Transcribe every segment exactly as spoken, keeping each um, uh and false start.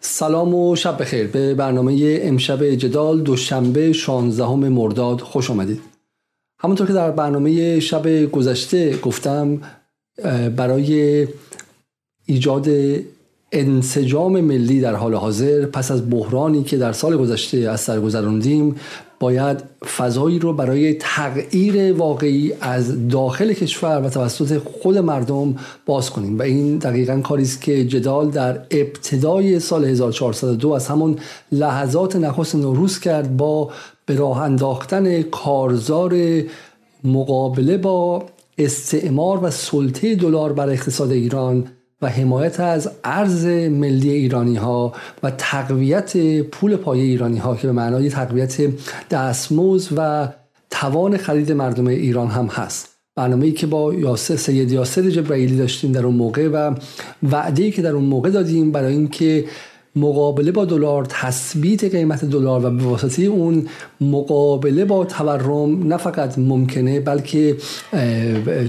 سلام و شب بخیر. به برنامه امشب جدال دوشنبه شانزدهم مرداد خوش آمدید. همونطور که در برنامه شب گذشته گفتم، برای ایجاد انسجام ملی در حال حاضر پس از بحرانی که در سال گذشته از سر گذراندیم، باید فضایی رو برای تغییر واقعی از داخل کشور و توسط خود مردم باز کنیم و این دقیقاً کاری است که جدال در ابتدای سال هزار و چهارصد و دو از همون لحظات نخست نوروز کرد با به راه انداختن کارزار مقابله با استعمار و سلطه دلار بر اقتصاد ایران و حمایت از ارز ملی ایرانی ها و تقویت پول پایه ایرانی ها که به معنای تقویت دستمزد و توان خرید مردم ایران هم هست. برنامه‌ای که با یاسر سید یاسر جبیلی داشتیم در اون موقع و وعده‌ای که در اون موقع دادیم برای اینکه مقابله با دلار، تثبیت قیمت دلار و به واسطه اون مقابله با تورم نه فقط ممکنه بلکه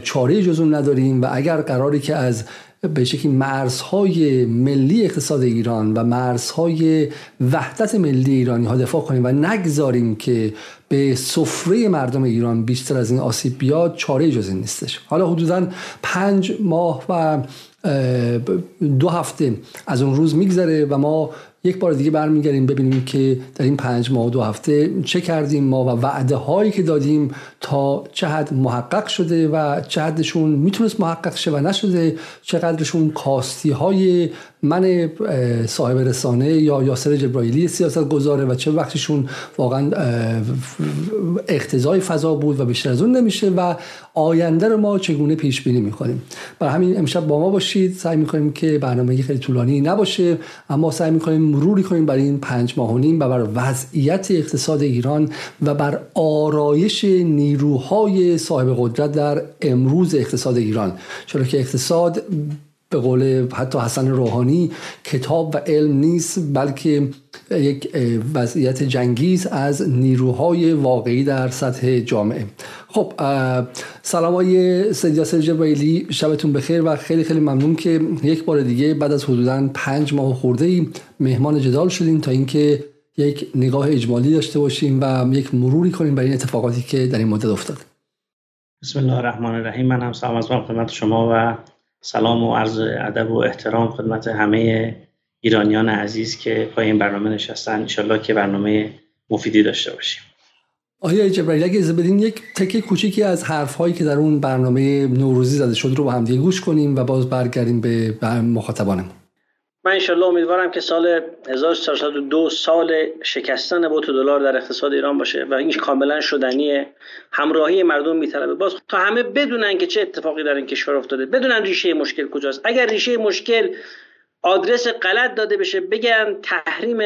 چاره جز اون نداریم و اگر قراری که از به شکلی مرزهای ملی اقتصاد ایران و مرزهای وحدت ملی ایرانی ها دفاع کنیم و نگذاریم که به سفره مردم ایران بیشتر از این آسیب بیاد، چاره جز این نیستش. حالا حدوداً پنج ماه و دو هفته از اون روز میگذره و ما یک بار دیگه برمیگردیم ببینیم که در این پنج ماه و دو هفته چه کردیم ما و وعده هایی که دادیم تا چه حد محقق شده و چه حدشون میتونست محقق شه و نشده، چقدرشون کاستی های من صاحب رسانه یا یاسر جبرائیلی سیاست گذاره و چه وقتشون واقعا اقتضای فضا بود و بیشتر از اون نمیشه و آینده رو ما چگونه پیش بینی میکنیم. برای همین امشب با ما باشید. سعی میکنیم که برنامه خیلی طولانی نباشه، اما سعی میکنیم مروری کنیم برای این پنج ماه و نیم و بر وضعیت اقتصاد ایران و بر آرایش نیروهای صاحب قدرت در امروز اقتصاد ایران، چرا که اقتصاد به قول حتی حسن روحانی کتاب و علم نیست بلکه یک وضعیت جنگیز از نیروهای واقعی در سطح جامعه. خب سلام های سید جبیلی، شبتون بخیر و خیلی خیلی ممنون که یک بار دیگه بعد از حدوداً پنج ماه خورده ای مهمان جدال شدیم تا اینکه یک نگاه اجمالی داشته باشیم و یک مروری کنیم برای این اتفاقاتی که در این مدت افتاد. بسم الله الرحمن الرحیم. من هم سلام عرض می‌کنم خدمت شما و سلام و عرض ادب و احترام خدمت همه ایرانیان عزیز که پای این برنامه نشستن. انشالله که برنامه مفیدی داشته باشیم. آیا جبرائیل اگه اجازه بدین یک تکه کوچیکی از حرف‌هایی که در اون برنامه نوروزی زده شد رو با هم دیگه گوش کنیم و باز برگردیم به مخاطبانم. من انشالله امیدوارم که سال هزار و چهارصد و دو سال شکستن بت دلار در اقتصاد ایران باشه و این کاملا شدنیه. همراهی مردم می‌طلبه باز تا همه بدونن که چه اتفاقی در این کشور افتاده، بدونن ریشه مشکل کجاست. اگر ریشه مشکل آدرس غلط داده بشه، بگن تحریم،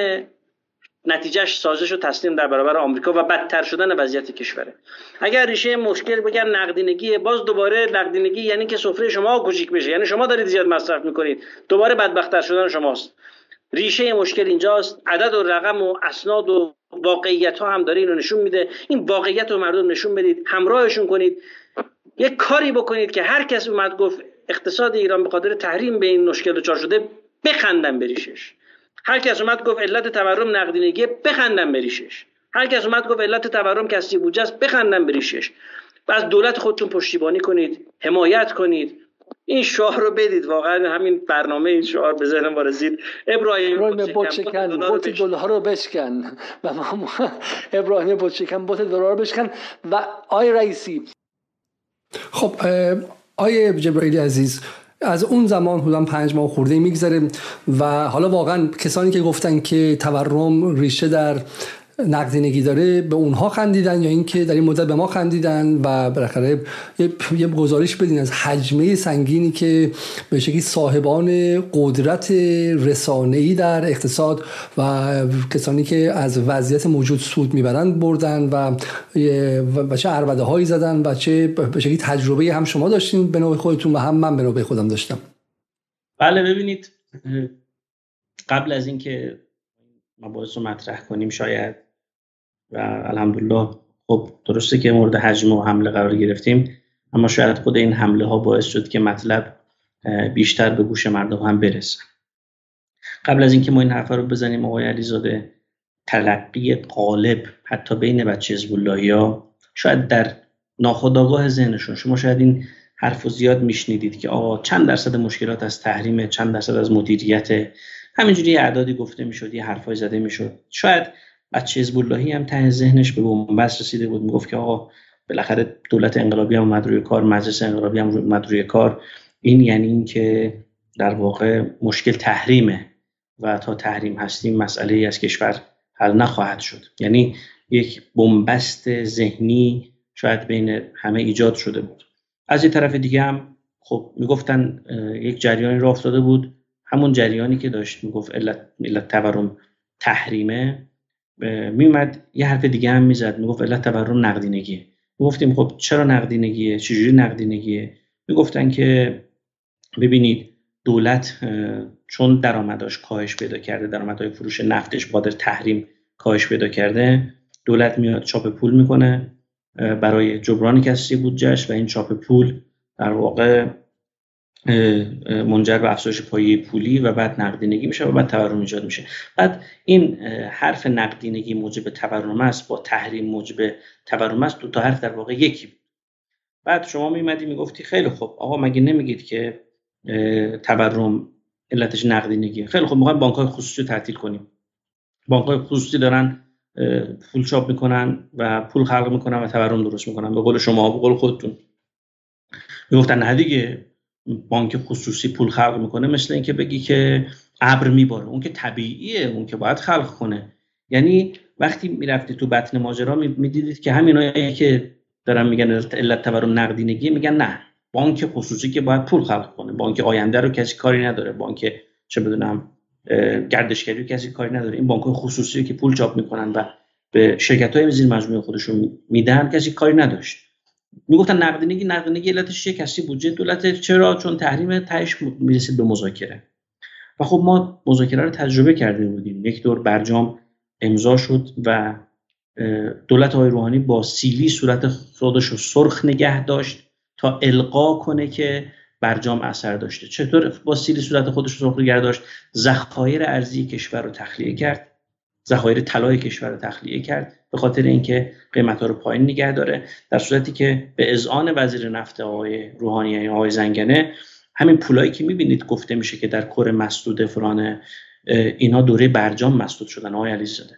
نتیجهش سازش و تسلیم در برابر آمریکا و بدتر شدن وضعیت کشوره. اگر ریشه مشکل بگن نقدینگی، باز دوباره نقدینگی یعنی که سفره شما کوچیک بشه، یعنی شما دارید زیاد مصرف میکنید، دوباره بدبخت‌تر شدن شماست. ریشه مشکل اینجاست. عدد و رقم و اسناد و واقعیت ها هم داره اینو نشون میده. این واقعیت رو مردم نشون بدید، همراهشون کنید، یک کاری بکنید که هر کس اومد گفت اقتصاد ایران به خاطر تحریم به این مشکل دچار شده، بخندن به ریشش. هر کس اومد گفت علت تورم نقدینگی، بخندن بریشش. هر کس اومد گفت علت تورم کسری بودجه است، بخندن بریشش. و از دولت خودتون پشتیبانی کنید، حمایت کنید. این شعار رو بدید. واقعا همین برنامه این شعار به ذهنم رسید. ابراهیم بوتشکن بوت دلار رو بشکن و ما ابراهیم بوتشکن بوت دلار رو بشکن و آی رئیسی. خب آی جبرائیلی عزیز، از اون زمان حدود پنج ماه خورده میگذره و حالا واقعا کسانی که گفتن که تورم ریشه در نقدینگی داره به اونها خندیدن یا اینکه در این مدت به ما خندیدن و بالاخره یه گزارش بدین از حجمه سنگینی که به شکلی صاحبان قدرت رسانه‌ای در اقتصاد و کسانی که از وضعیت موجود سود میبرند بردن و و چه عربده هایی زدن و چه به شکلی تجربه هم شما داشتین به نوع خودتون و هم من به نوع خودم داشتم. بله ببینید، قبل از اینکه ما باعث رو مطرح کنیم شاید و الحمدلله خب درسته که مورد حجم و حمله قرار گرفتیم، اما شاید خود این حمله ها باعث شد که مطلب بیشتر به گوش مردم هم برسه. قبل از اینکه ما این حرف رو بزنیم آقای علیزاده تلقی غالب حتی بین بچه حزب اللهیا شاید در ناخودآگاه ذهنشون، شما شاید این حرفو زیاد میشنیدید که آقا چند درصد مشکلات از تحریم، چند درصد از مدیریت، همینجوری اعدادی گفته میشد، یه حرفای زده میشد. شاید بچه حزب اللهی هم ته ذهنش به بنبست رسیده بود، میگفت که آقا بالاخره دولت انقلابی هم اومد روی کار، مجلس انقلابی هم اومد روی کار، این یعنی این که در واقع مشکل تحریمه و تا تحریم هستیم مسئله‌ای از کشور حل نخواهد شد. یعنی یک بنبست ذهنی شاید بین همه ایجاد شده بود. از یه طرف دیگه هم خب میگفتن یک جریانی راه افتاده بود، همون جریانی که داشت میگفت علت علت تورم تحریمه، میومد یه حرف دیگه هم میزد، میگفت علت تورم نقدینگیه. میگفتیم خب چرا نقدینگیه؟ چجوری نقدینگیه؟ میگفتن که ببینید دولت چون درآمداش کاهش پیدا کرده، درآمدهای فروش نفتش با در تحریم کاهش پیدا کرده، دولت میاد چاپ پول میکنه برای جبران کسری بودجه‌اش و این چاپ پول در واقع منجر به افزایش پایه پولی و بعد نقدینگی میشه و بعد تورم ایجاد میشه. بعد این حرف نقدینگی موجب تورم است، با تحریم موجب تورم است، دو تا حرف در واقع یکی بود. بعد شما میمدی میگفتی خیلی خب آقا مگه نمیگید که تورم علتش نقدینگیه؟ خیلی خب میخوایم بانک‌های خصوصی رو تعطیل کنیم، بانک‌های خصوصی دارن پول چاپ میکنن و پول خلق میکنن و تورم درست میکنن. به قول شما، به قول خودتون میگفتن نه دیگه بانک خصوصی پول خلق میکنه، مثل اینکه بگی که ابر میباره، اون که طبیعیه، اون که باید خلق کنه. یعنی وقتی میرفتی تو بطن ماجرا میدیدید که همینایی که دارن میگن علت تورم نقدینگی میگن نه، بانک خصوصی که باید پول خلق کنه، بانک آینده رو کسی کاری نداره، بانک چه بدونم گردشگری رو کسی کاری نداره، این بانک خصوصی رو که پول چاپ میکنن و به شرکت‌های زیر مجموعه خودشون میدن کسی کاری نداشت. میگفتن نقدینگی نقدینگی علتش چیه؟ کسی بودجه دولت. چرا؟ چون تحریم تهش میرسید به مذاکره. و خب ما مذاکره رو تجربه کرده بودیم، یک دور برجام امضا شد و دولت آقای روحانی با سیلی صورت خودش رو سرخ نگه داشت تا القا کنه که برجام اثر داشته. چطور با سیلی صورت خودش رو سرخ نگه داشت؟ ذخایر ارزی کشور رو تخلیه کرد، ذخایر طلای کشور رو تخلیه کرد به خاطر اینکه قیمت‌ها رو پایین نگه داره، در صورتی که به اذعان وزیر نفت آقای روحانی یا آقای زنگنه همین پولایی که می‌بینید گفته میشه که در کره مسدود فلان، اینا دوره برجام مسدود شدن آقای علیزاده.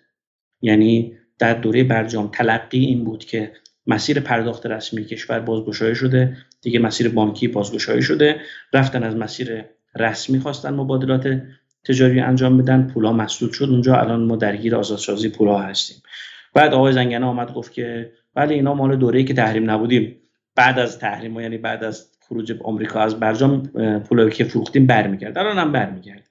یعنی در دوره برجام تلقی این بود که مسیر پرداخت رسمی کشور بازگشایی شده، دیگه مسیر بانکی بازگشایی شده، رفتن از مسیر رسمی خواستن مبادلات تجاری انجام بدن، پولا مسدود شد اونجا، الان ما درگیر آزادسازی پولا هستیم. بعد آقای زنگنه آمد گفت که ولی اینا مال دوره‌ای که تحریم نبودیم، بعد از تحریم، یعنی بعد از خروج آمریکا از برجام، پولا که فروختیم برمیگرد، الان هم برمیگرد.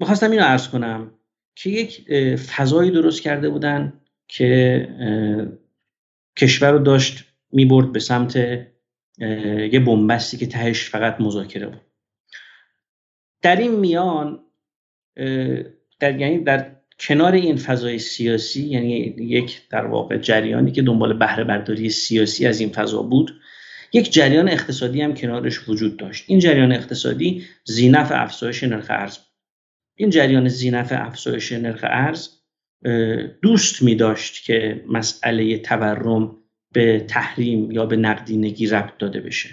می‌خواستم اینو عرض کنم که یک فضایی درست کرده بودن که کشور رو داشت میبرد به سمت یه بنبستی که تهش فقط مذاکره بود. در این میان در یعنی در کنار این فضای سیاسی، یعنی یک در واقع جریانی که دنبال بهره برداری سیاسی از این فضا بود، یک جریان اقتصادی هم کنارش وجود داشت. این جریان اقتصادی ذینفع افزایش نرخ ارز. این جریان ذینفع افزایش نرخ ارز دوست می داشت که مسئله تورم به تحریم یا به نقدینگی ربط داده بشه.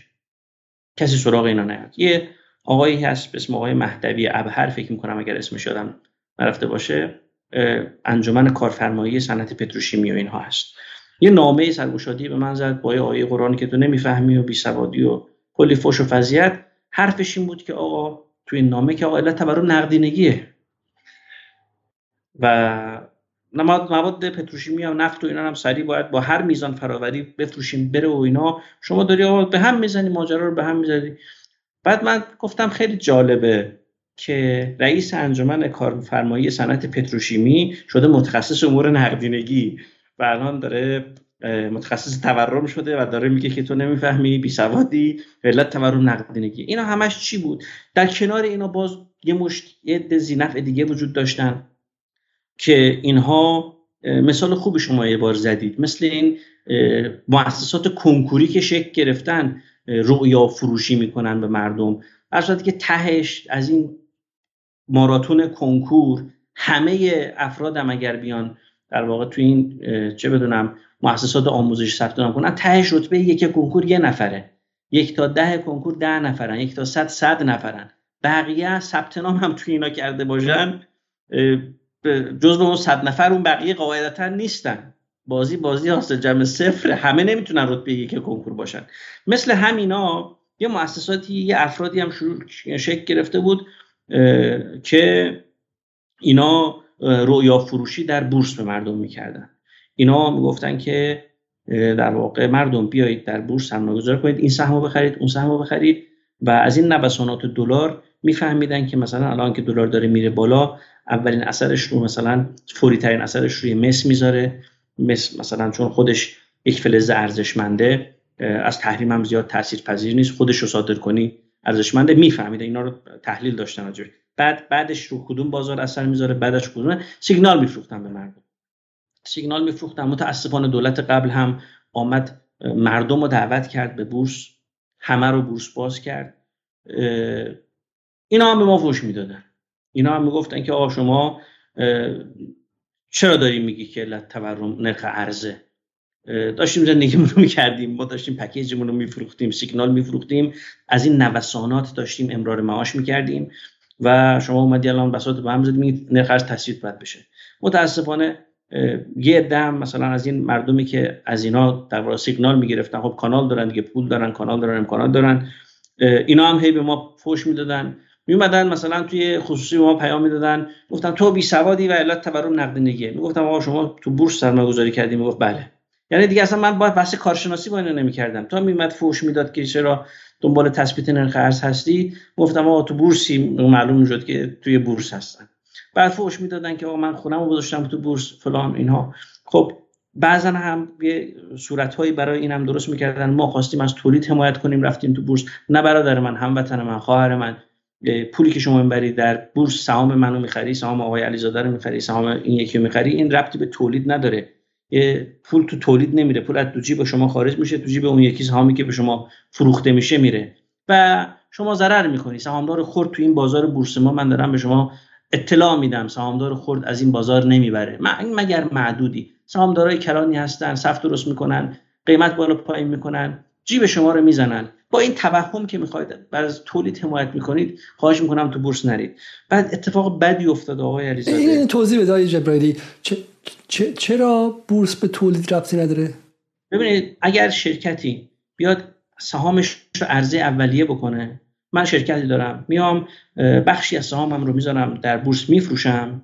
کسی سراغ اینا نرفت. یه آقایی هست به اسم آقای مهدوی ابهر، فکر می‌کنم اگر اسمش یادم نرفته باشه، انجمن کارفرمایی صنعت پتروشیمی و اینها هست، یه نامه سرگشادی به من زد با آیه قرآن که تو نمیفهمی و بیسوادی و کلی فوش و فضیحت. حرفش این بود که آقا تو این نامه که آقا علت تورم نقدینگیه و مواد پتروشیمی و نفت و اینا هم سریع باید با هر میزان فراوری بفروشیم بره و اینا، شما داری آقا به هم میزنی، ماجرا رو به هم میزنی. بعد من گفتم خیلی جالبه که رئیس انجمن کارفرمایی صنعت پتروشیمی شده متخصص امور نقدینگی و الان داره متخصص تورم شده و داره میگه که تو نمیفهمی، بیسوادی، علت تورم نقدینگی. اینا همش چی بود؟ در کنار اینا باز یه مشت یه عده ذینفع دیگه وجود داشتن که اینها مثال خوبی شما یه بار زدید، مثل این مؤسسات کنکوری که شکل گرفتن رؤیا فروشی میکنن به مردم، در صورتی که تهش از این ماراتون کنکور همه افراد هم اگر بیان در واقع تو این چه بدونم مؤسسات آموزشی ثبت نام کنن، تهش رتبه یک کنکور یه نفره، یک تا ده کنکور ده نفرن، یک تا صد صد نفرن. بقیه ثبت نام هم توی اینا کرده باشن جزو اون صد نفر اون بقیه قاعدتا نیستن. بازی بازی هاست جمع صفر، همه نمیتونن رتبه یک کنکور باشن. مثل همینا یه مؤسساتی یه افرادی هم شکل گرفته بود که اینا رؤیا فروشی در بورس به مردم میکردن. اینا میگفتن که در واقع مردم بیایید در بورس سرمایه‌گذاری کنید، این سهمو بخرید، اون سهمو بخرید و از این نوسانات دلار میفهمیدن که مثلا الان که دلار داره میره بالا، اولین اثرش رو مثلا فوری ترین اثرش روی مس میذاره. مس مثلا چون خودش یک فلز ارزشمنده، از تحریم هم زیاد تاثیرپذیر نیست، خودش رو صادر کنی ارزشمنده. میفهمیدن اینا رو تحلیل داشتن اونجوری. بعد بعدش رو کدوم بازار اثر میذاره، بعدش کدوم سیگنال میفروختن به مردم، سیگنال میفروختن. متاسفانه دولت قبل هم آمد مردم رو دعوت کرد به بورس، همه رو بورس باز کرد. اینا هم به ما فوش میدادن، اینا هم میگفتن که آه شما چرا داری میگی که علت تورم نرخ ارزه؟ داشتیم زندگیمون رو میکردیم، ما داشتیم پکیجمون رو میفروختیم، سیگنال میفروختیم، از این نوسانات داشتیم امرار معاش میکردیم و شما اومدی الان بساط به هم زد میگید نرخ ارز تاثیر بد بشه. متاسفانه یه دم مثلا از این مردمی که از اینا در واقع سیگنال میگرفتن، خب کانال دارن دیگه، پول دارن، کانال دارن، امکانات دارن، اینا هم هی به ما فوش میدادن. میومدن مثلا توی خصوصی به ما پیام میدادن، گفتن تو بی سوادی و علت تورم نقدینگیه. میگفتم آقا شما تو بورس سرمایه‌گذاری کردی؟ میگفت بله. یعنی دیگه اصلا من باید بحث کارشناسی با اینا نمی‌کردم. تا میومد فوش میداد که چرا دنبال تثبیت نرخ ارز هستی، گفتم آقا تو بورسی معلوم میشد که توی بورس هستن. بعد فوش میدادن که آقا من خونم رو گذاشتم تو بورس فلان اینها. خب بعضا هم یه صورت‌هایی برای اینم درست می‌کردن، ما خواستیم از تولید حمایت کنیم رفتیم تو بورس. نه برادر من، هموطن من، خواهر من، پولی که شما می‌بری در بورس سهام منو می‌خری، سهام آقای علیزاده رو می‌خری، سهام این یکی رو می‌خری، این ربطی به تولید نداره. پول تو تولید نمیره، پول از تو جیب شما خارج میشه، تو جیب اون یکی سهامی که به شما فروخته میشه میره و شما ضرر می‌کنی. سهامدار خرد تو این بازار بورس ما، من دارم به شما اطلاع میدم، سهامدار خرد از این بازار نمیبره مگر معدودی. سهامدارای کلانی هستن، صف درست میکنن، قیمت بالا پایین میکنن، جیب شما رو میزنن. با این توهم که میخواید بر از تولید حمایت میکنید، خواهش میکنم تو بورس نرید. بعد اتفاق بدی افتاد آقای علیزاده. این توضیح بده آقای جبرئیلی، چرا بورس به تولید ربطی نداره؟ ببینید اگر شرکتی بیاد سهامش رو عرضه اولیه بکنه، من شرکتی دارم میام بخشی از سهامم رو میذارم در بورس میفروشم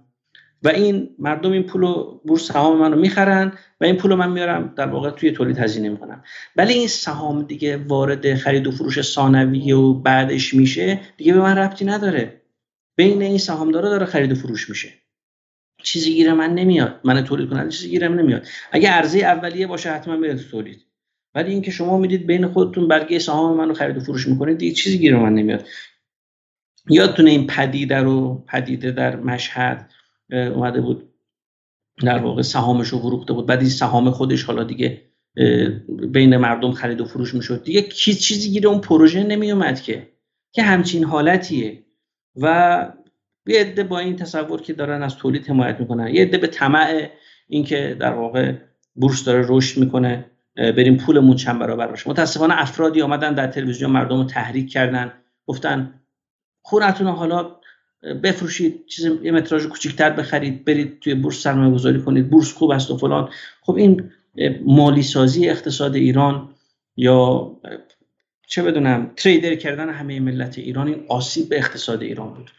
و این مردم این پولو بورس سهام منو میخرن و این پولو من میارم در واقع توی تولید هزینه میکنم. ولی این سهام دیگه وارد خرید و فروش ثانویه و بعدش میشه، دیگه به من ربطی نداره. بین این سهامدارا داره خرید و فروش میشه، چیزی گیر من نمیاد، من تولید کننده چیزی گیرم نمیاد. اگه عرضه اولیه باشه حتما میاد تولید، ولی اینکه شما میدید بین خودتون برگه سهام منو خرید و فروش میکنید، دیگه چیزی گیر من نمیاد. یادتونه این پدیده رو پدیده در مشهد اومده بود در واقع سهامش رو فروخته بود، بعد این سهام خودش حالا دیگه بین مردم خرید و فروش میشد، دیگه کی چیزی گیر اون پروژه نمیومد که که همچین حالتیه. و یه عده با این تصور که دارن از تولید حمایت میکنن، یه عده به طمع اینکه در واقع بورس داره رشد میکنه بریم پولمون چند برابر بشه. متاسفانه افرادی آمدن در تلویزیون مردم رو تحریک کردن، گفتن خونتون حالا بفروشید، چیز یه متراژ کوچیک‌تر بخرید، برید توی بورس سرمایه‌گذاری کنید، بورس خوب است و فلان. خب این مالی سازی اقتصاد ایران یا چه بدونم تریدر کردن همه ملت ایران، این آسیب به اقتصاد ایران بود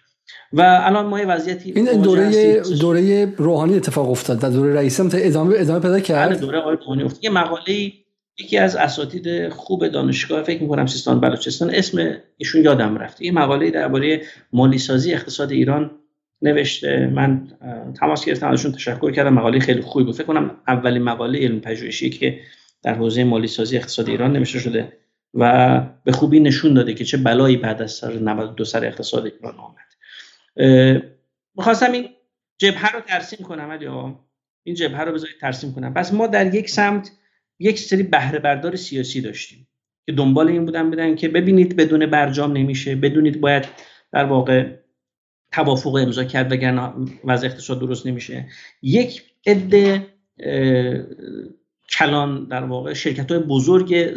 و الان ما یه وضعیتی این دوره دوره روحانی اتفاق افتاد، در دوره رئیسی هم ادامه ادامه پیدا کرد. دوره آقای روحانی افتاد. یه مقاله‌ای یکی از اساتید خوب دانشگاه فکر می‌کنم سیستان بلوچستان اسم ایشون یادم رفت، این مقاله درباره مالی سازی اقتصاد ایران نوشته، من تماس گرفتم ازشون تشکر کردم، مقاله خیلی خوبی بود، فکر کنم اولین مقاله علمی پژوهشی که در حوزه مالی سازی اقتصاد ایران نوشته شده و به خوبی نشون داده که چه بلایی بعد از سال نود و دو سر اقتصاد ایران آمد. می‌خواستم این جبهه رو ترسیم کنم، علیو این جبهه رو بذارید ترسیم کنم. پس ما در یک سمت یک سری بهره بردار سیاسی داشتیم که دنبال این بودن بدن که ببینید بدون برجام نمیشه، بدونید باید در واقع توافق امضا کرد، وگرنه وضع اقتصاد درست نمیشه. یک عده کلان در واقع شرکت‌های بزرگ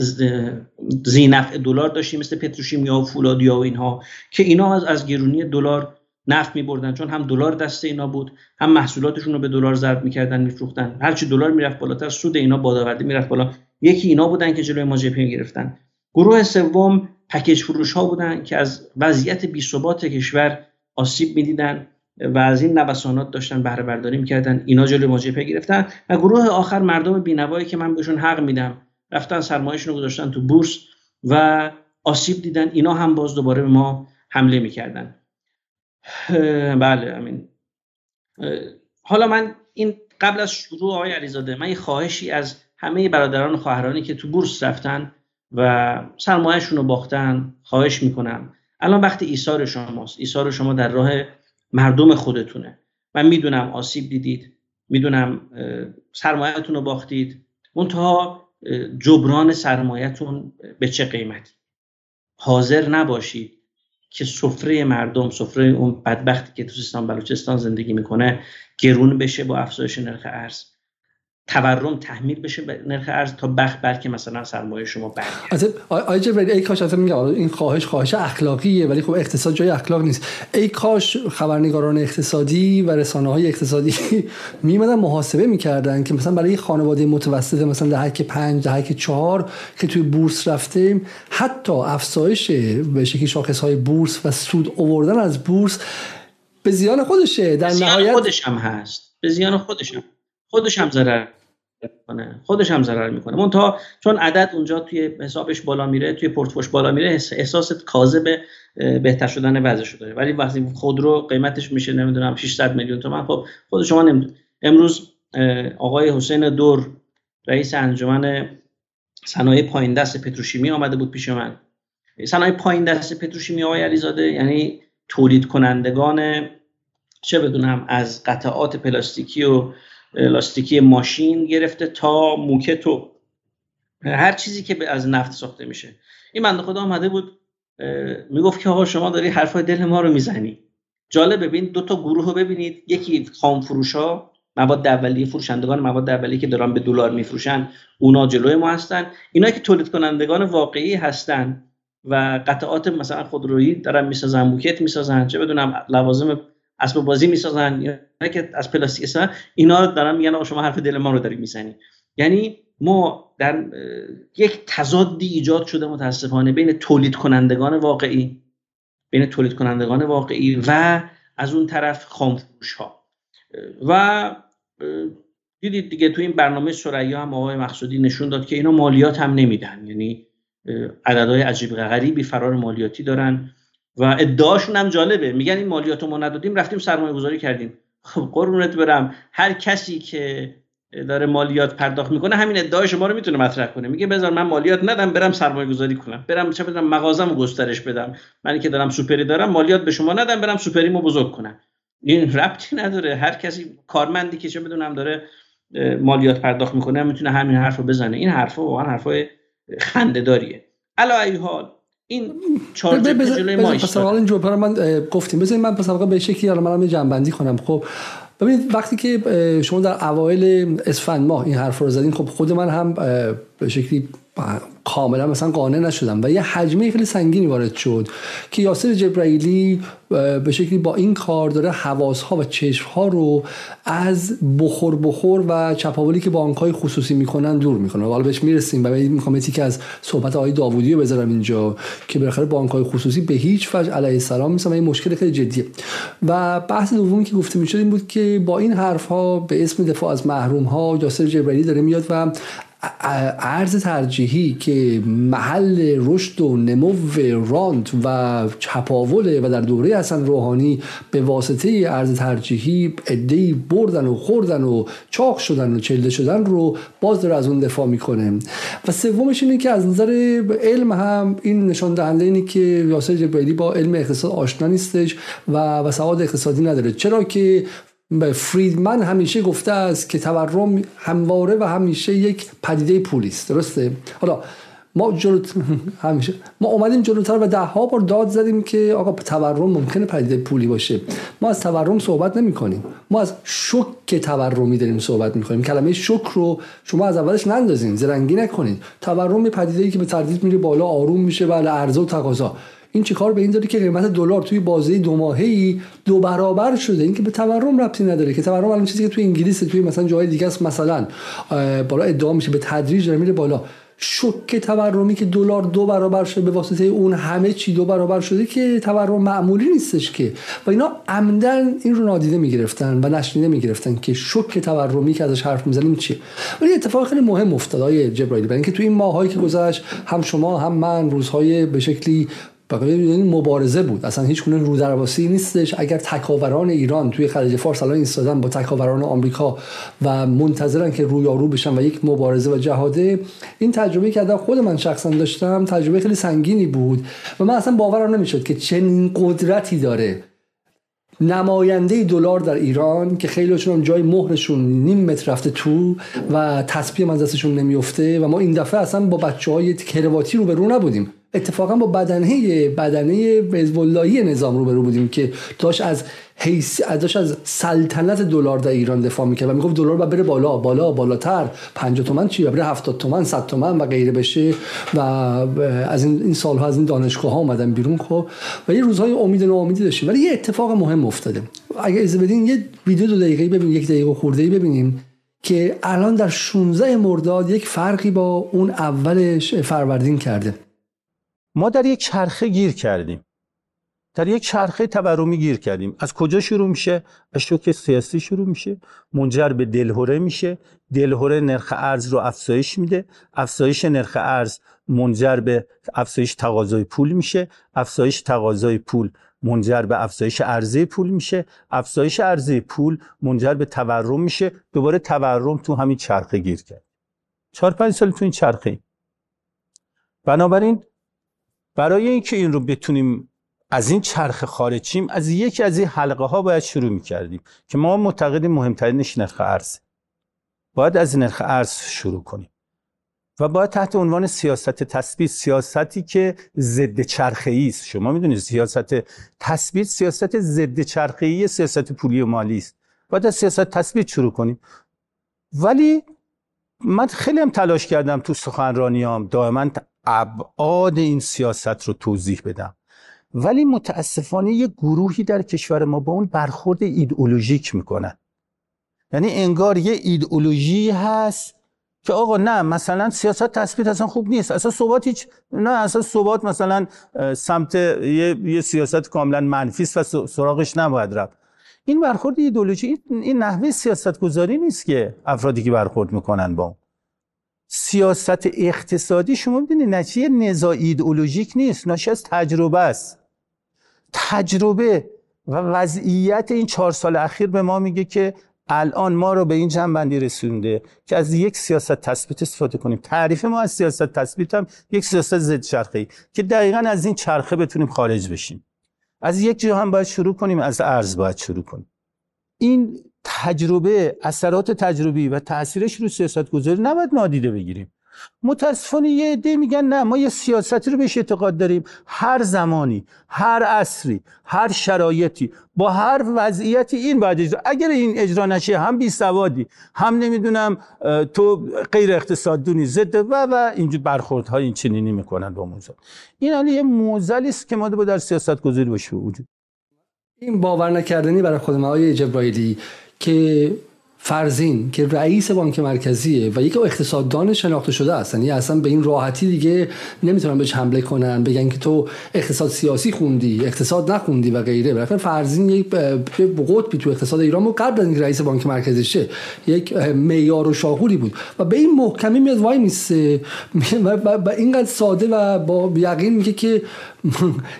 ذی‌نفع دلار داشتیم مثل پتروشیمیا و فولادیا و اینها که اینا از از گرونی دلار نفت می‌بردن، چون هم دلار دست اینا بود، هم محصولاتشون رو به دلار ضرب می‌کردن می‌فروختن، هرچی دلار میرفت بالاتر سود اینا بادآورده میرفت بالا. یکی اینا بودن که جلوی ما جپی گرفتن. گروه سوم پکیج فروش‌ها بودن که از وضعیت بی‌ثبات کشور آسیب می‌دیدن و از این نوسانات داشتن بهره برداری می‌کردن، اینا جلوی ما جپی گرفتن. و گروه آخر مردم بی‌نوایی که من بهشون حق میدم، رفتن سرمایه‌شون رو گذاشتن تو بورس و آسیب دیدن، اینا هم باز دوباره به ما حمله می‌کردن. بله امین. حالا من این قبل از شروع آقای علیزاده، من یه خواهشی از همه برادران و خواهرانی که تو بورس رفتن و سرمایه‌شون رو باختن خواهش میکنم. الان وقت ایثار شماست، ایثار شما در راه مردم خودتونه. من میدونم آسیب دیدید، میدونم سرمایه‌تون رو باختید، منتها جبران سرمایه‌تون به چه قیمتی؟ حاضر نباشید که سفره مردم، سفره اون بدبختی که تو سیستان بلوچستان زندگی میکنه گرون بشه با افزایش نرخ ارز، تورم تحمیل بشه به نرخ ارز تا بخت بلکه مثلا سرمایه شما برگرده. آی جبریل ای کاش، اصلا میگم این خواهش خواهش اخلاقیه ولی خب اقتصاد جای اخلاق نیست. ای کاش خبرنگاران اقتصادی و رسانه‌های اقتصادی میمدن محاسبه میکردن که مثلا برای خانواده متوسط مثلا دهک پنج دهک چهار که توی بورس رفتیم، حتی افزایش به شکلی شاخص‌های بورس و سود آوردن از بورس به زیان خودشه، در نهایت خودش هم هست، به زیان خودش هم. خودش هم ضرر میکنه، خودش هم ضرر میکنه. منتها چون عدد اونجا توی حسابش بالا میره، توی پورتفوش بالا میره، احساس کاذب بهتر شدن وضعش داره. ولی وقتی خودرو قیمتش میشه نمیدونم ششصد میلیون تومان، خب خود شما نمیدونم. امروز آقای حسین دور رئیس انجمن صنایع پایین دست پتروشیمی آمده بود پیش من. صنایع پایین دست پتروشیمی آقای علیزاده یعنی تولید کنندگان چه بدونم از قطعات پلاستیکی و لاستیکی ماشین گرفته تا موکت و هر چیزی که از نفت ساخته میشه. این بنده خدا اومده بود میگفت که آقا شما داری حرفای دل ما رو میزنی. جالب، ببین دو تا گروه رو ببینید، یکی خام فروشا، مواد اولیه، فروشندگان مواد اولیه که دارن به دلار میفروشن، اونا جلوی ما هستن. اینا که تولید کنندگان واقعی هستن و قطعات مثلا خودرویی دارن میسازن، موکت میسازن، چه بدونم لوازم اسباب بازی میسازن یا که از پلاستیک سازن، اینا دارن میگن آقا شما حرف دل ما رو داری میزنی. یعنی ما در یک تضادی ایجاد شده متاسفانه بین تولید کنندگان واقعی بین تولید کنندگان واقعی و از اون طرف خامفروش ها. و دیدید دیگه تو این برنامه ثریا هم آقای مقصودی نشون داد که اینا مالیات هم نمیدن، یعنی عددهای عجیب غریبی فرار مالیاتی دارن و ادعاشون هم جالبه، میگن این مالیاتو ما ندادیم رفتیم سرمایه گذاری کردیم. خب قربونت برم، هر کسی که داره مالیات پرداخت میکنه همین ادعای شما رو میتونه مطرح کنه، میگه بذار من مالیات ندم برم سرمایه گذاری کنم، برم چه بدم مغازمو گسترش بدم، من که دارم سوپری دارم مالیات به شما ندم برم سوپریمو بزرگ کنم. این ربطی نداره، هر کسی کارمندی که چه بدونم داره مالیات پرداخت میکنه میتونه همین حرفو بزنه. این حرفا واقعا حرفای خنده‌داریه. علا ای حال این چارت جلوی ما است. پس حالا اینجوری من گفتیم بزنید من پس واقعا به شکلی حالا منم جنببندی کنم. خب ببینید وقتی که شما در اوایل اسفند ماه این حرف رو زدین، خب خود من هم به شکلی کاملا مثلا قانع نشدم و یه حجمه خیلی سنگینی وارد شد که یاسر جبرئیلی به شکلی با این کار داره حواس‌ها و چشم‌ها رو از بخور بخور و چپاولی که بانک‌های خصوصی میکنن دور میکنه. حالا بهش میرسیم و من میخوام تیکه از صحبت آقای داوودی رو بذارم اینجا که بالاخره بانک‌های خصوصی به هیچ وجه علیه السلام مثلا این مشکل خیلی جدیه. و بحث دومی که گفته میشد این بود که با این حرف‌ها به اسم دفاع از محروم‌ها یاسر جبرئیلی داره میاد و ارز ترجیحی که محل رشد و نمو رانت و چپاوله و در دوره حسن روحانی به واسطه ارز ترجیحی عده‌ای بردن و خوردن و چاق شدن و چله شدن رو باز داره از اون دفاع میکنه. و سومش اینه که از نظر علم هم این نشان دهنده اینه که یاسر جبیلی با علم اقتصاد آشنا نیستش و سواد اقتصادی نداره، چرا که فریدمن همیشه گفته است که تورم همواره و همیشه یک پدیده پولی است. درسته؟ حالا ما جلوت همیشه ما اومدیم جلوتر و ده ها بار داد زدیم که آقا تورم ممکنه پدیده پولی باشه. ما از تورم صحبت نمی کنیم، ما از شوک تورمی داریم صحبت می کنیم. کلمه شوک رو شما از اولش نندازین، زرنگی نکنید. تورم یه پدیده‌ای که به تدریج میره بالا، آروم میشه بالا عرضه و تقاضا. این چیکار به این داره که قیمت دلار توی بازه دو ماهه‌ای دو برابر شده؟ این که به تورم ربطی نداره که تورم الان چیزی که توی انگلیس، توی مثلا جای دیگه است، مثلا بالا ادعا میشه، به تدریج میره بالا. شوک تورمی که دلار دو برابر شده، به واسطه اون همه چی دو برابر شده، که تورم معمولی نیستش که. و اینا عمدن این رو نادیده میگرفتن و نشنیده میگرفتن که شوک تورمی که ازش حرف میزنیم چیه. ولی اتفاق خیلی مهم افتاد آقای جبرائیلی، برای اینکه تو این ماهایی که گذشت هم شما هم من روزهای به شکلی بقیه مبارزه بود، اصلا هیچ گونه رودرواسی نیستش. اگر تکاوران ایران توی خلیج فارس الان ایستادن با تکاوران آمریکا و منتظرن که رویارو بشن و یک مبارزه و جهاده، این تجربه که در خود من شخصا داشتم تجربه خیلی سنگینی بود و من اصلا باورم نمیشد که چنین قدرتی داره نماینده دلار در ایران که خیلیشون هم جای مهرشون نیم متر رفته تو و تسبیح از دستشون نمیفته. و ما این دفعه اصلا با بچهای کرواتی رو به رو نبودیم، اتفاقا با بدنه بدنه حزب اللهی نظام روبرو بودیم که داشت از هیس داشت از سلطنت دلار در ایران دفاع میکرد و میگفت دلار باید بره بالا بالا بالاتر، پنجاه تومن چی بره هفتاد تومن صد تومن و غیره بشه. و از این این سالها از این دانشگاه ها اومدن بیرون خب و یه روزهای امید و ناامیدی داشتیم. ولی یه اتفاق مهم افتاده. اگه اجازه بدین یه ویدیو دو دقیقه‌ای ببینیم، یک دقیقه خورده‌ای ببینیم که الان در شانزده مرداد یک فرقی با اون اولش فروردین کرده. ما در یک چرخه گیر کردیم، در یک چرخه تورمی گیر کردیم. از کجا شروع میشه؟ از شوک سیاسی شروع میشه، منجر به دلهره میشه، دلهره نرخ ارز رو افزایش میده، افزایش نرخ ارز منجر به افزایش تقاضای پول میشه، افزایش تقاضای پول منجر به افزایش عرضه پول میشه، افزایش عرضه پول منجر به تورم میشه، دوباره تورم تو همین چرخه گیر کرد. چهار پنج سال تو این چرخه. بنابراین برای اینکه این رو بتونیم از این چرخ خارج شیم، از یکی از این حلقه ها باید شروع می‌کردیم که ما معتقدیم مهمترینش نرخ ارز. باید از نرخ ارز شروع کنیم و باید تحت عنوان سیاست تثبیت، سیاستی که ضد چرخه‌ای است. شما می‌دونید سیاست تثبیت سیاست ضد چرخه‌ای، سیاست پولی و مالی است. باید از سیاست تثبیت شروع کنیم. ولی من خیلی هم تلاش کردم تو سخنرانیام دائما ابعاد این سیاست رو توضیح بدم، ولی متاسفانه یه گروهی در کشور ما با اون برخورد ایدئولوژیک میکنن. یعنی انگار یه ایدئولوژی هست که آقا نه مثلا سیاست تثبیت اصلا خوب نیست، اصلا ثبات هیچ نه، اصلا ثبات مثلا سمت یه, یه سیاست کاملا منفی است و سراغش نباید رفت. این برخورد ایدئولوژی، این نحوه سیاست گذاری نیست که افرادی که برخورد میکنن با اون. سیاست اقتصادی شما می‌بینید نتیجه نزاع ایدئولوژیک نیست، ناشی از تجربه است. تجربه و وضعیت این چهار سال اخیر به ما میگه که الان ما رو به این جنبندی رسونده که از یک سیاست تثبیت استفاده کنیم. تعریف ما از سیاست تثبیت هم یک سیاست ضد چرخه‌ای که دقیقاً از این چرخه بتونیم خارج بشیم. از یک جا هم باید شروع کنیم، از ارز باید شروع کنیم. این تجربه، اثرات تجربی و تاثیرش رو سیاست گذاری نباید نادیده بگیریم. متاسفانه یه عده میگن نه ما یه سیاستی رو بهش اعتقاد داریم، هر زمانی، هر عصری، هر شرایطی، با هر وضعیتی این باید اجرا. اگر این اجرا نشه هم بی سوادی، هم نمیدونم تو غیر اقتصاددونی ضد و و اینجور برخوردهای این چنینی میکنن با موضوع. این حالا یه موزلی است که ما باید در سیاست گذاری بشه وجود. این باور نکردنی برای خود ما آقای جبرائیلی که فرزین که رئیس بانک مرکزیه و یک اقتصاددان شناخته شده است، یعنی اصلا به این راحتی دیگه نمیتونن بهش حمله کنن بگن که تو اقتصاد سیاسی خوندی، اقتصاد نخوندی و غیره. برای فرزین یک قطبی تو اقتصاد ایران بود قبل از اینکه رئیس بانک مرکزی شه، یک معیار و شاغولی بود و به این محکمی میاد وای میسه و اینقدر ساده و با یقین میگه که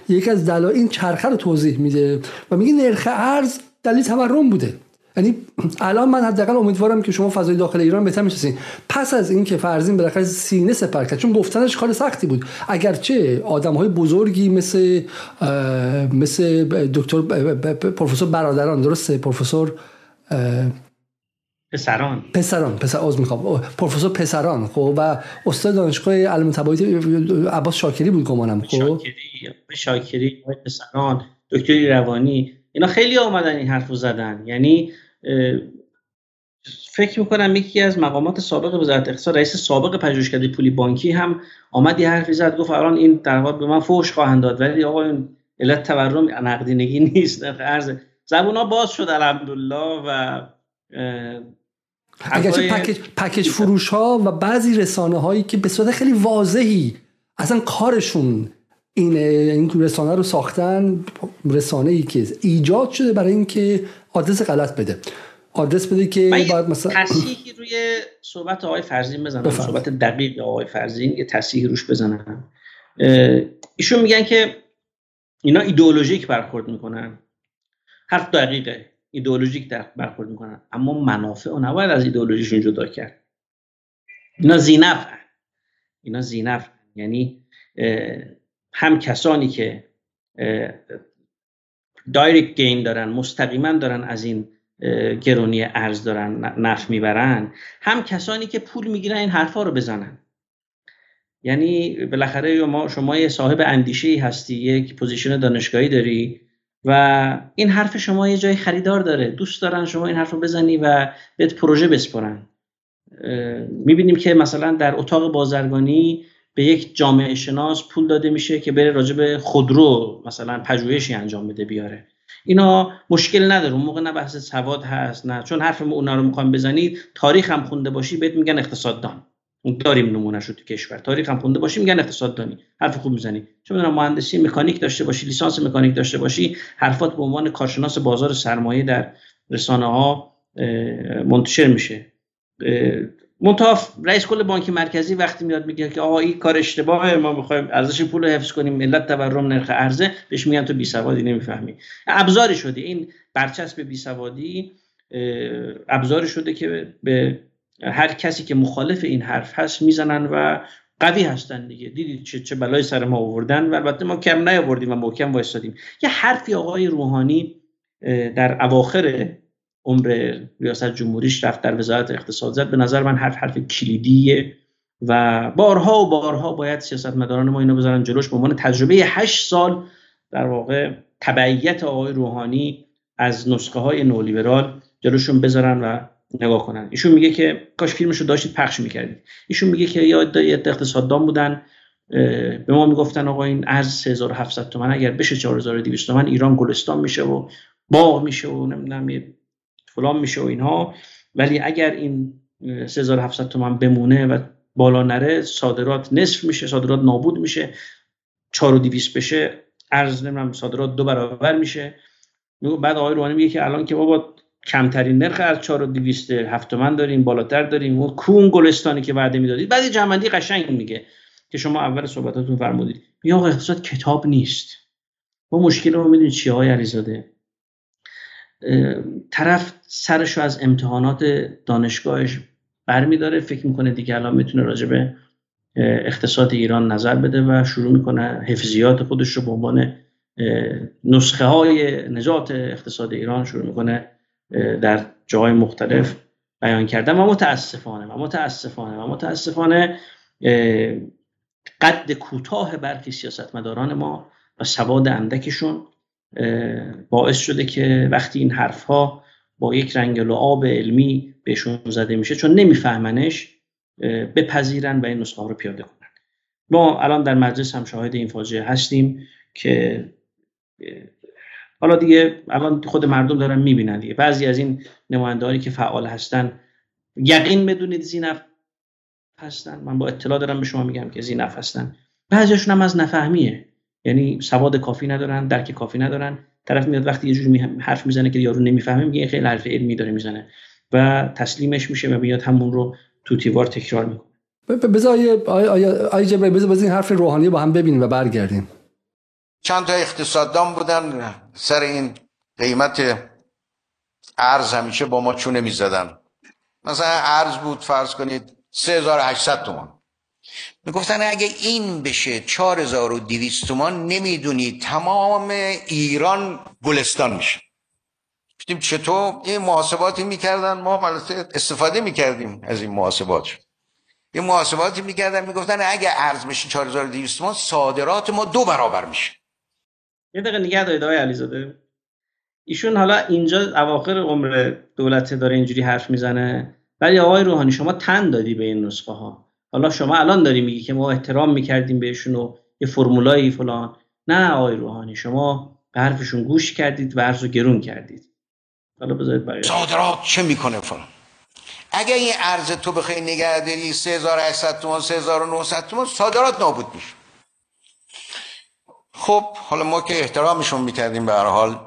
یک از دلایل این چرخه رو توضیح میده و میگه نرخ ارز دلیل تورم بوده. یعنی الان من حداقل امیدوارم که شما فضای داخل ایران بهتر می‌شناسین پس از این که فرزین بالاخره سینه سپر کرد، چون گفتنش کار سختی بود، اگرچه آدم‌های بزرگی مثل مثل دکتر پروفسور برادران، درسته پروفسور پسران پسران پسر از میخوام پروفسور پسران خب و استاد دانشگاه علم طبیعی عباس شاکری بود گمانم خب شاکری شاکری پسران دکتری روانی اینا خیلی اومدن این حرفو زدن. یعنی فکر میکنم یکی از مقامات سابق وزارت اقتصاد رئیس سابق پژوهشکده پولی بانکی هم آمد یه حرفی زد گفت الان این در واقع به من فحش خواهند داد ولی آقا این علت تورم نقدینگی نیست ارز زبونا باز شد الحمدلله و اگرچه پکیج پکیج فروش ها و بعضی رسانه هایی که به صورت خیلی واضحی اصلا کارشون این این رسانه رو ساختن، رسانه ای که ایجاد شده برای اینکه آدرس غلط بده آدرس بده که باید مثلا تصحیحی روی صحبت آقای فرزین بزنم، صحبت دقیق آقای فرزین یه تصحیحی روش بزنم. ایشون میگن که اینا ایدئولوژیک برخورد میکنن، حرف دقیقه، ایدئولوژیک برخورد میکنن اما منافع رو نباید از ایدئولوژیشون جدا کرد. اینا ذی‌نفعن، اینا ذی‌نفعن، یعنی هم کسانی که دایرکت گین دارن، مستقیما دارن از این گرونی ارز دارن نفع میبرن، هم کسانی که پول میگیرن این حرفا رو بزنن. یعنی بالاخره شما شما صاحب اندیشه‌ای هستی، یک پوزیشن دانشگاهی داری و این حرف شما یه جای خریدار داره، دوست دارن شما این حرف رو بزنی و بهت پروژه بسپرن. میبینیم که مثلا در اتاق بازرگانی به یک جامعه شناس پول داده میشه که بره راجع به خودرو مثلا پژوهشی انجام بده بیاره. اینا مشکل نداره، اون موقع نه بحث سواد هست نه، چون حرف اونا رو میخوام بزنید، تاریخ هم خونده باشی بهت میگن اقتصاددان. اون داریم نمونهشو تو کشور، تاریخ هم خونده باشی میگن اقتصاددانی، حرف خوب میزنی. چون میدونم مهندسی مکانیک داشته باشی، لیسانس مکانیک داشته باشی، حرفات به عنوان کارشناس بازار سرمایه در رسانه ها منتشر میشه. منتاف رئیس کل بانک مرکزی وقتی میاد میگه که آقا این کار اشتباهه، ما میخوایم ارزش پول رو حفظ کنیم، ملت تورم نرخ ارزه، بهش میگن تو بیسوادی نمیفهمی. ابزاری شده این برچسب بیسوادی، ابزاری شده که به هر کسی که مخالف این حرف هست میزنن و قوی هستن دیگه. دیدید چه چه بلای سر ما آوردن و البته ما کم نیاوردیم و محکم وایسادیم. یه حرفی آقای روحانی در اواخر عمر ریاست جمهوریش رفت در وزارت اقتصاد زد، به نظر من حرف حرف کلیدیه و بارها و بارها باید سیاستمداران ما اینو بذارن جلوش. به عنوان تجربه هشت سال در واقع تبعیت آقای روحانی از نسخه های نولیبرال جلوشون بذارن و نگاه کنن. ایشون میگه که کاش فیلمشو داشتید پخش میکردید. ایشون میگه که یاد اقتصاددان بودن، به ما میگفتن آقا این ارز سه هزار و هفتصد تومان اگر بشه چهار هزار و دویست تومان ایران گلستان میشه و باغ میشه و نمیدونم فلان میشه و اینها، ولی اگر این سه هزار و هفتصد تومان بمونه و بالا نره صادرات نصف میشه، صادرات نابود میشه، چهار هزار و دویست بشه ارز نمیدونم صادرات دو برابر میشه. بعد آقای روحانی میگه که الان که بابا کمترین نرخ از چهار هزار و دویست هفت تومن داریم، بالاتر داریم، اون کون گلستانی که وعده میدادید. بعد جمع‌بندی قشنگ میگه که شما اول صحبتاتون فرمودید میگه آقا اقتصاد کتاب نیست. ما مشکل رو میدونید چیه های علیزاده؟ طرف سرشو از امتحانات دانشگاهش برمیداره، فکر میکنه دیگه الان میتونه راجع به اقتصاد ایران نظر بده و شروع میکنه حفظیات خودش رو به عنوان نسخه های نجات اقتصاد ایران شروع میکنه در جای مختلف بیان کردم. و متاسفانه و متاسفانه و متاسفانه قد کوتاه برخی سیاستمداران ما و سواد اندکشون باعث شده که وقتی این حرف ها با یک رنگ لعاب علمی بهشون زده میشه چون نمیفهمنش بپذیرن و این نسخه ها رو پیاده کنن. ما الان در مجلس هم شاهد این فاجعه هستیم که حالا دیگه الان خود مردم دارن میبینن دیگه. بعضی از این نماینده‌هایی که فعال هستن یقین بدونید ذی‌نفع هستن، من با اطلاع دارم به شما میگم که ذی‌نفع هستن. بعضیشون هم از نفهمیه، یعنی سواد کافی ندارن، درک کافی ندارن. طرف میاد وقتی یه جوری حرف میزنه که یارو نمیفهمه میگه خیلی حرف علمی داره میزنه و تسلیمش میشه و میاد همون رو توتیوار تکرار میکنه. بذار آیا جبری بذار این حرف روحانی با هم ببینیم و برگردیم. چند تا اقتصاددان بودن سر این قیمت ارز همیشه با ما چونه میزدن. مثلا ارز بود فرض کنید سه هزار و هشتصد تومان، میگفتن اگه این بشه چهار هزار و دویست تومان نمیدونی تمام ایران گلستان میشه. دیدیم چطور این محاسباتی میکردن، ما خلاصه استفاده میکردیم از این محاسبات. این محاسباتی میکردن میگفتن اگه ارز میشه چهار هزار و دویست ما، صادرات ما دو برابر میشه. یه دقیقه نگه دارید آقای علیزاده. ایشون حالا اینجا اواخر عمر دولت داره اینجوری حرف میزنه، ولی آقای روحانی شما تن دادی به این نسخه ها. حالا شما الان داری میگی که ما احترام میکردیم بهشون و یه فرمولایی فلان. نه آقای روحانی، شما به حرفشون گوش کردید و ارزو گرون کردید. حالا بذارید بقیه صادرات چه میکنه فلان. اگه این ارز تو بخوای نگه داری سه هزار و هشتصد تومان سه هزار و نهصد تومان، صادرات نابود میشه. خب حالا ما که احترامشون میکردیم، به هر حال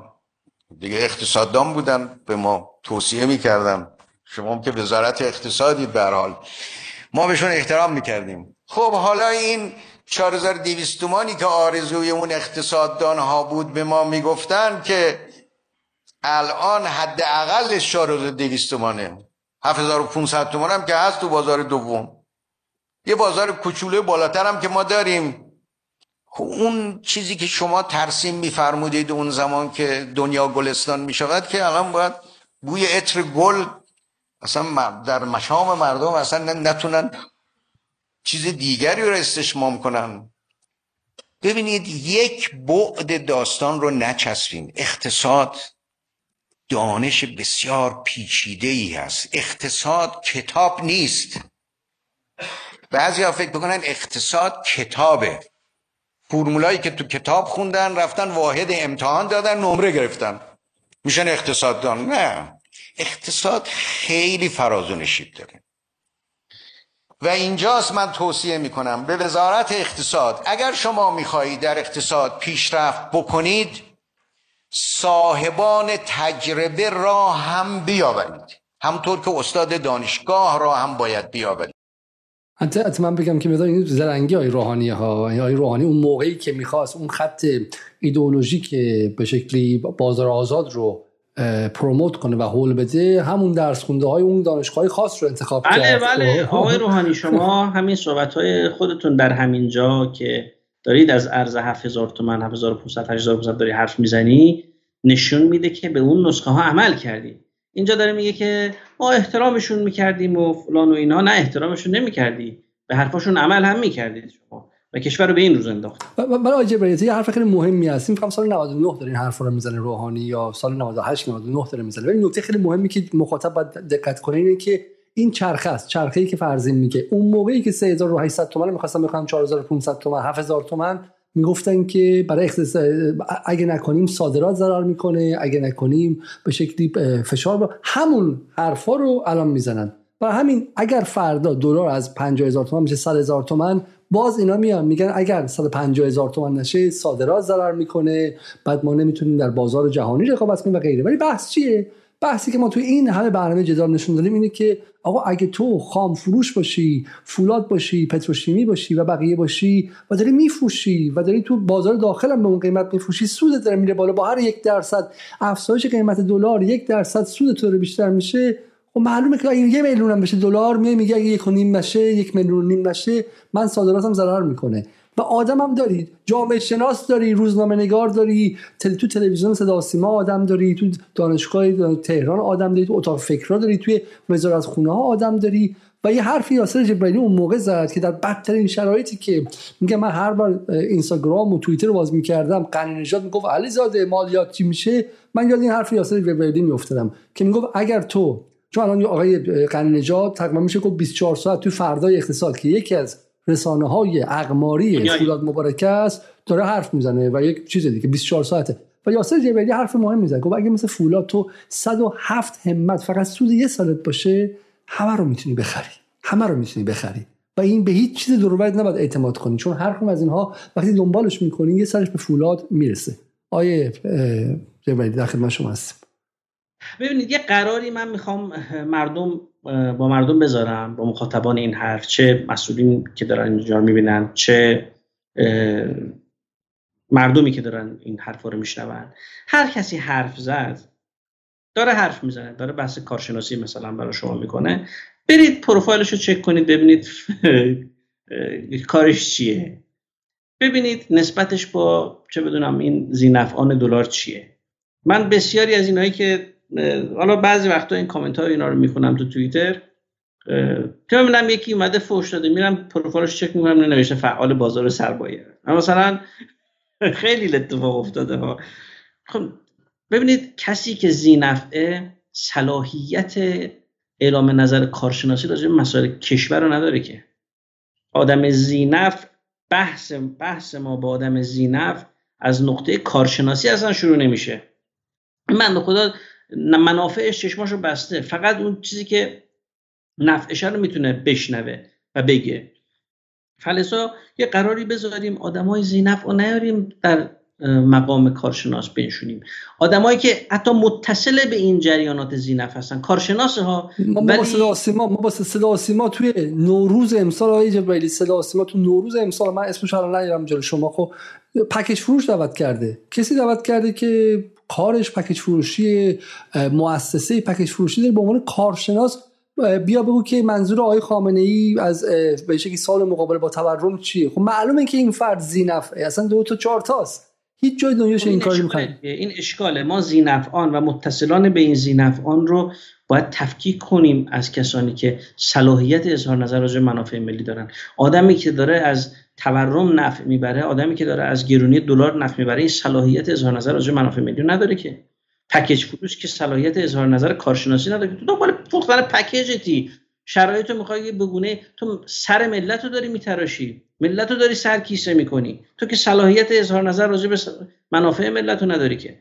دیگه اقتصاددان بودن، به ما توصیه میکردن، شما هم که وزارت اقتصادید، به هر حال ما بهشون احترام میکردیم. خب حالا این چهار هزار و دویست تومانی که آرزوی اون اقتصاددان ها بود به ما میگفتن که الان حد اقلش چهار هزار و دویست تومانه، هفت هزار و پانصد تومان هم که هست تو بازار دوم، یه بازار کوچوله بالاتر هم که ما داریم. اون چیزی که شما ترسیم میفرمودید اون زمان که دنیا گلستان میشود، که الان باید بوی عطر گل اصلا در مشام مردم اصلا نتونن چیز دیگری رو استشمام کنن. ببینید یک بعد داستان رو نچسبیم. اقتصاد دانش بسیار پیچیده‌ای هست. اقتصاد کتاب نیست. بعضیا فکر میکنن اقتصاد کتابه، فرمولایی که تو کتاب خوندن رفتن واحد امتحان دادن نمره گرفتن میشن اقتصاددان. نه، اقتصاد خیلی فراز و نشیب داره و اینجاست من توصیه میکنم به وزارت اقتصاد، اگر شما میخواهید در اقتصاد پیشرفت بکنید، صاحبان تجربه را هم بیاورید، همطور که استاد دانشگاه را هم باید بیاورید. حتی اتمام بگم که می‌دونم این زرنگی های روحانی ها، های روحانی اون موقعی که میخواست اون خط ایدئولوژیک به شکلی بازار آزاد رو پروموت کنه و هول بده، همون درس خونده های اون دانشگاه خاص رو انتخاب بله کرد. بله بله آقای روحانی، شما همین صحبت های خودتون در همین جا که دارید از ارز هفت هزار تومان، هفت هزار و پانصد، هشت هزار و پانصد داری حرف میزنی، نشون میده که به اون نسخه ها عمل کردی. اینجا داره میگه که ما احترامشون میکردیم و فلان و اینا. نه، احترامشون نمیکردی، به حرفاشون عمل هم میکردید شما و کشور رو به این روز انداخت. برای آجه برایت یه حرف خیلی مهمی هستیم. فهم سال نود و نه داره این حرف رو میزنه روحانی، یا سال نود و هشت نود و نه داره میزنه. ولی نکته خیلی مهمی که مخاطب باید دقت کنه اینه که این چرخه است، چرخه‌ای که فرزین میگه. اون موقعی که سه هزار و هشتصد تومان می‌خواستن بخوام چهار هزار و پانصد تومان، هفت هزار تومان میگفتن که برای اقتصاد اگه نکنیم صادرات ضرر میکنه، اگه نکنیم به شکلی فشار با... همون حرفا رو الان میزنن. برای همین اگر فردا دلار از پنجاه هزار تومان میشه صد هزار تومان، باز اینا میان میگن اگر صد و پنجاه هزار تومان نشه صادرات ضرر میکنه، بعد ما نمیتونیم در بازار جهانی رقابت کنیم و غیره. ولی بحث چیه؟ بحثی که ما توی این همه برنامه جدال نشون دادیم اینه که آقا اگه تو خام فروش باشی، فولاد باشی، پتروشیمی باشی و بقیه باشی و داری میفروشی و داری تو بازار داخل هم به اون قیمت میفروشی، سودت داره میره بالا. با هر یک درصد افزایش قیمت دلار یک درصد سودت تو بیشتر میشه. خب معلومه که اگه یه میلیون هم بشه دلار، میای میگه اگه یک و نیم نشه، یک میلیون نیم نشه، من صادراتم ضرر میکنه. و آدم هم دارید، جامعه شناس داری، روزنامه نگار داری، تل... تو تلویزیون صدا و سیما آدم داری، تو دانشگاه تهران آدم داری، تو اتاق فکرها داری، توی وزارت خونه ها آدم داری. و یه حرفی یاسر جبیلی اون موقع زد که در بدترین شرایطی که میگه من هر بار اینستاگرام و توییتر رو باز میکردم، قنی نژاد میگفت علیزاده مالیات چی میشه، من یاد این حرف یاسر جبیلی میافتادم که میگفت اگر تو، چون الان آقای قنی نژاد تقریبا میشه گفت بیست و چهار ساعت تو فردای اقتصاد که یکی از رسانه های اقماری فولاد مبارکه است داره حرف میزنه و یک چیز دیگه بیست و چهار ساعته. و یاسر جبیلی حرف مهم میزنه، گفت اگه مثل فولاد تو صد و هفت همت فقط سود یه سالت باشه، همه رو میتونی بخری، همه رو میتونی بخری و این به هیچ چیز دور و برت نباید اعتماد کنی، چون هر کدوم از اینها وقتی دنبالش میکنی یه سرش به فولاد میرسه. آیه جبیلی در خدمت شما هستم. ببینید یه قراری من میخوام مردم با مردم بذارم، با مخاطبان این حرف، چه مسئولین که دارن اینجا میبینن، چه مردمی که دارن این حرفا رو میشنون. هر کسی حرف زد داره حرف میزنه، داره بحث کارشناسی مثلا برای شما میکنه، برید پروفایلش رو چک کنید ببینید کارش چیه، ببینید نسبتش با چه بدونم این ذی‌نفعان دلار چیه. من بسیاری از اینایی که حالا بعضی وقتا این کامنت ها اینا رو میخونم تو توییتر که میبینم یکی اومده فحش داده، میرم پروفایلش چک میکنم نوشته فعال بازار سرمایه، مثلا خیلی اتفاق افتاده ها. خب ببینید کسی که ذینفعه صلاحیت اعلام نظر کارشناسی راجع به مسائل کشور رو نداره که. آدم ذینفع، بحث بحث ما با آدم ذینفع از نقطه کارشناسی اصلا شروع نمیشه. من خدا منافعش چشماشو بسته، فقط اون چیزی که نفعش رو میتونه بشنوه و بگه. فلسا یه قراری بذاریم آدمای ذینفع رو نیاریم در مقام کارشناس بنشونیم، آدمایی که حتی متصل به این جریانات ذینفع هستن، کارشناس‌ها. ما با صدا و سیما ما با صدا و سیما توی نوروز امسال آقای جبیلی، صدا و سیما تو نوروز امسال، من اسمش الان نمیارم جلوی شما، خب پکیج فروش دعوت کرده، کسی دعوت کرده که کارش پکیج فروشی، مؤسسه پکیج فروشی داره، به عنوان کارشناس بیا بگو که منظور آقای خامنه‌ای از به شکلی سال مقابله با تورم چیه. خب معلومه که این فرد ذینفعه، اصلا دو تا چهار تاست، هیچ جای دنیاش این کارو میکنه. این اشکاله. ما ذینفعان و متصلان به این ذینفعان رو باید تفکیک کنیم از کسانی که صلاحیت اظهار نظر راجع به منافع ملی دارن. آدمی که داره از تورم نفع میبره، آدمی که داره از گرونی دلار نفع میبره، این صلاحیت اظهار نظر راجع به منافع ملی نداره که. پکیج فروش که صلاحیت اظهار نظر کارشناسی نداره. تو دنبال فروختن پکیجتی، شرایطو میخوای به گونه، تو سر ملتو داری میتراشی، ملتو داری سرکیسه میکنی، تو که صلاحیت اظهار نظر راجع به منافع ملتو نداری که.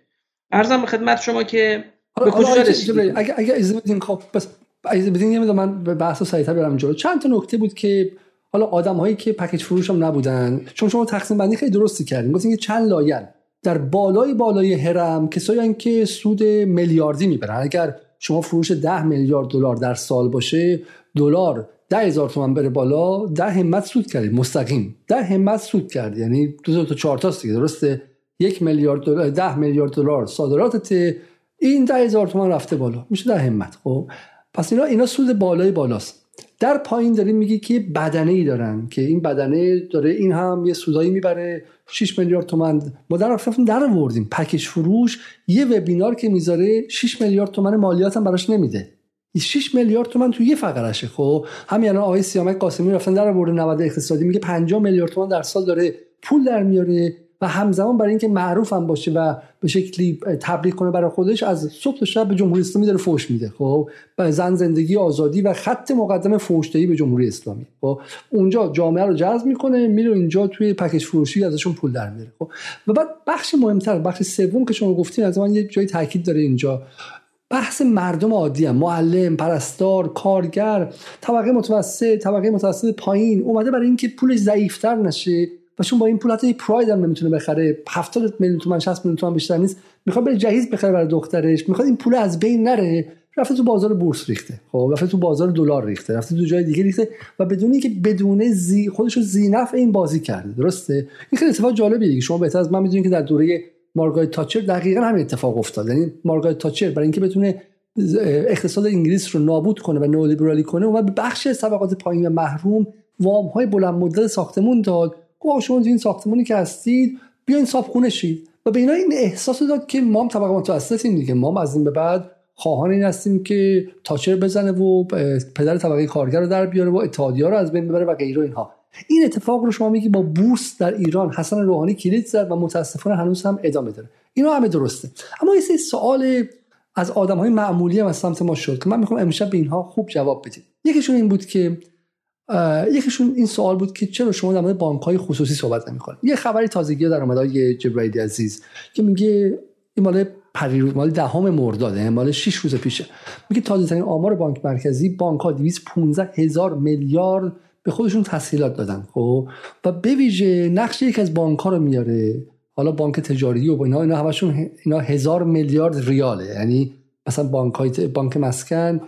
عرضم به خدمت شما که به کجا رسیدیم. اگه اگه اجازه بدین، خب بس اجازه بدین نمیدونم من به بحثو سریعتر برم جلو. چند تا نکته بود که حالا آدمهایی که پکیج فروش هم نبودن، چون شما تقسیم بندی خیلی درستی کردین، گفتین که چند لایه در بالای بالای هرم کسایین که سود میلیاردی میبرن. اگر شما فروش ده میلیارد دلار در سال باشه، دلار ده هزار تومان بره بالا، ده همت سود کردی، مستقیم ده همت سود کردی، یعنی دو تا چهار تاست دیگه، درسته؟ یک میلیارد دلار، ده میلیارد دلار صادراتت، این ده هزار تومان رفته بالا، میشه ده همت. خب پس اینا اینا سود بالای بالاست. در پایین داریم میگی که بدنه‌ای دارن که این بدنه داره، این هم یه سودایی میبره، شش میلیارد تومان ما در رفتیم در آوردیم. پکیج فروش یه وبینار که میذاره، شش میلیارد تومان مالیات هم براش نمیده، شش میلیارد تومان تو یه فقرشه. خب همین الان آقای سیامک قاسمی رفتن در آورده نود اقتصادی، میگه پنجاه میلیارد تومان در سال داره پول در میاره و همزمان برای اینکه معروف هم باشه و به شکلی تبلیغ کنه برای خودش، از صبح تا شب به جمهوری اسلامی داره فحش میده. خب زن، زندگی، آزادی و خط مقدم فحش دهی به جمهوری اسلامی. خب اونجا جامعه رو جذب میکنه، میره اینجا توی پکیج فروشی ازشون پول در میاره. خب و بعد بخش مهمتر، بخش سوم که شما گفتین، از من یه جای تاکید داره اینجا، بحث مردم عادی هم. معلم، پرستار، کارگر، طبقه متوسط، طبقه متوسط پایین اومده برای اینکه پولش ضعیف‌تر نشه و چون با این پول حتی پراید هم نمیتونه بخره، هفتاد میلیون تومان، شصت میلیون تومان بیشتر نیست، میخواد بره جهیز بخره برای دخترش، میخواد این پول از بین نره، رفته تو بازار بورس ریخته، خب رفته تو بازار دلار ریخته، رفته تو جای دیگه ریخته و بدون اینکه بدون زی خودشو ذینفع این بازی کرده، درسته؟ این خیلی اتفاق جالبیه دیگه. شما بهتر از من میدونید که در دوره مارگارت تاچر دقیقاً همین اتفاق افتاد. یعنی مارگارت تاچر برای اینکه بتونه اقتصاد انگلیس رو نابود کنه و نئولیبرالی کنه، اومد به بخش طبقات پایین و محروم وام‌های بلند مدت ساختمون داد. خب شما این ساختمانی که هستید بیاین صاحبخونه شید و به اینا این احساس داد که ما هم طبقه متوسطیم دیگه، ما هم از این به بعد خواهان این هستیم که تاچر بزنه و پدر طبقه کارگر رو در بیاره و اتحادیه‌ها رو از بین ببره و غیره اینها. این اتفاق رو شما میگی با بورس در ایران حسن روحانی کلید زد و متاسفانه هنوز هم ادامه داره. اینا همه درسته، اما این سوال از آدم‌های معمولی هم از سمت ما شد که من می‌خوام امشب به اینها خوب جواب بدید. یکیشون این بود که یکیشون این سوال بود که چرا شما در مورد بانک‌های خصوصی صحبت نمی‌کنید. یه خبری تازگی در اومده آقای جبرئیلی عزیز که میگه این مال پریروز، مال دهم مرداد، این مال شش روز پیشه، میگه تازه‌ترین آمار بانک مرکزی، بانک‌ها دویست و پانزده هزار میلیارد به خودشون تسهیلات دادن. خب و به ویژه نقش یک از بانک‌ها رو میاره، حالا بانک تجاری و اینا، اینا همشون اینا هزار میلیارد ریاله، یعنی مثلا بانک‌های بانک مسکن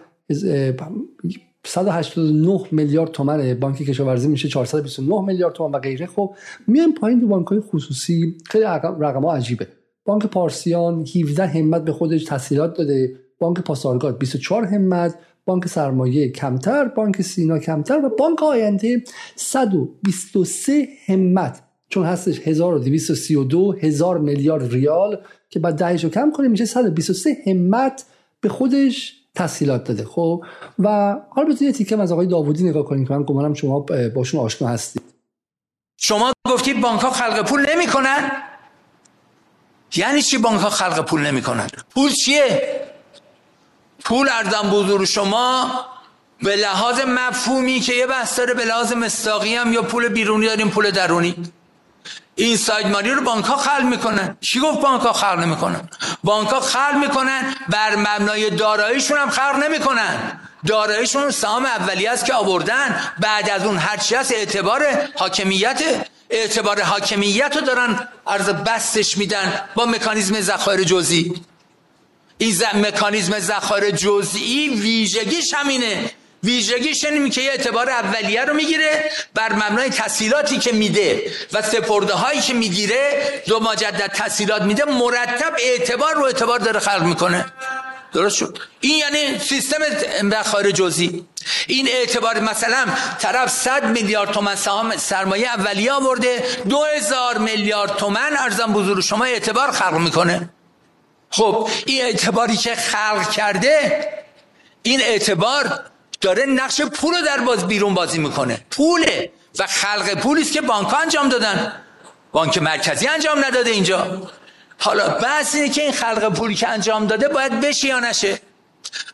صد و هشتاد و نه میلیارد تومنه، بانک کشاورزی میشه چهارصد و بیست و نه میلیارد تومن و غیره. خب میایم پایین تو بانک‌های خصوصی، خیلی رقم‌ها عجیبه. بانک پارسیان هفده همت به خودش تسهیلات داده، بانک پاسارگاد بیست و چهار همت، بانک سرمایه کمتر، بانک سینا کمتر و بانک آینده صد و بیست و سه همت، چون هستش هزار و دویست و سی و دو هزار میلیارد ریال که بعد دهش رو کم کنیم میشه صد و بیست و سه همت به خودش تسهیلات داده. خب و حالا بذارید یه تیکه از آقای داوودی نگاه کنید که من گمانم شما باشون آشنا هستید. شما گفتید بانک ها خلق پول نمی‌کنن؟ یعنی چی بانک ها خلق پول نمی‌کنن؟ پول چیه؟ پول ارزم بزرگ شما به لحاظ مفهومی که یه بحث داره، به لحاظ مصداقی هم یا پول بیرونی داریم پول درونی. این سایدمانی رو بانک ها خلق میکنن. چی گفت بانک ها خلق نمیکنن؟ بانک ها خلق میکنن، بر مبنای داراییشون هم خلق نمیکنن. داراییشون سهام اولیه است که آوردن، بعد از اون هر چی هست اعتبار حاکمیت، اعتبار حاکمیت رو دارن عرض بستش میدن با مکانیزم ذخایر جزئی. این مکانیزم ذخایر جزئی ویژگیش همینه، ویژگیش اینه که اعتبار اولیه رو میگیره بر مبنای تسهیلاتی که میده و سپرده هایی که میگیره، دو مجدد تسهیلات میده، مرتب اعتبار رو اعتبار داره خلق میکنه. درست شد؟ این یعنی سیستم ذخایر جزئی. این اعتبار مثلا طرف صد میلیارد تومان سهام سرمایه اولیه آورده، دو هزار میلیارد تومان ارزم بزرگ شما اعتبار خلق میکنه. خب این اعتباری که خلق کرده، این اعتبار داره نقش پول رو در باز بیرون بازی میکنه. پوله و خلق پولی است که بانک‌ها انجام دادن، بانک مرکزی انجام نداده اینجا. حالا بحث اینه که این خلق پولی که انجام داده باید بشه یا نشه.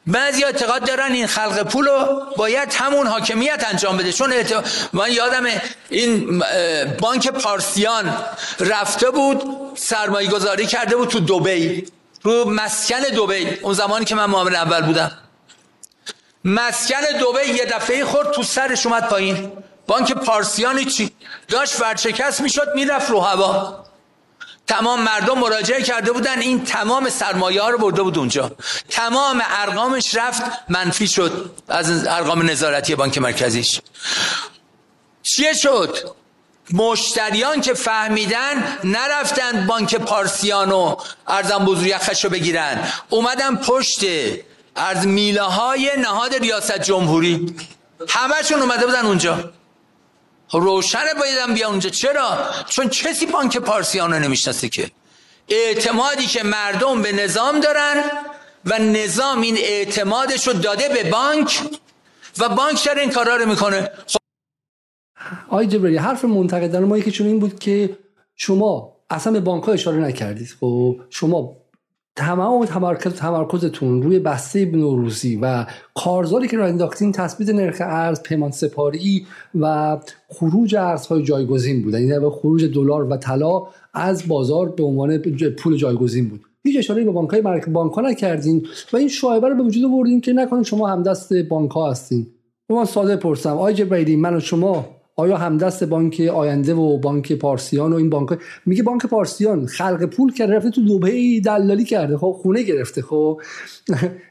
بعضی اعتقاد دارن این خلق پول رو باید همون حاکمیت انجام بده، چون اعتقاد... من یادمه این بانک پارسیان رفته بود سرمایه گذاری کرده بود تو دبی، رو مسکن دبی، اون زمانی که من معامل اول بودم. مسکن دبی یه دفعه خورد تو سرش اومد پایین. بانک پارسیانی چی؟ داشت ورشکست میشد، میرفت رو هوا. تمام مردم مراجعه کرده بودن، این تمام سرمایه ها رو برده بود اونجا، تمام ارقامش رفت منفی شد از ارقام نظارتی بانک مرکزیش. چیه شد؟ مشتریان که فهمیدن نرفتن بانک پارسیانو ارزم بزرگ یخش رو بگیرن، اومدن پشت از میله های نهاد ریاست جمهوری، همه‌شون اومده بودن اونجا. روشن بایدن بیا اونجا. چرا؟ چون کسی بانک پارسیان رو نمیشناسه که. اعتمادی که مردم به نظام دارن و نظام این اعتمادش رو داده به بانک و بانک داره این کارا رو میکنه. آی جبریلی، حرف منتقدان ما یکی چون این بود که شما اصلا به بانک ها اشاره نکردید. خب شما تمام تمرکز تمرکزتون روی بسته نوروزی و کارزاری که راه انداختین تثبیت نرخ ارز، پیمان سپاری و خروج ارزهای جایگزین بود، یعنی به خروج دلار و طلا از بازار به عنوان پول جایگزین بود. هیچ اشاره‌ای به بانک‌های مرکزی بانک‌ها نکردین و این شایعه رو به وجود آوردین که نکنین شما همدست بانک‌ها هستین. من ساده پرسم آقای جبیلی، من و شما آیا همدست بانک آینده و بانک پارسیان و این بانک؟ میگه بانک پارسیان خلق پول کرده، رفته تو دبی دلالی کرده، خب خونه گرفته. خب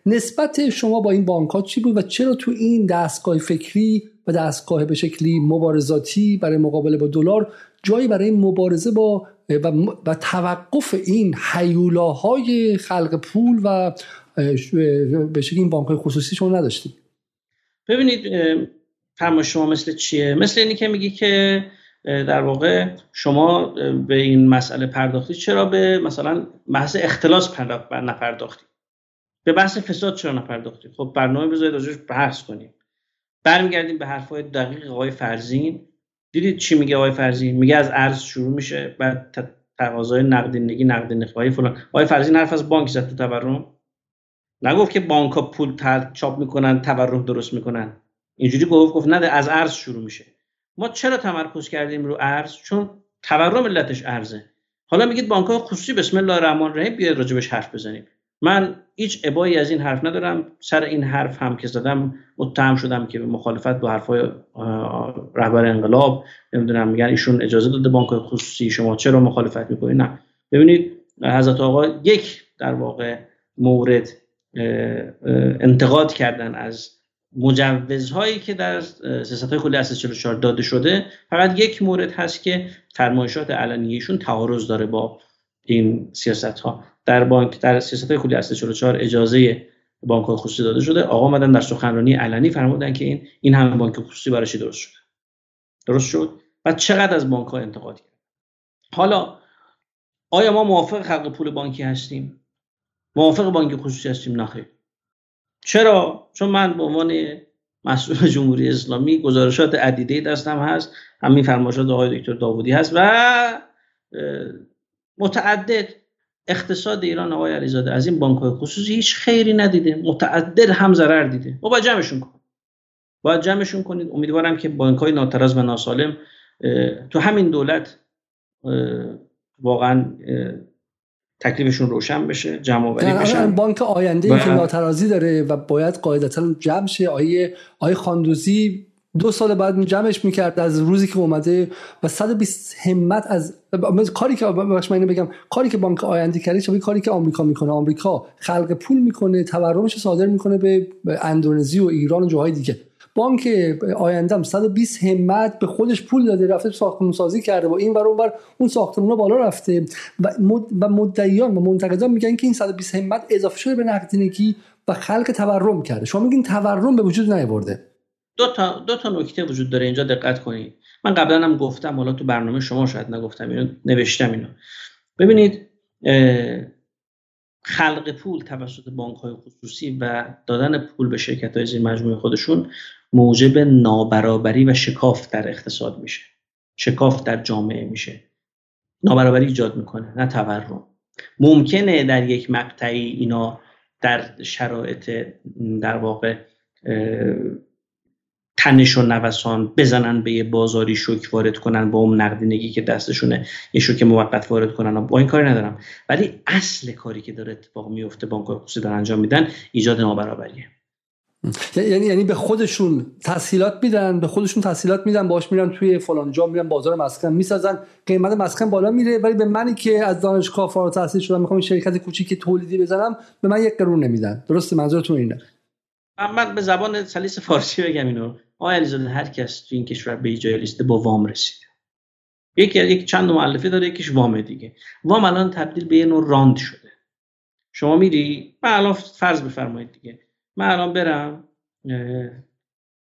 نسبت شما با این بانک ها چی بود و چرا تو این دستگاه فکری و دستگاه به شکلی مبارزاتی برای مقابله با دلار جایی برای مبارزه با و, و توقف این هیولاهای خلق پول و به شکلی این بانک های خصوصی شما نداشتید؟ ببینید فرما شما مثل چیه؟ مثل اینی که میگی که در واقع شما به این مسئله پرداختی، چرا به مثلا بحث اختلاس نپرداختی؟ به بحث فساد چرا نپرداختی؟ خب برنامه بذارید راجعش بحث کنیم. برمیگردیم به حرفای دقیق آقای فرزین. دیدید چی میگه آقای فرزین؟ میگه از ارز شروع میشه، بعد تقاضای نقدینگی، نقدینگی های فلان. آقای فرزین حرف از بانک زد تو تورم، نگفت که بانک ها پول چاپ میکنن تورم درست میکنن. اینجوری گفت گفت نه از ارز شروع میشه. ما چرا تمرکز کردیم رو ارز؟ چون تورم علتش ارزه. حالا میگید بانک‌ها خصوصی، بسم الله الرحمن الرحیم بیاید راجبش حرف بزنیم. من هیچ ابایی از این حرف ندارم. سر این حرف هم که زدم متهم شدم که به مخالفت با حرفای رهبر انقلاب، نمیدونم میگن ایشون اجازه داده بانک‌های خصوصی، شما چرا مخالفت میکنید؟ نه ببینید حضرت آقا یک در واقع مورد انتقاد کردن از مجوزهایی که در سیاست‌های کلی اساس چهل و چهار داده شده، فقط یک مورد هست که فرمایشات علنیشون تعارض داره با این سیاست‌ها. در بانک در سیاست‌های کلی اساس چهل و چهار اجازه بانک‌های خصوصی داده شده. آقا اومدن در سخنرانی علنی فرمودن که این این همه بانک خصوصی برای چی درست شده. درست شد؟ بعد چقدر از بانک‌ها انتقاد کرد. حالا آیا ما موافق خلق پول بانکی هستیم؟ موافق بانک خصوصی هستیم؟ نه خیر. چرا؟ چون من به عنوان مسئول جمهوری اسلامی گزارشات عدیده‌ای دستم هست، همین فرمایشات آقای دکتر داودی هست و متعدد. اقتصاد ایران آقای علیزاده از این بانک‌های خصوصی هیچ خیری ندیده، متعدد هم ضرر دیده. ما باید جمعشون کنیم، باید جمعشون کنید. امیدوارم که بانک‌های ناتراز و ناسالم تو همین دولت واقعا تکلیفشون روشن بشه، جمع آوری بشه. بانک آینده ای که ناترازی داره و باید قاعدتاً جمع شه. آیه آیه خاندوزی دو سال بعد جمعش میکرد از روزی که اومده و صد و بیست همت از کاری که بخش من اینو بگم کاری که بانک آینده کرده چه کاری که آمریکا میکنه. آمریکا خلق پول میکنه، تورمش صادر میکنه به اندونزی و ایران و جاهای دیگه. بانک آینده هم صد و بیست همت به خودش پول داده، رفته ساختمون سازی کرده و این ور اون ور اون ساختمونا بالا رفته و و مدعیان و منتقدان میگن که این صد و بیست همت اضافه شده به نقدینگی و خلق تورم کرده. شما میگین تورم به وجود نیاورده. دو تا دو تا نکته وجود داره اینجا، دقت کنید. من قبلا هم گفتم، حالا تو برنامه شما شاید نگفتم، اینو نوشتم. اینو ببینید، خلق پول توسط بانک‌های خصوصی و دادن پول به شرکت‌های زیر مجموعه خودشون موجب نابرابری و شکاف در اقتصاد میشه، شکاف در جامعه میشه، نابرابری ایجاد میکنه، نه تورم. ممکنه در یک مقطعی اینا در شرایط در واقع تنش و نوسان بزنن به یه بازاری، شوک وارد کنن با اون نقدینگی که دستشونه، یه شوک موقت وارد کنن، با این کاری ندارم. ولی اصل کاری که داره اتفاق میفته، بانک‌های خصوصی دارن انجام میدن، ایجاد نابرابریه. یعنی یعنی به خودشون تسهیلات میدن، به خودشون تسهیلات میدن، باش میرن توی فلان جا، میرن بازار مسکن میسازن، قیمت مسکن بالا میره، ولی به منی که از دانشگاه فارغ التحصیل شدم میخوام شرکت کوچیکی تولیدی بزنم، به من یک قرون نمیدن. درسته منظورتون اینه؟ من به زبان سلیس فارسی بگم اینو، آقای علیزاده، هر کس تو این کشور به جای لیست با وام رسید. یک یک چند مؤلفه داره، یکیش وام دیگه. وام الان تبدیل به یه نوع راند شده. شما میری، من الان فرض بفرمایید دیگه، من الان برم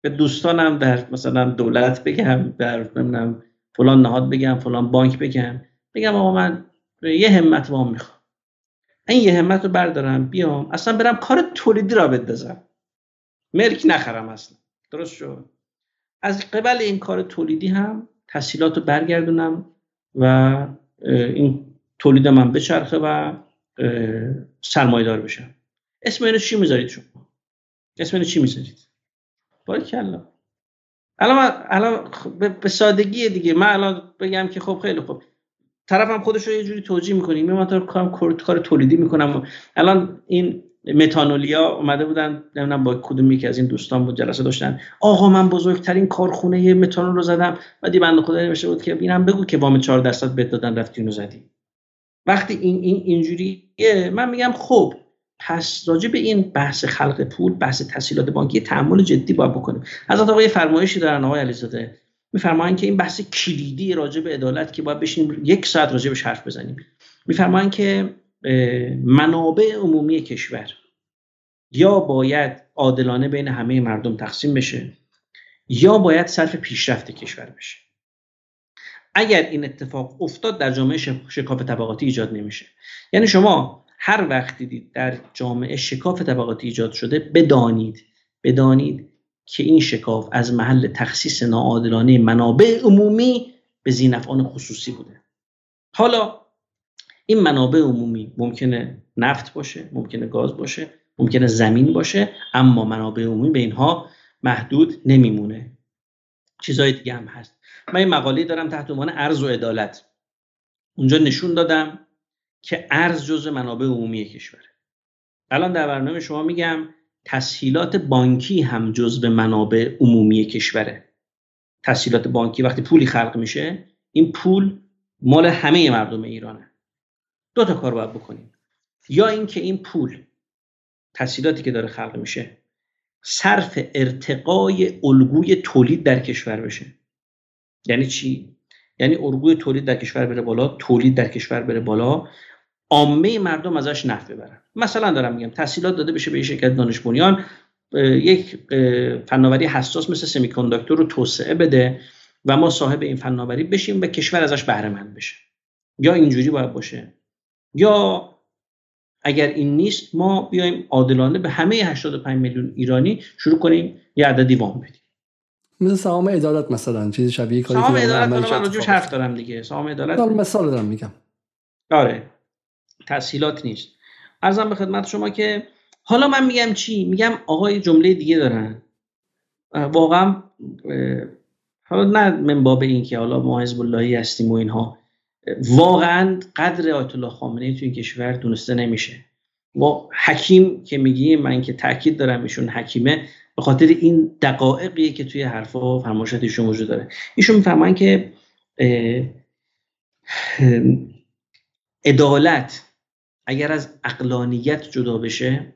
به دوستانم در مثلا دولت بگم، در نمیدونم فلان نهاد بگم، فلان بانک بگم، بگم آقا من یه همت وام میخوام. این یه همت رو بردارم بیام، اصلا برم کار تولیدی را بندازم. مرک نخرم اصلا. درست شد. از قبل این کار تولیدی هم تسهیلات رو برگردونم و این تولید من بچرخه و سرمایه‌دار بشم. اسم اینو چی میذارید شما؟ اسم اینو چی میذارید؟ باریکلا. الان الان به سادگی دیگه، من الان بگم که خب خیلی خوب، طرفم خودش رو یه جوری توجیه می‌کنه، من تا کار کار تولیدی میکنم. الان این متانولیا اومده بودن، نمیدونم با کدوم یکی از این دوستان بود، جلسه داشتن، آقا من بزرگترین کارخونه متانول رو زدم. بعدی بنده خدا نوشته بود که اینم بگو که وام چهار درصد بهت دادن، رفتی اونو زدی. وقتی این این اینجوریه، من میگم خب پس راجع به این بحث خلق پول، بحث تسهیلات بانکی تأمل جدی باید بکنیم. حضرت آقا یه فرمایشی دارن آقای علیزاده، میفرمایند که این بحث کلیدی راجع به عدالت که باید بشینیم یک ساعت راجع بهش حرف بزنیم. میفرمایند که منابع عمومی کشور یا باید عادلانه بین همه مردم تقسیم بشه یا باید صرف پیشرفت کشور بشه. اگر این اتفاق افتاد، در جامعه شکاف طبقاتی ایجاد نمیشه. یعنی شما هر وقتی دید در جامعه شکاف طبقاتی ایجاد شده، بدانید بدانید که این شکاف از محل تخصیص ناعادلانه منابع عمومی به ذی‌نفعان خصوصی بوده. حالا این منابع عمومی ممکنه نفت باشه، ممکنه گاز باشه، ممکنه زمین باشه، اما منابع عمومی به اینها محدود نمیمونه. چیزهای دیگه هم هست. من این مقاله دارم تحت عنوان ارز و عدالت. اونجا نشون دادم که ارز جزء منابع عمومی کشوره. الان در برنامه شما میگم تسهیلات بانکی هم جزء منابع عمومی کشوره. تسهیلات بانکی وقتی پولی خلق میشه، این پول مال همه مردم ایرانه. دو تا کار باید بکنیم، یا اینکه این پول، تسهیلاتی که داره خلق میشه، صرف ارتقای الگوی تولید در کشور بشه. یعنی چی؟ یعنی الگوی تولید در کشور بره بالا، تولید در کشور بره بالا، عامه مردم ازش نفع ببرن. مثلا دارم میگم تسهیلات داده بشه به یک شرکت دانش بنیان، یک فناوری حساس مثل سمی کانداکتور رو توسعه بده و ما صاحب این فناوری بشیم و کشور ازش بهره مند بشه. یا اینجوری باید باشه. یا اگر این نیست ما بیایم عادلانه به همه هشتاد و پنج میلیون ایرانی شروع کنیم یه عددی وام بدیم، مثل سهام عدالت مثلا، چیز شبیه کاری که سهام عدالت من راجعش حرف دارم دیگه. سهام عدالت مثال دارم میگم، آره تسهیلات نیست. عرضم به خدمت شما که حالا من میگم چی؟ میگم آقای جمله دیگه دارن واقعا، حالا نه من باب این که حالا ما حزب اللهی هستیم و اینها، واقعا قدر آیت الله خامنه‌ای تو این کشور دونسته نمیشه. ما حکیم که میگیم، من که تاکید دارم ایشون حکیمه به خاطر این دقایقیه که توی حرفا و فرمایشاتشون وجود داره. ایشون میفهمن که عدالت اگر از عقلانیت جدا بشه،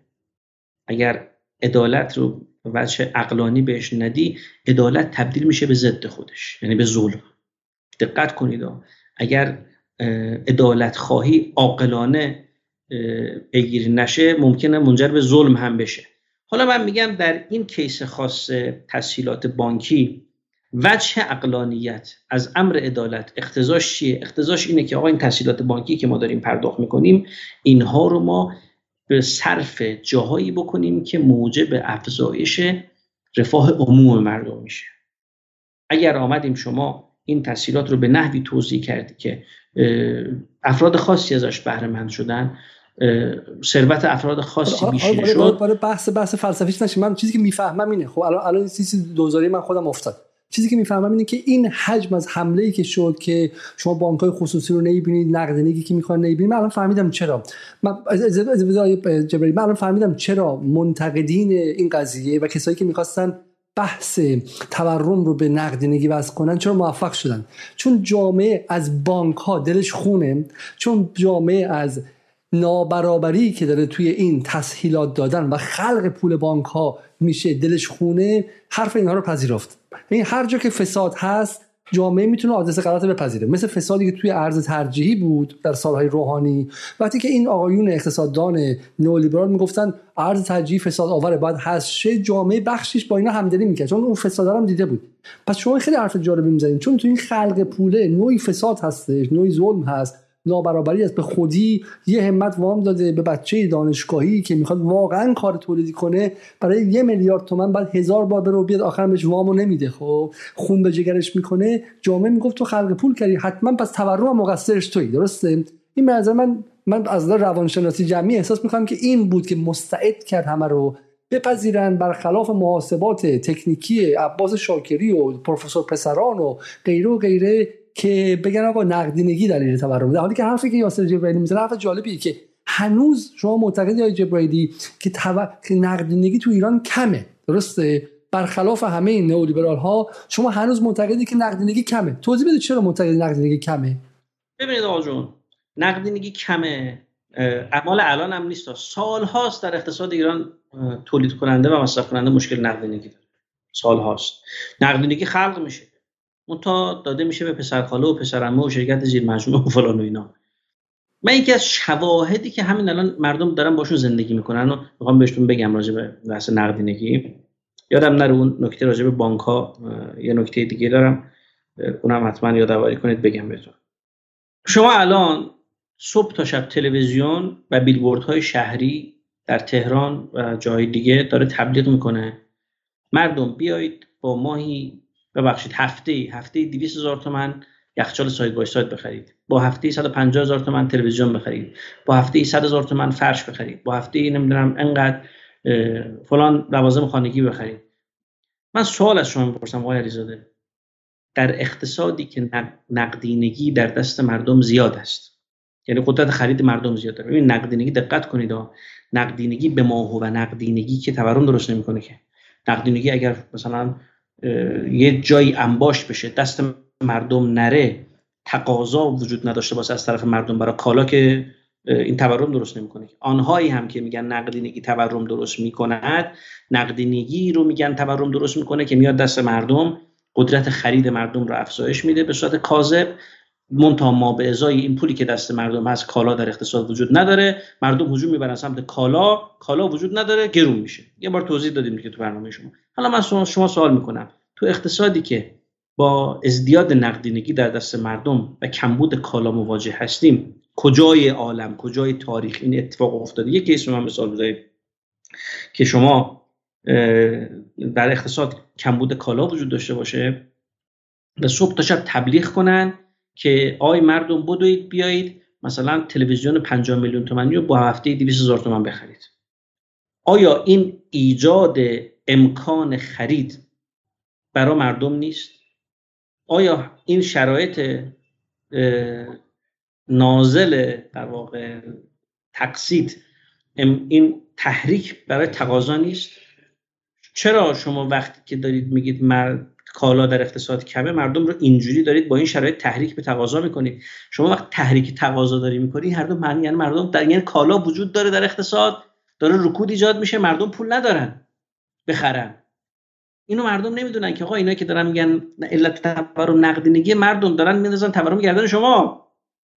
اگر عدالت رو وجه عقلانی بهش ندی، عدالت تبدیل میشه به ضد خودش، یعنی به ظلم. دقت کنید، اگر عدالت خواهی عاقلانه پیگیری نشه ممکنه منجر به ظلم هم بشه. حالا من میگم در این کیس خاص تسهیلات بانکی وجه عقلانیت از امر عدالت اختزاش چیه؟ اختزاش اینه که آقا این تسهیلات بانکی که ما داریم پرداخت میکنیم اینها رو ما به صرف جاهایی بکنیم که موجب افزایش رفاه عموم مردم میشه. اگر آمدیم شما این تسهیلات رو به نحوی توزیع کردی که افراد خاصی ازش بهره مند شدن، ثروت افراد خاصی بیشتر شد. برای بحث بحث فلسفیش نشه، من چیزی که میفهمم اینه. خب الان الان چیزی دوزاری من خودم افتاد. چیزی که میفهمم اینه که این حجم از حمله‌ای که شد که شما بانک‌های خصوصی رو نمی‌بینید، نقدینگی که می‌خوان نمی‌بینید. من الان فهمیدم چرا. من از جبری من الان فهمیدم چرا منتقدین این قضیه و کسایی که می‌خواستن بحث تورم رو به نقدینگی وصل کنن چرا موفق شدن. چون جامعه از بانک‌ها دلش خونه، چون جامعه از نابرابری که داره توی این تسهیلات دادن و خلق پول بانک‌ها میشه دلش خونه، حرف اینها رو پذیرفت. این هر جا که فساد هست جامعه میتونه آدرس غلط بپذیره، مثل فسادی که توی ارز ترجیحی بود در سالهای روحانی، وقتی که این آقایون اقتصاددان نئولیبرال میگفتن ارز ترجیحی فساد آوره باید هست شه، جامعه بخشش با اینا همدلی میکرد چون اون فساد رو هم دیده بود. پس شما خیلی حرف جالبی میزنید، چون توی این خلق پوله نوعی فساد هستش، نوعی ظلم هست، نابرابری است. به خودی یه همت وام داده به بچه دانشگاهی که میخواد واقعا کار تولیدی کنه، برای یه میلیارد تومن بعد هزار بار بره و بیاد آخرم بهش وامو نمیده، خب خون به جگرش میکنه. جامعه میگفت تو خلق پول کردی حتما پس تورم مقصرش تویی، درسته؟ این به نظر من من از نظر روانشناسی جمعی احساس میکنم که این بود که مستعد کرد همه رو بپذیرن، برخلاف محاسبات تکنیکی عباس شاکری و پروفسور پسران و غیره و غیره که بگن آقا نقدینگی دلیل تورم، در حالی که حرفی که یاسر جبیلی میزنه حرف جالبیه که هنوز شما معتقدید آقای جبیلی که, تو... که نقدینگی تو ایران کمه، درسته؟ برخلاف همه این نئولیبرال ها شما هنوز معتقدید که نقدینگی کمه. توضیح بده چرا معتقدید نقدینگی کمه؟ ببینید آقا جون، نقدینگی کمه اعمال الان هم نیست، سال هاست در اقتصاد ایران تولید کننده و مصرف کننده مشکل نقدینگی داره، سال هاست نقدینگی خلق میشه اون تا داده میشه به پسرخاله و پسرعمه و شرکت زیر مجموعه و فلان و اینا. من یکی از شواهدی که همین الان مردم دارن باشون زندگی میکنن و میخوام بهشون بگم راجع به بحث نقدینگی، یادم نره اون نکته راجع به بانک ها یه نکته دیگه دارم اونم حتما یادآوری کنید بگم بهتون. شما الان صبح تا شب تلویزیون و بیلبوردهای شهری در تهران و جای دیگه داره تبلیغ میکنه مردم بیایید با ماهی ببخشید هفته هفته دویست هزار تومان یخچال ساید بای ساید بخرید، با هفته صد و پنجاه هزار تومان تلویزیون بخرید، با هفته صد هزار تومان فرش بخرید، با هفته نمیدونم انقدر فلان لوازم خانگی بخرید. من سوال از شما میپرسم آقای علیزاده، در اقتصادی که نقدینگی در دست مردم زیاد است، یعنی قدرت خرید مردم زیاد داره، ببین نقدینگی دقت کنید ها، نقدینگی به ما هو و نقدینگی که تورم درست نمیکنه که. نقدینگی اگر مثلا یه جایی انباشت بشه دست مردم نره، تقاضا وجود نداشته باشه از طرف مردم برای کالا، که این تورم درست نمیکنه. آنهایی هم که میگن نقدینگی تورم درست میکند، نقدینگی رو میگن تورم درست میکنه که میاد دست مردم، قدرت خرید مردم رو افزایش میده به صورت کاذب، منتها ما به ازای این پولی که دست مردم هست کالا در اقتصاد وجود نداره، مردم هجوم میبرن سمت کالا، کالا وجود نداره گرون میشه. یه بار توضیح دادیم که تو برنامه شما. حالا من شما سوال میکنم، تو اقتصادی که با ازدیاد نقدینگی در دست مردم و کمبود کالا مواجه هستیم، کجای عالم، کجای تاریخ این اتفاق افتاده؟ یکی اسم من مثال بزنید که شما در اقتصاد کمبود کالا وجود داشته باشه و صبح تا شب تبلیغ کنن که آی مردم بدوید بیایید مثلا تلویزیون پنجاه میلیون تومانی رو با هفته دویست هزار تومان بخرید. آیا این ایجاد امکان خرید برای مردم نیست؟ آیا این شرایط نازل در واقع تقسیط، این تحریک برای تقاضا نیست؟ چرا شما وقتی که دارید میگید مرد کالا در اقتصاد کمه، مردم رو اینجوری دارید با این شرایط تحریک به تقاضا میکنید؟ شما وقت تحریک تقاضا داری میکنید، هر دو معنی، یعنی مردم در، یعنی کالا وجود داره در اقتصاد، داره رکود ایجاد میشه، مردم پول ندارن بخرن. اینو مردم نمیدونن که آقا اینا که دارن میگن علت تورم نقدینگی، مردم دارن میندازن تورم گردن شما،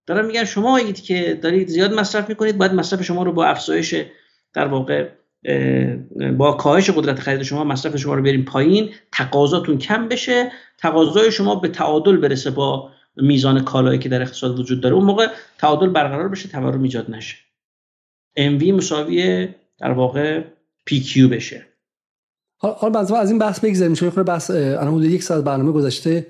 دارن میگن شما هایید که دارید زیاد مصرف میکنید، باید مصرف شما رو با افزایش در واقع با کاهش قدرت خرید شما مصرف شما رو بریم پایین، تقاضاتون کم بشه، تقاضای شما به تعادل برسه با میزان کالایی که در اقتصاد وجود داره، اون موقع تعادل برقرار بشه، تورم ایجاد نشه، ام وی مساوی در واقع پی کیو بشه. حالا باز از این بحث بگذریم، چون خود بحث الان یک ساعت برنامه گذشته.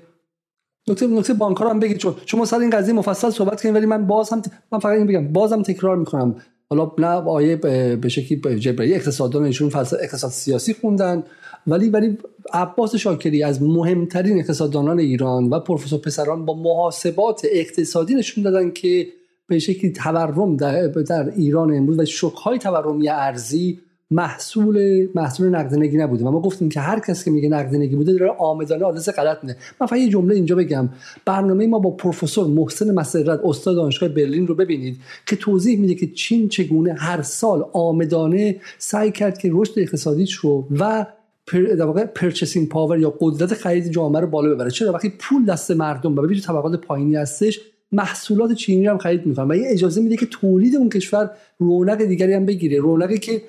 نکته نکته بانک‌ها هم بگید، چون شما سر این قضیه مفصل صحبت کردین، ولی من باز هم ت... من فقط اینو بگم، بازم تکرار میکنم، حالا نه آیه به شکلی جبرایی اقتصاددان، ایشون فلسفه اقتصاد سیاسی خوندن، ولی ولی عباس شاکری از مهمترین اقتصاددانان ایران و پروفسور پسران با محاسبات اقتصادی نشون دادن که به شکلی تورم در, در ایران امروز و شوک‌های تورمی ارزی محصول محصول نقدینگی نبوده. و ما گفتیم که هر کسی که میگه نقدینگی بوده داره آمدانه آدرس غلط میده. من فقط یه جمله اینجا بگم، برنامه ما با پروفسور محسن مسرت استاد دانشگاه برلین رو ببینید که توضیح میده که چین چگونه هر سال آمدانه سعی کرد که رشد اقتصادیش رو و در واقع پرچسینگ پاور یا قدرت خرید جامعه رو بالا ببره. چرا؟ وقتی پول دست مردم و ببینید طبقات پایینی هستش، محصولات چینی رو هم خرید میکنن و این اجازه میده که تولید اون کشور رونق دیگری هم بگیره، رونقی که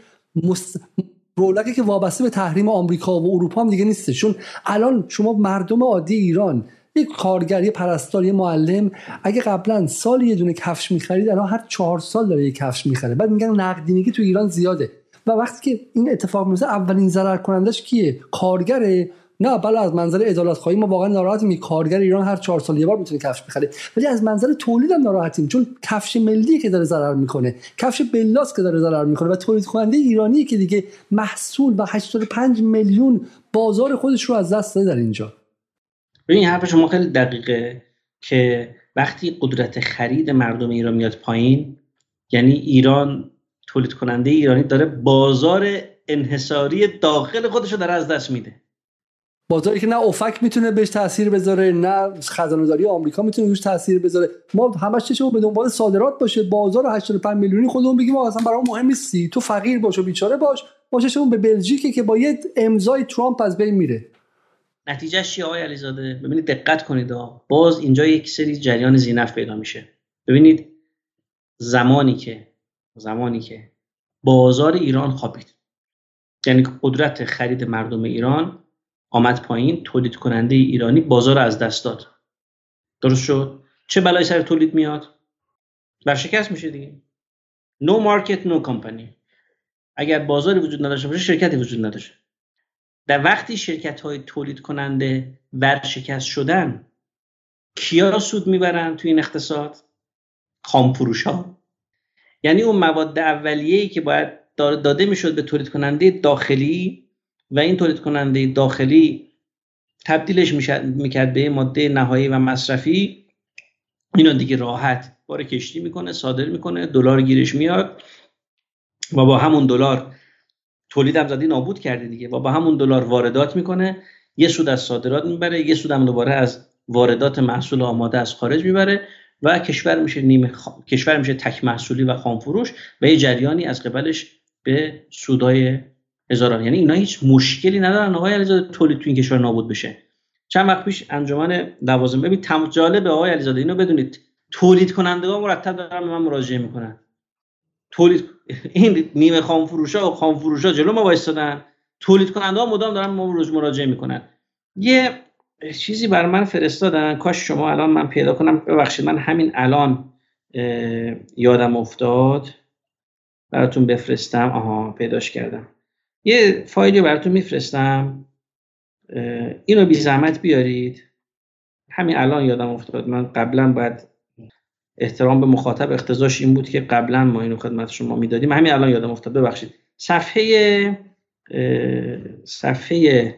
مست... رولگی که وابسته به تحریم آمریکا و اروپا هم دیگه نیست. چون الان شما مردم عادی ایران، یک کارگر، یک پرستار، یک معلم، اگه قبلا سال یه دونه کفش می‌خرید، الان هر چهار سال داره یک کفش می‌خره. بعد میگن نقدینگی تو ایران زیاده. و وقتی که این اتفاق میفته، اولین ضرر کنندش کیه؟ کارگره. نه بالا از منظر عدالت خواهی ما واقعا ناراحتیم که کارگر ایران هر چهار سال یه بار میتونه کفش بخره، ولی از منظر تولید هم ناراحتیم، چون کفش ملی که داره ضرر میکنه، کفش بلاس که داره ضرر میکنه و تولید کننده ایرانی که دیگه محصول و هشتاد و پنج میلیون بازار خودش رو از دست داده در اینجا. ببین حرف شما خیلی دقیقه که وقتی قدرت خرید مردم ایران میاد پایین، یعنی ایران، تولید کننده ایرانی داره بازار انحصاری داخل خودش رو داره از دست میده، بازاری که نه اوپک میتونه بهش تاثیر بذاره، نه خزانه‌داری آمریکا میتونه روش تاثیر بذاره. ما همش چه به دنبال صادرات باشه، بازار هشتاد و پنج میلیونی خودمون بگیم ما اصلا برام مهم نیستی، تو فقیر باش و بیچاره باش، باششون به بلژیک که با یه امضای ترامپ از بین میره. نتیجهش چیه آقای علیزاده؟ ببینید دقت کنید آقا، باز اینجا یک سری جریان زینف پیدا میشه. ببینید زمانی که زمانی که بازار ایران خوابید، یعنی قدرت خرید مردم ایران آمد پایین، تولید کننده ایرانی بازار از دست داد. درست شد؟ چه بلایی سر تولید میاد؟ ورشکست میشه دیگه. No market no company. اگر بازاری وجود نداشته باشه، شرکتی وجود نداشته. در وقتی شرکت‌های تولید کننده ورشکست شدن، کیا سود میبرن تو این اقتصاد؟ خام فروش‌ها. یعنی اون مواد اولیه‌ای که باید داده میشد به تولید کننده داخلی و این تولید کننده داخلی تبدیلش میکرد به ماده نهایی و مصرفی، اینو دیگه راحت بار کشتی میکنه، صادر میکنه، دلار گیرش میاد و با همون دلار تولید هم زدی نابود کرده دیگه، و با همون دلار واردات میکنه، یه سود از صادرات میبره، یه سود هم دوباره از واردات محصول آماده از خارج میبره و کشور میشه نیمه خام... کشور میشه تک محصولی و خام فروش و یه جریانی از قبلش به سودای هزاران. یعنی اینا هیچ مشکلی ندارن آقای علیزاده تولید تو این کشور نابود بشه. چند وقت پیش انجمن لوازم، ببین تم جالب آقای علیزاده، اینو بدونید، تولید کننده‌ها مرتب دارن به من مراجعه میکنن، تولید این نیمه خام فروشا و خام فروشا جلو ما وایسادن، تولید کننده‌ها مدام دارن ما روز مراجعه میکنن. یه چیزی بر من فرستادن، کاش شما الان من پیدا کنم، ببخشید من همین الان یادم افتاد براتون بفرستم. آها پیداش کردم، یه فایلی براتون میفرستم، اینو بی زحمت بیارید. همین الان یادم افتاد، من قبلا باید احترام به مخاطب، اختزاش این بود که قبلا ما اینو خدمت شما میدادیم. همین الان یادم افتاد، ببخشید. صفحه صفحه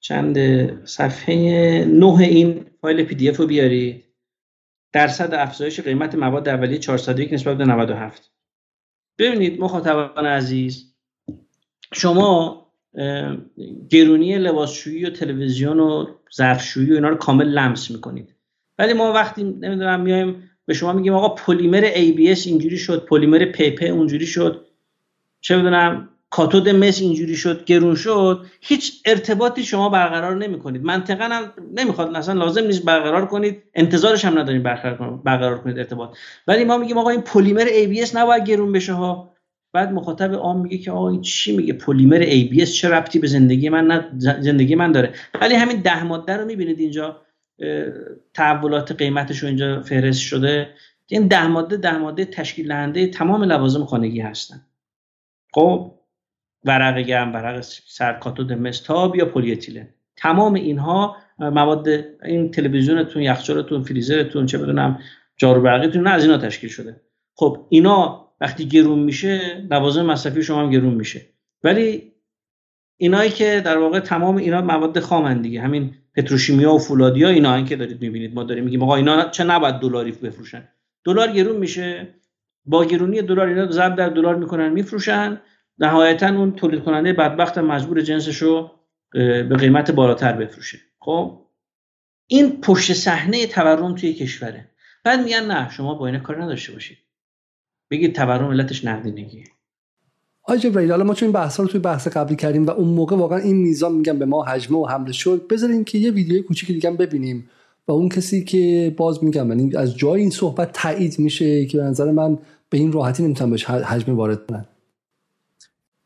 چند صفحه نه این فایل پی دی اف رو بیارید. درصد افزایش قیمت مواد اولیه چهارصد و یک نسبت به نود و هفت. ببینید مخاطبان عزیز، شما گرونی لباسشویی و تلویزیون و ظرفشویی و اینا رو کامل لمس میکنید، ولی ما وقتی نمیدونم میایم به شما میگیم آقا پلیمر ای بی اس اینجوری شد، پلیمر پیپه اونجوری شد، چه میدونم کاتود مس اینجوری شد، گرون شد، هیچ ارتباطی شما برقرار نمی‌کنید. منطقاً هم نمیخواد، مثلا لازم نیست برقرار کنید، انتظارش هم ندارید برقرار برقرار کنید ارتباط. ولی ما میگیم آقا این پلیمر ای بی اس نباید گرون بشه ها. بعد مخاطب عام میگه که آقا این چی میگه، پلیمر ای بی اس چه ربطی به زندگی من نه زندگی من داره. ولی همین ده ماده رو میبینید اینجا تحولات قیمتش رو اینجا فهرست شده. این ده ماده ده ماده تشکیل دهنده تمام لوازم خانگی هستن. خب ورق گرم، ورق سرد، کاتود مس، تاب یا پلی اتیلن، تمام اینها مواد، این تلویزیونتون، یخچالتون، فریزرتون، چه بدونم جاروبرقیتون از اینا تشکیل شده. خب اینا وقتی گرون میشه، لوازم مصرفی شما هم گرون میشه. ولی اینایی که در واقع تمام اینا مواد خامن دیگه، همین پتروشیمیا و فولادیا، اینایی که دارید میبینید، ما داریم میگیم آقا اینا چه نباید دلاری بفروشن، دلار گرون میشه، با گرونی دلار اینا ضرب در دلار میکنن میفروشن، نهایتا اون تولید کننده بدبخت مجبور جنسشو به قیمت بالاتر بفروشه. خب این پشت صحنه تورم توی کشوره. بعد میگن نه شما با اینا کار نداشته باشید، بگید تورم علتش نقدینگیه. آقای جبرئیل، حالا ما چون این بحثا رو توی بحث قبلی کردیم و اون موقع واقعا این میزان میگم به ما حجمه و حمله شد، بذارین که یه ویدیوی کوچیک دیگه هم ببینیم و اون کسی که باز میگم من از جای این صحبت تایید میشه که به نظر من به این راحتی نمیتونم بهش حجمه وارد کنم.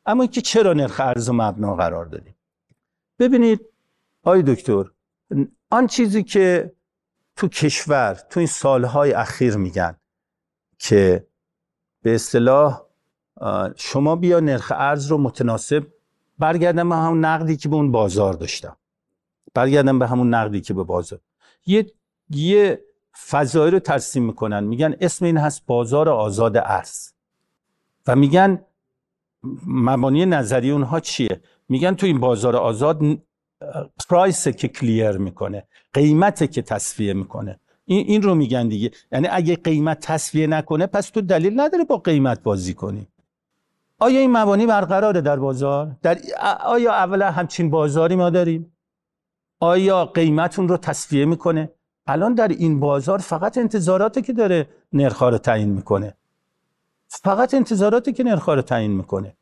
اما اینکه چرا نرخ ارز و مبنا قرار دادیم؟ ببینید آقای دکتر، آن چیزی که تو کشور تو این سالهای اخیر میگن که به اصطلاح شما بیا نرخ ارز رو متناسب، برگردم به همون نقدی که به اون بازار داشتم، برگردم به همون نقدی که به بازار، یه یه فضایی رو ترسیم میکنن، میگن اسم این هست بازار آزاد ارز و میگن مبانی نظری اونها چیه؟ میگن تو این بازار آزاد پرایسه که کلیر میکنه، قیمته که تصفیه میکنه، این این رو میگن دیگه. یعنی اگه قیمت تصفیه نکنه پس تو دلیل نداره با قیمت بازی کنی. آیا این مبانی برقراره در بازار؟ در آیا اولا همچین بازاری ما داریم؟ آیا قیمتون رو تصفیه میکنه؟ الان در این بازار فقط انتظاراته که داره نرخ‌ها رو تعیین میکنه، فقط انتظاراتی که نرخ‌ها رو تعیین میکنه.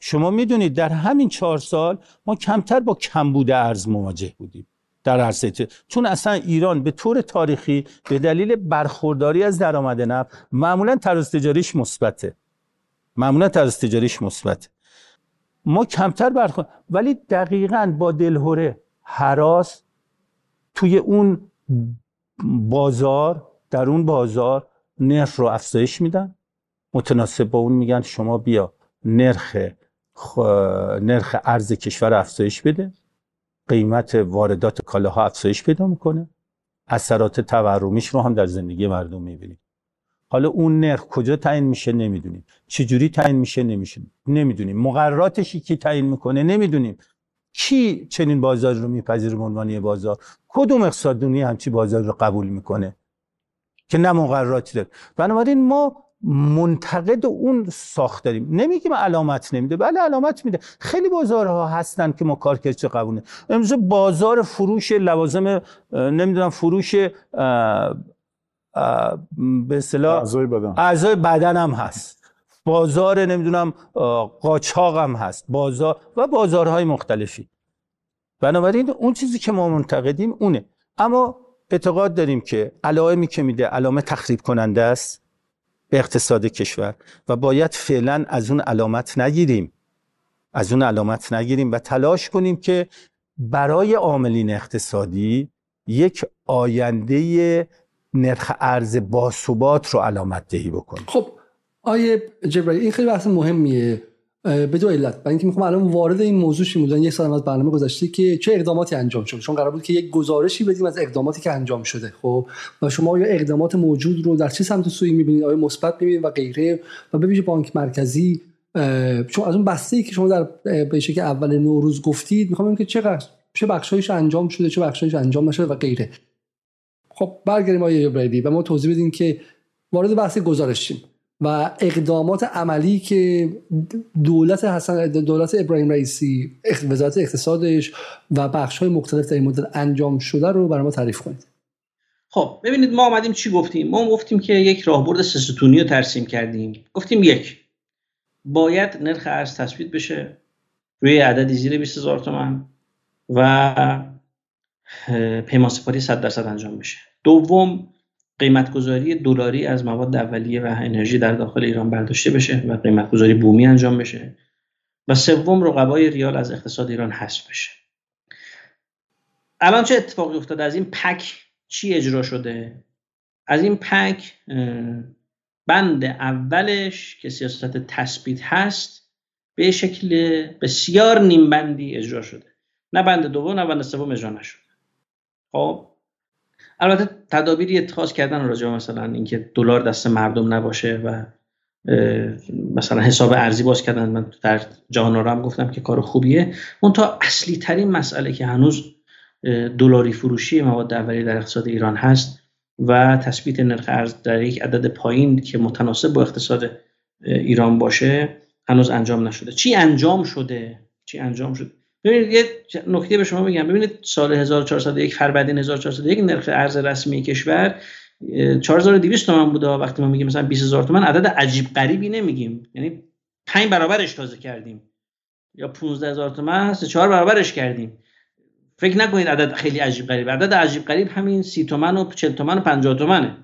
شما میدونید در همین چهار سال ما کمتر با کمبود ارز مواجه بودیم در عرصه، چون اصلا ایران به طور تاریخی به دلیل برخورداری از درآمد نفت معمولا تراز تجاریش مثبته، معمولا تراز تجاریش مثبته، ما کمتر برخورد. ولی دقیقاً با دلهره هراس توی اون بازار، در اون بازار نرخ رو افزایش میدن متناسب با اون، میگن شما بیا نرخ خ... نرخ ارز کشور افزایش بده، قیمت واردات کالاها افزایش پیدا میکنه، اثرات تورمیش رو هم در زندگی مردم میبینیم. حالا اون نرخ کجا تعیین میشه نمیدونیم، چجوری تعیین میشه نمیدونیم، نمیدونیم مقرراتشی کی تعیین میکنه نمیدونیم، کی چنین بازار رو میپذیره به عنوان بازار، کدوم اقتصاددانی همچی بازار رو قبول میکنه که نه مقرراتی داره. بنابراین ما منتقد اون ساخت داریم. نمیگیم علامت نمیده، بله علامت میده. خیلی بازارها هستن که ما کارکرد قبونه. امروز بازار فروش لوازم، نمیدونم فروش به اصطلاح اعضای بدن، اعضای بدن هم هست، بازار نمیدونم قاچاق هم هست، بازار و بازارهای مختلفی. بنابراین اون چیزی که ما منتقدیم اونه. اما اعتقاد داریم که علائمی که میده علامه تخریب کننده است به اقتصاد کشور و باید فعلا از اون علامت نگیریم، از اون علامت نگیریم و تلاش کنیم که برای عاملین اقتصادی یک آینده نرخ ارز باثبات رو علامت دهی بکنه. خب آیه جبرایی این خیلی بحث مهمیه به دو علت. برای اینکه میخوام الان وارد این موضوع شیم، بودن یک سال از برنامه گذشته که چه اقداماتی انجام شده، چون قرار بود که یک گزارشی بدیم از اقداماتی که انجام شده. خب و شما یا اقدامات موجود رو در چه سمت و سویی میبینید، آیا مثبت میبینید و غیره، و ببینید بانک مرکزی چون از اون بسته‌ای که شما در به شکل اول نوروز گفتید میخوام ببینم که چقدر چه بخشایش انجام شده، چه بخشایش انجام نشده و غیره. خب برگردیم آیه جبرایی و ما توضیح بدیم که وارد بحث گزارش شیم و اقدامات عملی که دولت حسن دولت ابراهیم رئیسی، وزارت اقتصادش و بخش‌های مختلف در این مدت انجام شده رو برای ما تعریف کنید. خب ببینید ما اومدیم چی گفتیم؟ ما گفتیم که یک راهبرد سه ستونی رو ترسیم کردیم. گفتیم یک، باید نرخ ارز تثبیت بشه روی عددی زیر بیست هزار تومان و پیمانسپاری صد درصد انجام بشه. دوم، قیمت‌گذاری دلاری از مواد اولیه و انرژی در داخل ایران برداشته بشه و قیمت‌گذاری بومی انجام بشه. و سوم، رقبای ریال از اقتصاد ایران حذف بشه. الان چه اتفاقی افتاده؟ از این پک چی اجرا شده؟ از این پک بند اولش که سیاست تثبیت هست به شکل بسیار نیمبندی اجرا شده. نه بند دوم نه بند سوم اجرا نشده. خب البته تدابیری اتخاذ کردن راجع به مثلا اینکه دلار دست مردم نباشه و مثلا حساب ارزی باز کردن، من در جانورا هم گفتم که کار خوبیه. اون تا اصلی ترین مسئله که هنوز دلاری فروشی مواد اولیه در اقتصاد ایران هست و تثبیت نرخ ارز در یک عدد پایین که متناسب با اقتصاد ایران باشه هنوز انجام نشده. چی انجام شده؟ چی انجام شده؟ ببینید یه نکته به شما میگم. ببینید سال هزار و چهارصد و یک فروردین هزار و چهارصد و یک نرخ ارز رسمی کشور چهار هزار و دویست تومان بوده. وقتی ما میگیم مثلا بیست هزار تومان عدد عجیب غریبی نمیگیم، یعنی پنج برابرش تازه کردیم یا پانزده هزار تومان هست چهار برابرش کردیم. فکر نکنید عدد خیلی عجیب غریبه. عدد عجیب غریب همین سی تومان و چهل تومان و پنجاه تومانه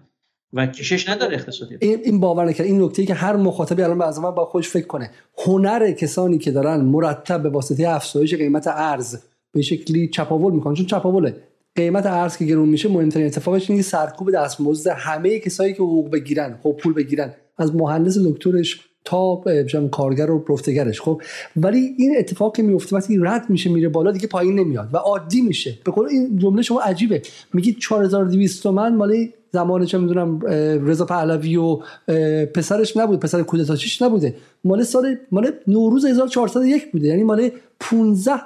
و کشش نداره اقتصادی. این باور نکرد. این نکته‌ای که هر مخاطبی الان باز من با خودش فکر کنه، هنر کسانی که دارن مرتب به واسطه افزایش قیمت ارز به شکلی چپاول میکنن، چون چپاوله قیمت ارز که گرون میشه مهمترین اتفاقش اینه سرکوب دستمزد همه کسایی که حقوق بگیرن، خب پول بگیرن، از مهندس دکترش تا مثلا کارگر و پروفتگرش. خب ولی این اتفاقی میفته وقتی رد میشه میره بالا دیگه پایین نمیاد و عادی میشه. به قول این جمله شما عجیبه، میگید چهار هزار و دویست تومان مال زمانه چه میدونم رضا پهلوی و پسرش نبود، پسر کودتاچیش نبوده، مال سال مال نوروز هزار و چهارصد و یک بوده، یعنی مال پانزده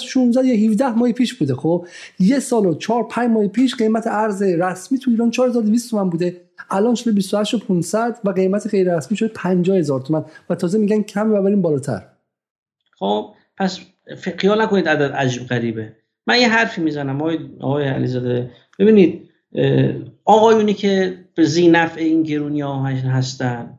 شانزده یا هفده ماه پیش بوده. خب یه سال و چهار پنج ماه پیش قیمت ارز رسمی تو ایران چهار هزار و دویست تومان بوده، الان شده بیست و هشت هزار و پانصد و قیمت غیر رسمی شده پنجاه هزار تومان و تازه میگن کم ببریم بالاتر. خب پس خیال نکنید عدد عجیب غریبه. من یه حرفی میزنم آقای آقای علیزاده، ببینید آقایونی که به زینفع این گرونی ها هستن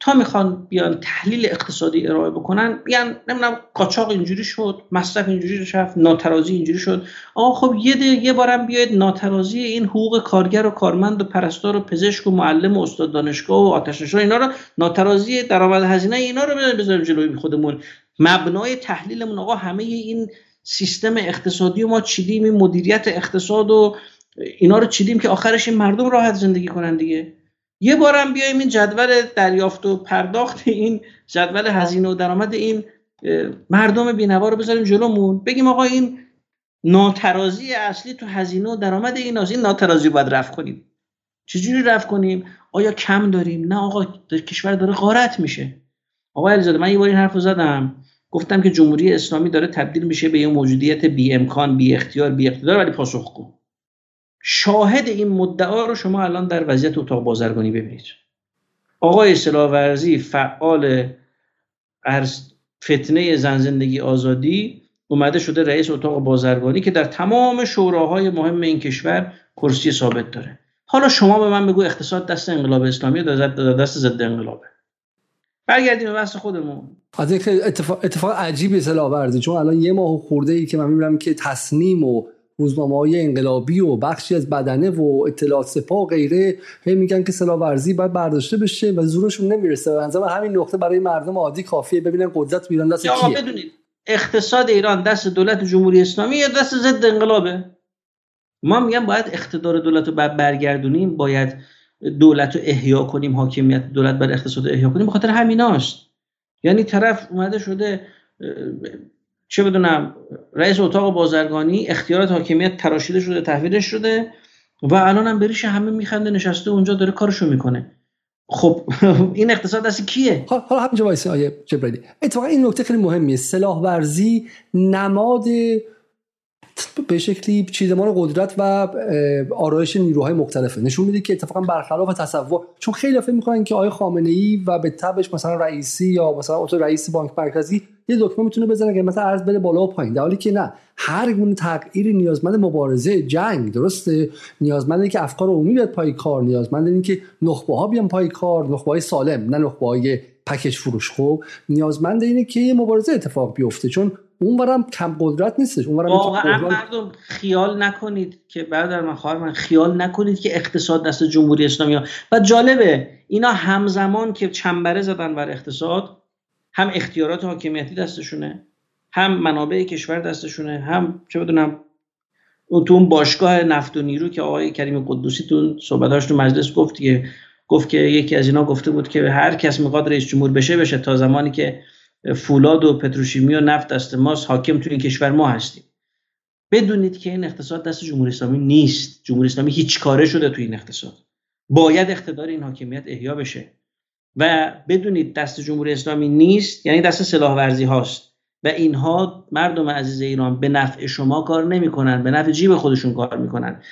تا میخوان بیان تحلیل اقتصادی ارائه بکنن بیان نمیدونم قاچاق اینجوری شد، مصرف اینجوری شد، ناترازی اینجوری شد. آقا خب یه یه بارم بیاید ناترازی این حقوق کارگر و کارمند و پرستار و پزشک و معلم و استاد دانشگاه و آتش‌نشان اینا رو، ناترازی درآمد هزینه اینا رو بذاریم جلوی خودمون. مبنای تحلیلمون آقا همه این سیستم اقتصادی ما چیدیم، این مدیریت اقتصاد و اینا رو چیدیم که آخرش این مردم راحت زندگی کنن دیگه. یه بارم بیایم این جدول دریافت و پرداخت، این جدول هزینه و درآمد این مردم بینوا رو بذاریم جلومون، بگیم آقا این ناترازی اصلی تو هزینه و درآمد این از این ناترازی باید رفع کنیم. چجوری رفع کنیم؟ آیا کم داریم؟ نه آقا در کشور داره غارت میشه. آقا علیزاده من یه بار این حرفو زدم، گفتم که جمهوری اسلامی داره تبدیل میشه به یه موجودیت بی امکان، بی اختیار، بی اقتدار ولی پاسخگو. شاهد این مدعا رو شما الان در وضعیت اتاق بازرگانی ببینید. آقای سلاحورزی فعال فتنه زن زندگی آزادی اومده شده رئیس اتاق بازرگانی که در تمام شوراهای مهم این کشور کرسی ثابت داره. حالا شما به من بگو اقتصاد دست انقلاب اسلامی در دست ضد انقلابه. برگردیم به بحث خودمون. از یک اتفاق, اتفاق عجیبی سلاحورزی، چون الان یه ماه خورده ای که من میبینم که تصمیم و روزنامه‌های انقلابی و بخشی از بدنه و اطلاعات سپاه و غیره هی میگن که سلاحورزی باید برداشته بشه و زورشون نمیرسه. و انظام همین نقطه برای مردم عادی کافیه ببینن قدرت ایران دست کیه. آقا بدونید اقتصاد ایران دست دولت جمهوری اسلامی یا دست ضد انقلابه؟ ما میگم باید اقتدار دولت رو برگردونیم، باید دولت رو احیا کنیم، حاکمیت دولت بر اقتصاد احیا کنیم. به خاطر همیناست. یعنی طرف اومده شده چه بدونم رئیس اتاق بازرگانی، اختیارات حاکمیت تراشیده شده، تحویلش شده و الان هم بریش همه میخنده نشسته اونجا داره کارشو میکنه. خب این اقتصاد دست کیه؟ حالا همینجا وایسه آیه جبرئیلی. اتفاقا این نکته خیلی مهمه. سلاحورزی نماد به شکلی چیدمان قدرت و آرایش نیروهای مختلفه، نشون میده که اتفاقا برخلاف تصور، چون خیلی فکر میکنن که آیه خامنه‌ای و به تبعش مثلا رئیسی یا مثلا اون رئیس بانک مرکزی یه دکمه میتونه بزنه که مثلا ارز بره بالا و پایین، در حالی که نه، هر گونه تغییری نیازمند مبارزه، جنگ، درسته، نیازمند اینه که افکار عمومی بیاد پای کار، نیازمند اینه که نخبه‌ها بیان پای کار، نخبه‌های سالم، نه نخبه‌های پکیج فروش. خب نیازمند اینه که مبارزه اتفاق بیفته، چون اونورم کم قدرت نیستش. اونورم واقعا قدرت... مردم خیال نکنید که برادر من، خواهر من، خیال نکنید که اقتصاد دست جمهوری اسلامی ها. و جالبه اینا همزمان که چنبره زدن بر اقتصاد، هم اختیارات حاکمیتی دستشونه، هم منابع کشور دستشونه، هم چه بدونم تو اون باشگاه نفت و نیرو که آقای کریم قدوسی تو صحبتاش تو مجلس گفت که گفت که یکی از اینا گفته بود که هر کس میخواد رئیس جمهور بشه بشه تا زمانی که فولاد و پتروشیمی و نفت دست ماست، حاکم تو این کشور ما هستیم. بدونید که این اقتصاد دست جمهوری اسلامی نیست. جمهوری اسلامی هیچ کاره شده تو این اقتصاد. باید اقتدار این حاکمیت احیا بشه. و بدونید دست جمهوری اسلامی نیست، یعنی دست سلاحورزی هاست و اینها مردم عزیز ایران به نفع شما کار نمی‌کنن، به نفع جیب خودشون کار می‌کنن.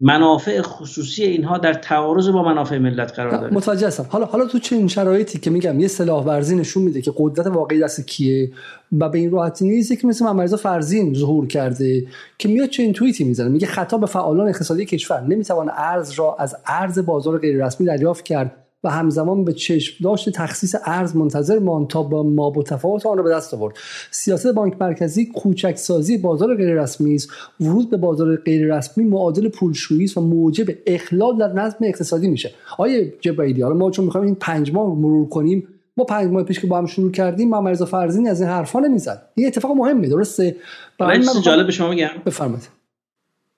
منافع خصوصی اینها در تعارض با منافع ملت قرار داره. متوجه هستم. حالا حالا تو چه شرایطی که میگم یه سلاحورزی نشون میده که قدرت واقعی دست کیه و به این راحتی نیست که مثل محمدرضا فرزین ظهور کرده که میاد چه توییتی میزنه، میگه خطاب به فعالان اقتصادی کشور، نمیتوان ارز را از ارز بازار غیر رسمی دریافت کرد و همزمان به چشم داشت تخصیص ارز منتظر مان تا با ما با تفاوت آن را به دست آورد. سیاست بانک مرکزی کوچک سازی بازار غیر رسمی است. ورود به بازار غیر رسمی معادل پولشویی است و موجب اخلال در نظم اقتصادی میشه. آیه جبیلی، حالا ما چون میخوایم این پنج ماه مرور کنیم، ما پنج ماه پیش که با هم شروع کردیم ما مرزا فرزین از این حرفا نمیزد. این اتفاق مهمه، درسته؟ من جالب شما میگم، بفرمایید.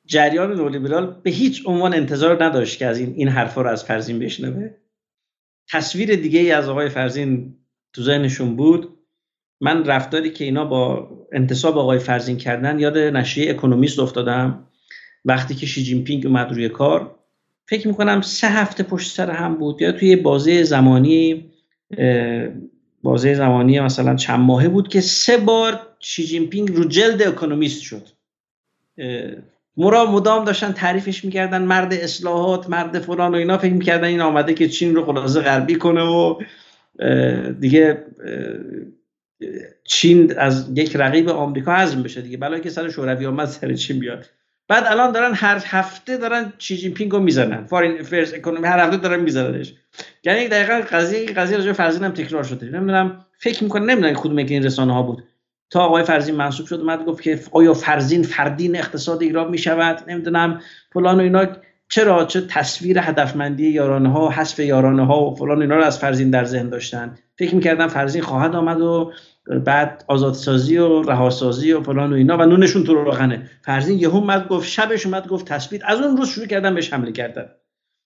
جریان نولیبرال به هیچ عنوان انتظار نداشت که از این این حرفا رو از فرزین بشنوه. تصویر دیگه ای از آقای فرزین تو ذهنشون بود. من رفتاری که اینا با انتصاب آقای فرزین کردن، یاد نشریه اکونومیست افتادم وقتی که شی جین پینگ اومد روی کار. فکر میکنم سه هفته پشت سر هم بود یا توی بازه زمانی بازه زمانی مثلا چند ماهه بود که سه بار شی جین پینگ رو جلد اکونومیست شد. مرا مدام داشتن تعریفش میکردن، مرد اصلاحات، مرد فلان و اینا. فکر میکردن این آمده که چین رو خلاصه غربی کنه و دیگه چین از یک رقیب آمریکا حذف بشه دیگه، بلای که سر شوروی آمد سر چین بیاد. بعد الان دارن هر هفته دارن شی جین پینگ رو میزنن، فارین افیرز، اکونومی، هر هفته دارن میزننش. یعنی دقیقاً قضیه قضیه راجع به فرزین هم تکرار شده. نمیدونم، فکر میکنم نمیدونم کدوم این رسانه ها بود تا آقای فرزین منصوب شد اومد گفت که آیا فرزین فردین اقتصاد ایران می شود، نمیدونم فلان و اینا. چرا چه تصویر هدفمندی یارانه ها، حذف یارانه ها و فلان اینا رو از فرزین در ذهن داشتن. فکر می‌کردن فرزین خواهد آمد و بعد آزادسازی و رهاسازی و فلان و اینا و نونشون تو روغنه. فرزین یهو اومد گفت، شبش اومد گفت تثبیت. از اون روز شروع کردن بهش حمله کردن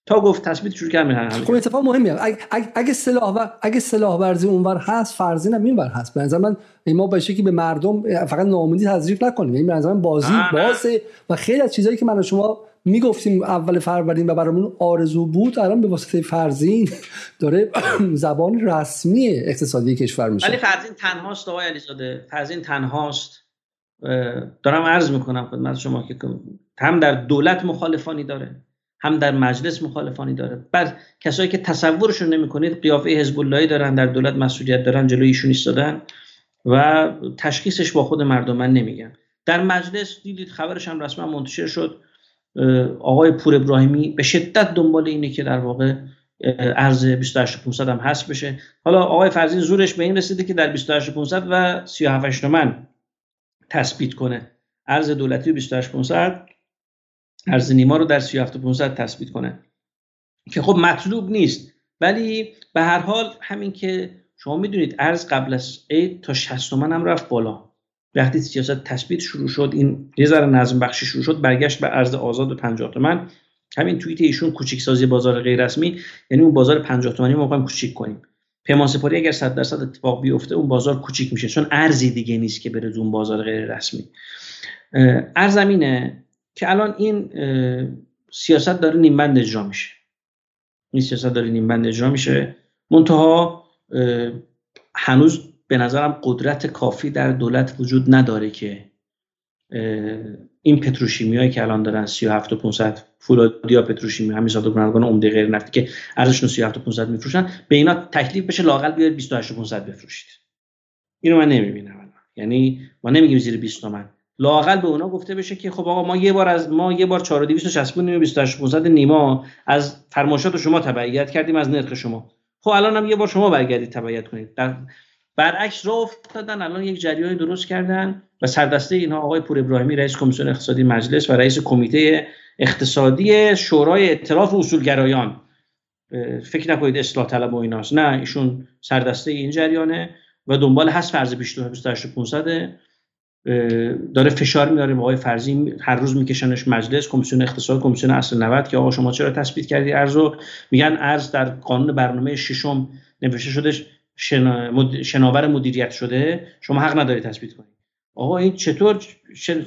تا گفت تثبیت شروع کردن. خب اتفاق مهمیه. اگه اگه سلاح اگه سلاحورزی اونور هست، فرزین هم اینور هست. به نظر من ما باید که به مردم فقط ناامیدی تزریق نکنیم. این به نظر من بازی بازه و خیلی از چیزایی که من و شما میگفتیم اول فروردین و برامون آرزو بود، الان به واسطه فرزین داره زبان رسمی اقتصادی کشور میشه. ولی فرزین تنهاست آقای علیزاده، فرزین تنهاست. دارم عرض میکنم خدمت شما که هم در دولت مخالفانی داره، هم در مجلس مخالفانی داره. بعد کسایی که تصورشون نمی‌کنید قیافه حزب اللهی دارن، در دولت مسئولیت دارن، جلوی ایشون ایستادن و تشخیصش با خود مردمان نمیگن. در مجلس دیدید خبرش هم رسما منتشر شد، آقای پور ابراهیمی به شدت دنبال اینه که در واقع ارز بیست و هشت هزار و پانصد هم حذف بشه. حالا آقای فرزین زورش به این رسیده که در بیست و هشت هزار و پانصد و سی و هفت هزار و هشتصد تومان تثبیت کنه. ارز دولتی بیست و هشت هزار و پانصد، ارز نیما رو در سی و هفت هزار و پانصد تثبیت کنه که خب مطلوب نیست. ولی به هر حال همین که شما میدونید ارز قبل از عید تا شصت تومن هم رفت بالا. وقتی سیاست تثبیت شروع شد، این یه ذره نظم بخشی شروع شد، برگشت به ارز آزاد پنجاه تومن. همین توییت ایشون کوچیک‌سازی بازار غیر رسمی، یعنی اون بازار پنجاه تومانی ما هم کوچیک کنیم. پیمانسپاری اگر صد درصد اتفاق بیفته اون بازار کوچیک میشه، چون ارزی دیگه نیست که بره اون بازار غیر رسمی. ارز زمینه که الان این سیاست داره نیم بند اجرا میشه. این سیاست داره نیم بند اجرا میشه. منتها هنوز به نظرم قدرت کافی در دولت وجود نداره که این پتروشیمیایی که الان دارن سی و هفت هزار و پانصد فولادی ها پتروشیمی همین صادر کنندگان عمده غیر نفتی که ارزششون سی و هفت هزار و پانصد میفروشن، به اینا تکلیف بشه لااقل بیارید بیست و هشت هزار و پانصد بفروشید. اینو من نمیبینم الان. یعنی ما نمیگیم زیر بیست تومن، لااقل به اونا گفته بشه که خب آقا ما یه بار از ما یه بار چهار هزار و دویست و شصت و بیست و هشت هزار و پانصد نیما از فرمایشات شما تبعیت کردیم از نرخ شما، خب الان هم یه بار شما برگردید تبعیت کنید. در برعکس راه افتادن، الان یک جریانی درست کردن و سردسته اینها آقای پور ابراهیمی رئیس کمیسیون اقتصادی مجلس و رئیس کمیته اقتصادی شورای ائتلاف اصولگرایان، فکر نکنید اصلاح طلب و ایناست، نه ایشون سردسته این جریانه و دنبال حذف ارز بیست و هشت هزار و پانصد داره فشار میاره به آقای فرزین، هر روز میکشنش مجلس، کمیسیون اقتصاد، کمیسیون اصل نود که آقا شما چرا تثبیت کردی ارزو؟ میگن ارز در قانون برنامه ششم نوشته شدش شناور مدیریت شده، شما حق نداری تثبیت کنید. آقا این چطور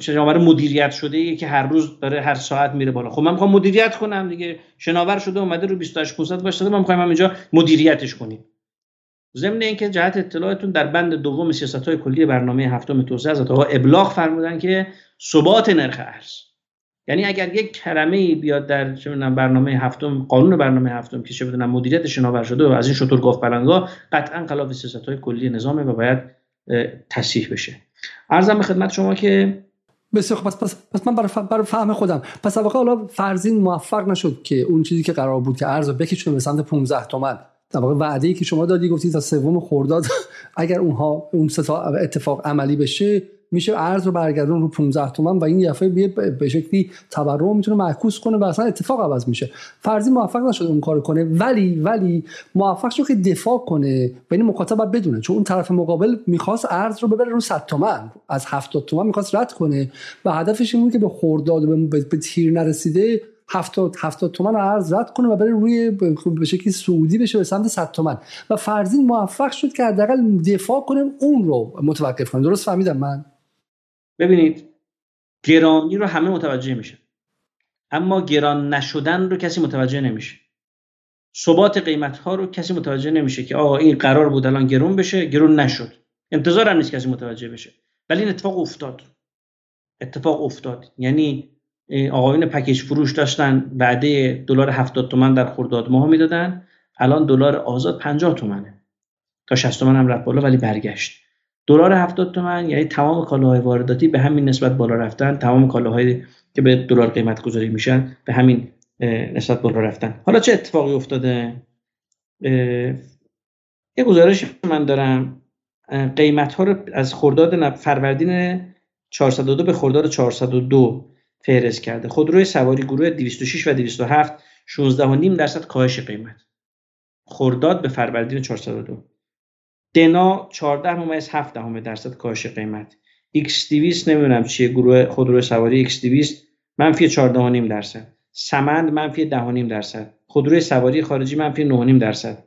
شناور مدیریت شده ای که هر روز داره هر ساعت میره بالا؟ خب من میخوام مدیریت کنم دیگه، شناور شده اومده رو بیست و هشت هزار و پانصد باشه، ما میخوایم همینجا مدیریتش کنیم. ضمن اینکه جهت اطلاعتون در بند دوم سیاست‌های کلی برنامه هفتم توسعه از آقا ابلاغ فرمودن که ثبات نرخ ارز، یعنی اگر یک کلمه‌ای بیاد در چه می‌دونم برنامه هفتم، قانون برنامه هفتم که چه می‌دونم مدیریت شناور شده و از این شطور گاف پلنگا، قطعاً خلاف سیاست‌های کلی نظامه و باید تصحیح بشه. عرضم به خدمت شما که بسیار پس پس پس من برای فهم خودم، پس واقعا حالا فرزین موفق نشد که اون چیزی که قرار بود که ارزو بکشونه به سمت پانزده تومن، در واقع وعده‌ای که شما دادی گفتید تا سوم خرداد اگر اونها اون سه تا اتفاق عملی بشه میشه ارز رو برگردون رو پانزده تومن و این یفه به شکلی تورم میتونه معکوس کنه و اصلا اتفاق عوض میشه. فرضی موفق نشد اون کارو کنه، ولی ولی موفق شد که دفاع کنه، یعنی مخاطب بدونه، چون اون طرف مقابل میخواست ارز رو ببره رو صد تومن، از هفتاد تومن میخواست رد کنه و هدفش این بود که به خرداد و به تیر نرسیده هفتاد هفتاد تومن ارز رد کنه و بره روی به شکلی سعودی بشه به سمت صد تومن و فرضین موفق شد که حداقل دفاع کنه اون رو متوقف کنه. درست فهمیدم من؟ ببینید، گرانی رو همه متوجه میشه، اما گران نشدن رو کسی متوجه نمیشه. ثبات قیمت ها رو کسی متوجه نمیشه که آقا این قرار بود الان گران بشه، گران نشد. انتظار هم نیست کسی متوجه بشه، ولی این اتفاق افتاد. اتفاق افتاد یعنی آقایون پکیج فروش داشتن وعده دلار هفتاد تومن در خرداد ماه میدادن، الان دلار آزاد پنجاه تومنه، تا شصت تومن هم رفت بالا ولی برگشت. دلار هفتاد تومن یعنی تمام کالاهای وارداتی به همین نسبت بالا رفتن، تمام کالاهایی که به دلار قیمت گذاری میشن به همین نسبت بالا رفتن. حالا چه اتفاقی افتاده؟ یه گزارشی من دارم، قیمت ها رو از خرداد فروردین چهارصد و دو به خرداد چهارصد و دو فهرست کرده. خودروی سواری گروه دویست و شش و دویست و هفت شانزده و نیم درصد کاهش قیمت خرداد به فروردین چهارصد و دو. دنا چهارده ممیز هفت درصد کاهش قیمت. ایکس دویست نمیدونم چیه، گروه خودروی سواری ایکس دویست منفی چهارده و نیم درصد. سمند منفی ده و نیم درصد. خودروی سواری خارجی منفی نه و نیم درصد.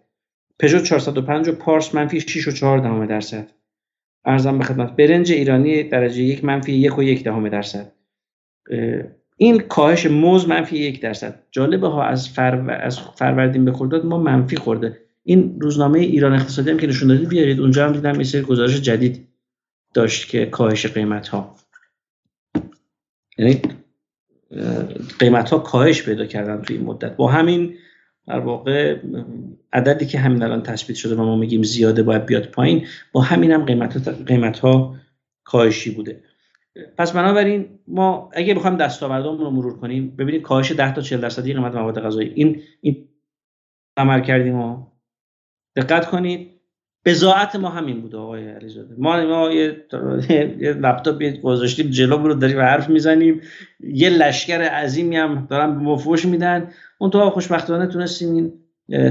پژو چهارصد و پنج و پارس منفی شش و چهار دهم درصد. ارزم به خدمت برنج ایرانی درجه یک منفی یک و یک دهم درصد. این کاهش موز منفی یک درصد. جالبه ها، از فرو... از فروردین به خرداد ما منفی خورده. این روزنامه ایران اقتصادی هم که نشون دادید بیارید، اونجا هم دیدم یه سری گزارش جدید داشت که کاهش قیمت ها، یعنی قیمت ها کاهش پیدا کردن توی این مدت. با همین در واقع عددی که همین الان تثبیت شده و ما میگیم زیاده باید بیاد پایین، با همین هم قیمت ها, قیمت ها کاهشی بوده. پس بنابراین ما اگه بخوایم دستاوردامون رو مرور کنیم، ببینید کاهش ده تا چهل درصدی قیمت مواد غذایی، این این عمل کردیم ما. دقت کنید، بضاعت ما همین بود آقای علیزاده. ما ما یه لپتاپ گذاشتیم جلو رو داریم و حرف میزنیم، یه لشکر عظیمی هم دارن به ما فوش میدن، اون تو خوشبختانه تونستیم این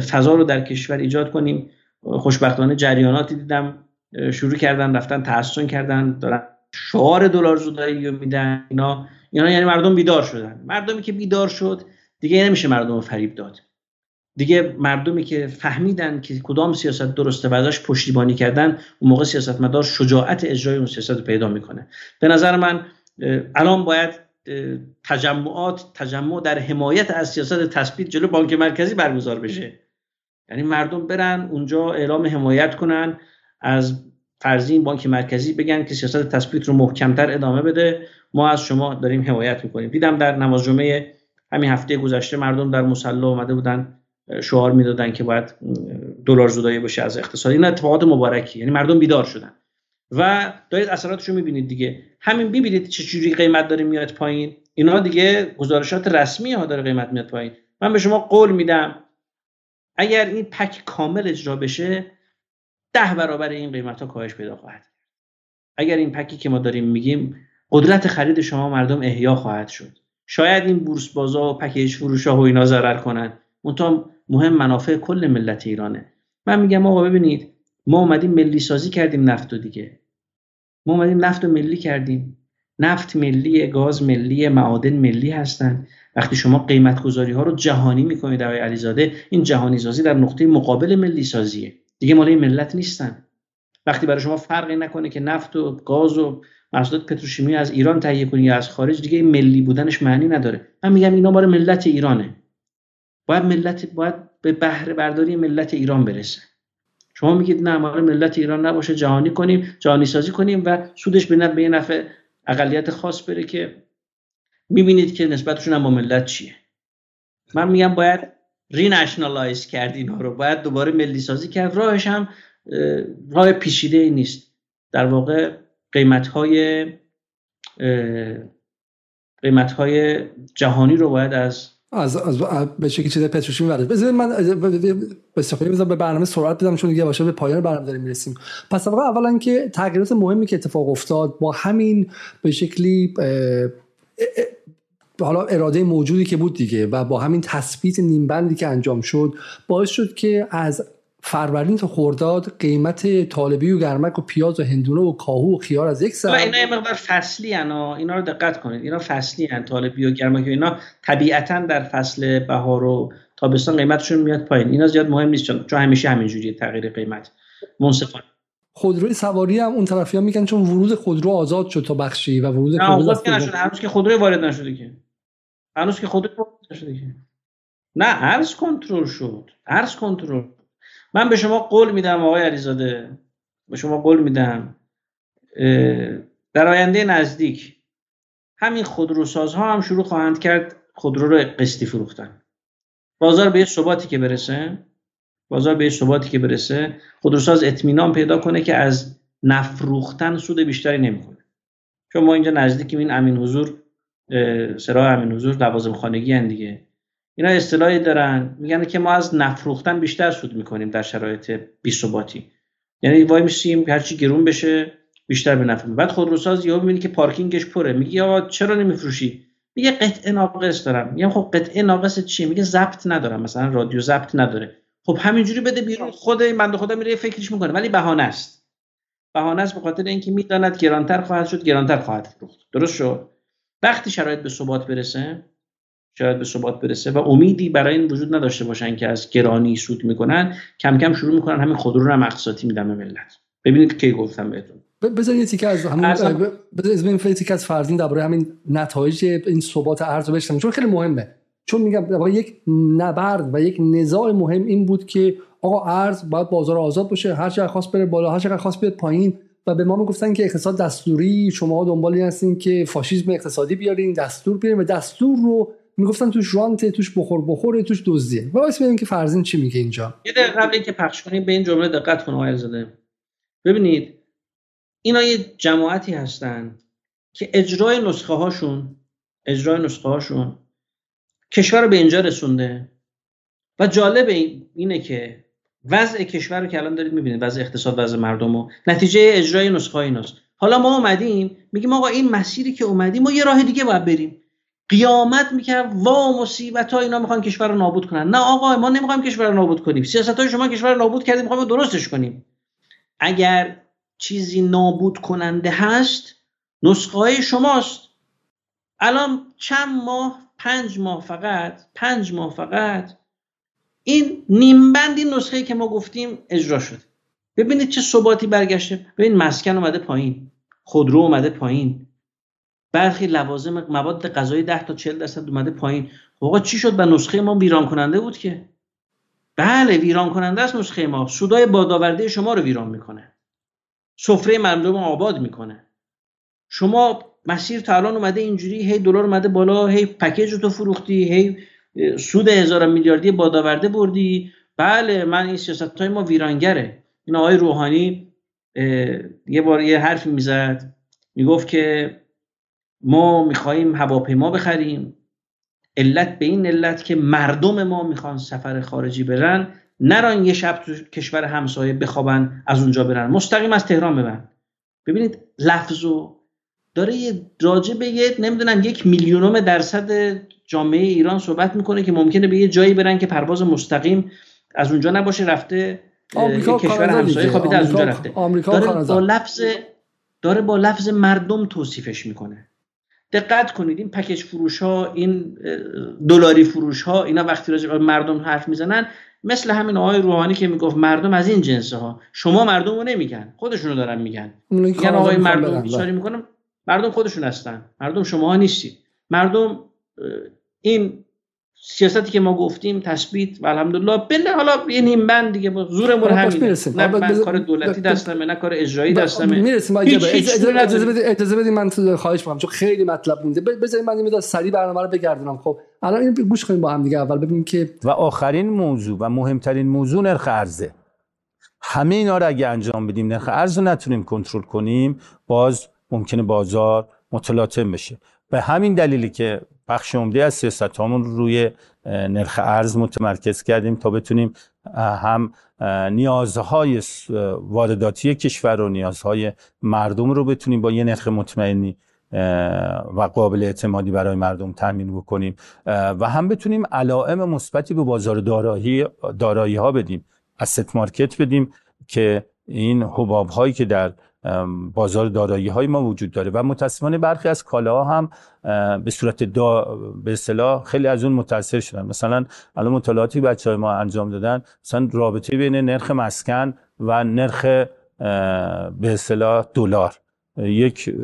فضا رو در کشور ایجاد کنیم. خوشبختانه جریاناتی دیدم شروع کردن رفتن تحسن کردن، دارن شعار دلار زدایی رو میدن اینا اینا یعنی مردم بیدار شدن. مردمی که بیدار شد دیگه نمیشه مردم رو فریب داد. دیگه مردمی که فهمیدن که کدام سیاست درسته و ازش پشتیبانی کردن، اون موقع سیاستمدار شجاعت اجرای اون سیاست رو پیدا میکنه. به نظر من الان باید تجمعات تجمع در حمایت از سیاست تثبیت جلو بانک مرکزی برگزار بشه. یعنی مردم برن اونجا اعلام حمایت کنن از فرزین بانک مرکزی، بگن که سیاست تثبیت رو محکمتر ادامه بده، ما از شما داریم حمایت میکنیم. دیدم در نماز جمعه همین هفته گذشته مردم در مصلی اومده بودن شعار میدادن که باید دلار زدایی بشه از اقتصاد. این اتفاقات مبارکی، یعنی مردم بیدار شدن و دارید اثراتشو میبینید دیگه. همین ببینید چه جوری قیمت داره میاد پایین. اینا دیگه گزارشات رسمی ها داره قیمت میاد پایین. من به شما قول میدم اگر این پک کامل اجرا بشه ده برابر این قیمت ها کاهش پیدا خواهد. اگر این پکی که ما داریم میگیم، قدرت خرید شما مردم احیا خواهد شد. شاید این بورس بازا و پکیج فروشا و اینا ضرر کنن، منتها مهم منافع کل ملت ایرانه. من میگم آقا ببینید، ما اومدیم ملی سازی کردیم نفتو دیگه. ما اومدیم نفتو ملی کردیم. نفت ملیه، گاز ملیه، معادن ملی هستن. وقتی شما قیمت گذاری ها رو جهانی میکنید آقای علیزاده، این جهانی سازی در نقطه مقابل ملی سازیه. دیگه مال ملت نیستن. وقتی برای شما فرقی نکنه که نفت و گاز و محصولات پتروشیمی از ایران تهیه کنی یا از خارج، دیگه ملی بودنش معنی نداره. من میگم اینا مال ملت ایرانه. باید ملت باید به بهره برداری ملت ایران برسه. شما میگید نه مال ملت ایران نباشه، جهانی کنیم، جهانی سازی کنیم و سودش بنفع به نفع اقلیت خاص بره که میبینید که نسبتشون هم با ملت چیه. من میگم باید رینشنالایز کرد اینا رو، باید دوباره ملی سازی کرد. راهش هم راه پیچیده‌ای نیست. در واقع قیمت‌های قیمت‌های جهانی رو باید از از از به شکلی چیز پتروشیمی ورد. بذارید من به استفاده بذارم به برنامه سرعت بدم، چون دیگه باشه به پایان برنامه داریم میرسیم. پس واقعا اولا که تغییرات مهمی که اتفاق افتاد با همین به شکلی حالا اراده موجودی که بود دیگه و با همین تثبیت نیمبندی که انجام شد، باعث شد که از فروردین تا خرداد قیمت طالبی و گرمک و پیاز و هندونه و کاهو و خیار از یک سر. اینا یه مقدار فصلی ان، اینا رو دقت کنید، اینا فصلی ان. طالبی و گرمک و اینا طبیعتا در فصل بهار و تابستان قیمتشون میاد پایین. اینا زیاد مهم نیست چون همیشه همینجوریه تغییر قیمت. منصفانه خودروی سواری هم اون طرفیا میگن چون ورود خودرو آزاد شد تا بخشی و ورود خودرو آزاد نشد. هنوز که خودرو وارد نشده که هنوز که خودرو وارد نشده که نه، ارز کنترل شد. ارز کنترل. من به شما قول میدم آقای علیزاده، به شما قول میدم در آینده نزدیک همین خودروسازها هم شروع خواهند کرد خودرو رو قسطی فروختن. بازار به یه ثباتی که برسه، بازار به یه ثباتی که برسه، خودروساز اطمینان پیدا کنه که از نفروختن سود بیشتری نمیکنه. چون ما اینجا نزدیکیم، این امین حضور، سراغ امین حضور لوازم خانگی ان دیگه. اینا اصطلاحی دارن میگن که ما از نفروختن بیشتر سود میکنیم در شرایط بی‌ثباتی. یعنی وای میسیم هرچی گرون بشه بیشتر به نفع. بعد خودروساز یهو میبینی که پارکینگش پره، میگه آقا چرا نمیفروشی؟ میگه قطعه ناقص دارم. میگم خب قطعه ناقص چی؟ میگه ضبط ندارم، مثلا رادیو ضبط نداره. خب همینجوری بده بیرون. خود این بنده خدا میره فکرش میکنه، ولی بهانه است. بهانه است به خاطر اینکه میداند گرانتر خواهد شد، گرانتر خواهد فروخت. درست شد. وقتی شرایط به ثبات برسه، شاید به ثبات برسه و امیدی برای این وجود نداشته باشن که از گرانی سود میکنن، کم کم شروع میکنن همین خودرو رو هم اقتصادی میدن به ملت. ببینید که گفتم بهتون. بذارید یه تیکه از همون بذارید یه تیکه از فرزین درباره همین نتایج این ثبات ارز بشتم، چون خیلی مهمه. چون میگم یک نبرد و یک نزاع مهم این بود که آقا ارز باید بازار آزاد باشه، هر چقدر خواست بره بالا، هر چقدر خواست بیاد پایین. و به ما میگفتن که اقتصاد دستوری، شما دنبال این هستین که فاشیسم اقتصادی بیارین، دستور بیارین و دستور رو میگفتن توش رانته، توش بخور بخوره، توش دزدیه. واسه ببینیم که فرزین چی میگه اینجا. یه دقیقه قبل اینکه پخش کنیم به این جمله دقت کنه آقای زاده. ببینید اینا یه جماعتی هستن که اجرای نسخه هاشون اجرای نسخه هاشون کشور رو به اینجا رسونده و جالب این اینه که وضع کشور رو که الان دارید میبینید، وضع اقتصاد، وضع مردم و نتیجه اجرای نسخه ایناست. حالا ما اومدیم میگیم آقا این مسیری که اومدیم ما یه راه دیگه باید بریم. قیامت میکرد وا مصیبت ها، اینا میخوان کشور رو نابود کنن. نه آقا ما نمیخوایم کشور رو نابود کنیم. سیاست های شما کشور رو نابود کردیم، میخوایم درستش کنیم. اگر چیزی نابود کننده هست نسخه های شماست. الان چند ماه، پنج ماه فقط، پنج ماه فقط این نیمبند این نسخه‌ای که ما گفتیم اجرا شده. ببینید چه ثباتی برگشته. ببین مسکن اومده پایین، خودرو اومده پایین، برخی لوازم مواد غذایی ده تا چهل درصد اومده پایین. آقا چی شد؟ به نسخه ما ویران کننده بود که. بله ویران کننده است نسخه ما. سودای بادآورده شما رو ویران میکنه، سفره مردم رو آباد میکنه. شما مسیر تا الان اومده اینجوری، هی دلار اومده بالا، هی پکیج رو تو فروختی، هی سود هزار میلیاردی بادآورده بردی. بله من این سیاست‌های ما ویرانگره. این آقای روحانی یه بار یه حرفی میزد، میگفت که ما میخواییم هواپیما بخریم، علت به این علت که مردم ما میخوان سفر خارجی برن، نران یه شب تو کشور همسایه بخوابن، از اونجا برن، مستقیم از تهران ببرن. ببینید لفظو داره یه راجع به یه نمیدونم یک میلیونم درصد جامعه ایران صحبت میکنه که ممکنه به یه جایی برن که پرواز مستقیم از اونجا نباشه، رفته کشور همسایه خوابیده، از اونجا رفته. داره با لفظ داره با لفظ مردم توصیفش میکنه. دقت کنید این پکیج فروش ها، این دلاری فروش ها، اینا وقتی راجع به مردم حرف میزنن مثل همین آقای روحانی که میگفت مردم از این جنسه ها، شما مردم رو نمیگن، خودشونو دارن میگن. میگن آقای مردم بیچاره میکنم، مردم خودشون هستن، مردم شما نیستید. مردم این سیاستی که ما گفتیم تثبیت و الحمدلله بله. حالا یه نیم بند دیگه زورمون همینه، نه من کار دولتی دستمه نه کار اجرایی دستمه. میرسیم اجازه بدید من تو خواهش می‌کنم چون خیلی مطلب مونده، بذارید من یه سری برنامه رو بگردونم. خب الان اینو گوش کنیم با هم دیگه، اول ببینیم که و آخرین موضوع و مهمترین موضوع نرخ ارزه. همه اینا رو اگه انجام بدیم، نرخ ارز رو نتونیم کنترل کنیم، باز ممکنه بازار متلاطم بشه. به همین دلیلی که بخش عمده از سیاستامون رو روی نرخ ارز متمرکز کردیم تا بتونیم هم نیازهای وارداتی کشور و نیازهای مردم رو بتونیم با یه نرخ مطمئنی و قابل اعتمادی برای مردم تامین بکنیم و هم بتونیم علائم مثبتی به بازار دارایی دارایی ها بدیم، asset market بدیم که این حباب هایی که در بازار دارایی های ما وجود داره و متاسفانه برخی از کالاها هم به صورت دا به اصطلاح خیلی از اون متاثر شدن. مثلا الان مطالعاتی بچهای ما انجام دادن، مثلا رابطه بین نرخ مسکن و نرخ به اصطلاح دلار یک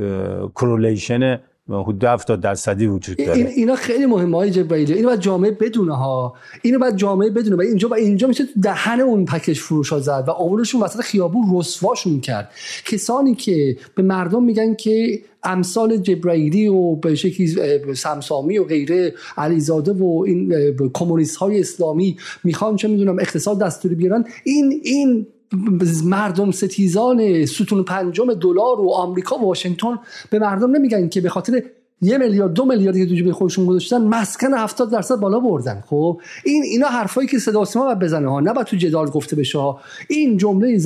کورلیشن حدود هفتاد درصدی وجود داره. این اینا خیلی مهمه های جبیلی، اینو بعد جامعه بدونه ها، اینو بعد جامعه بدونه. و اینجا و اینجا میشه دهن اون پکیج فروشا زد و اولشون وسط خیابون رسواشون کرد. کسانی که به مردم میگن که امثال جبرائیلی و به شکلی سمسامی و غیره، علیزاده و این کمونیست های اسلامی میخوان چه میدونم اقتصاد دستوری بیارن، این این مردم ستیزان ستون پنجم دلار و آمریکا و واشنگتن به مردم نمیگن که به خاطر یه میلیارد دو میلیارد که تو جیب خودشون گذاشتن مسکن هفتاد درصد بالا بردن. خب این اینا حرفایی که صدا و سیما بعد بزنه ها، نه بعد تو جدال گفته بشه ها. این جمله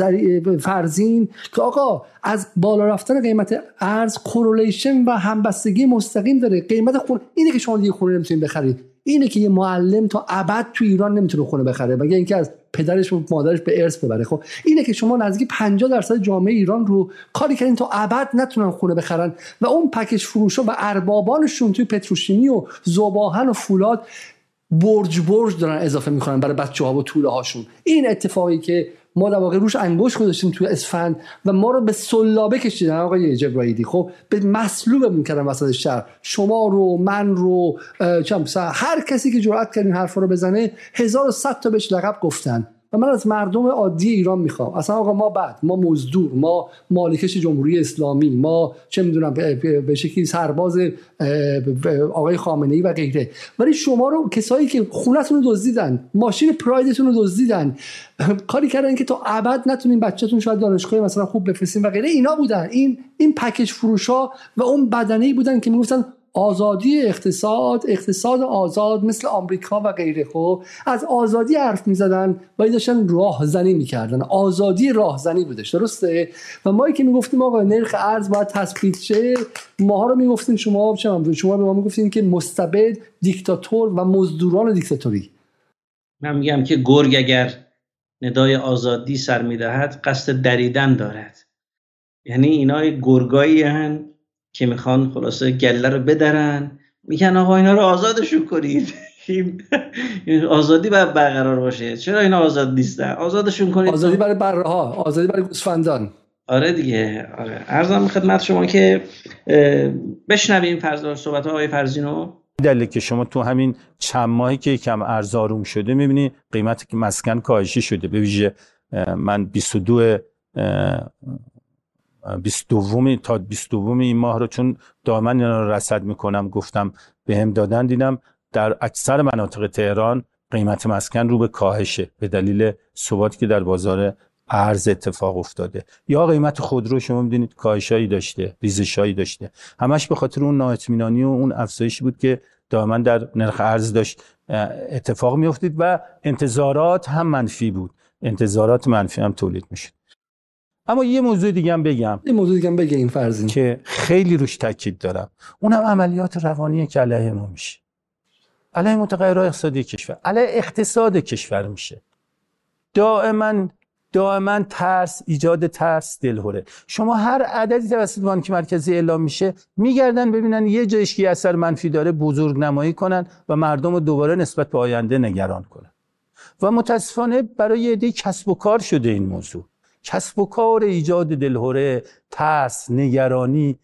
فرزین که آقا از بالا رفتن قیمت ارز کوریلیشن و همبستگی مستقیم داره قیمت خونه، اینه که شما دیگه خونه نمیتونید بخرید، اینه که یه معلم تا ابد تو ایران نمیتونه خونه بخره مگر اینکه از پدرش و مادرش به ارث ببره. خب اینه که شما نزدیک پنجاه درصد جامعه ایران رو کاری کردین تا ابد نتونن خونه بخرن و اون پکیج فروشا و اربابانشون توی پتروشیمی و ذوباهن و فولاد برج برج دارن اضافه میکنن برای بچه‌ها و توله هاشون. این اتفاقی که ما در واقع روش انگشت گذاشتیم توی اسفند و ما رو به سلابه کشیدن آقای جبرائیلی. خب به مسلوبمون کردن وسط شهر، شما رو، من رو، هر کسی که جرأت کرد این حرفا رو بزنه هزار و صد تا بهش لقب گفتن. و من از مردم عادی ایران میخوام اصلا آقا ما بعد ما مزدور، ما مالکش جمهوری اسلامی، ما چه میدونم به شکلی سرباز آقای خامنه‌ای و غیره، ولی شما رو کسایی که خونتون رو دزدیدن، ماشین پرایدتون رو دزدیدن، کاری کردن که تا ابد نتونین بچه‌تون شاید دانشگاه مثلا خوب بفرستین و غیره، اینا بودن. این این پکیج فروشا و اون بدنه‌ای بودن که میگفتن آزادی اقتصاد، اقتصاد آزاد مثل آمریکا و غیره. خب از آزادی حرف می‌زدن ولی داشتن راهزنی می‌کردن. آزادی راهزنی بودش، درسته؟ و ما که می‌گفتیم آقا نرخ ارز باید تثبیت شه، ماها رو می‌گفتین شما شما شما به ما می‌گفتین که مستبد، دیکتاتور و مزدوران دیکتاتوری. من میگم که گرگ اگر ندای آزادی سر می‌دهد قصد دریدن دارد. یعنی اینا گرگایی هستند که میخوان خلاصه گله رو بدرن، میگن آقا اینا رو آزادشون کنید. آزادی باید برقرار باشه. چرا اینا آزاد نیستن؟ آزادشون کنید. آزادی برای برها، آزادی برای گوسفندان. آره دیگه. آره. عرضم خدمت شما که بشنویم فرزین صحبت‌های آقای فرزینو. دلیل که شما تو همین چند ماهی که کم ارز آروم شده می‌بینی قیمت مسکن کاهشی شده. به ویژه من بیست و دو بیست و دو تا بیست و دو این ماه رو چون دامن رو رصد می‌کنم گفتم بهم دادن، دیدم در اکثر مناطق تهران قیمت مسکن رو به کاهشه به دلیل ثباتی که در بازار ارز اتفاق افتاده. یا قیمت خودرو شما می‌بینید کاهشایی داشته، ریزشایی داشته. همش به خاطر اون نااطمینانی و اون افزایشی بود که دائما در نرخ ارز داشت اتفاق می‌افتید و انتظارات هم منفی بود. انتظارات منفی هم تولید می‌شد. اما یه موضوع دیگه هم بگم. یه موضوع دیگه هم بگم این فرزین که خیلی روش تاکید دارم. اونم عملیات روانی که علیه ما میشه. علیه متغیرهای اقتصادی کشور، علیه اقتصاد کشور میشه. دائما دائما ترس، ایجاد ترس، دلهره. شما هر عددی توسط بانک مرکزی اعلام میشه، میگردن ببینن یه جایش که اثر منفی داره بزرگ نمایی کنن و مردم رو دوباره نسبت به آینده نگران کنن. و متاسفانه برای یه عده کسب و کار شده این موضوع. کسب و کار ایجاد دلهره، ترس، نگرانی.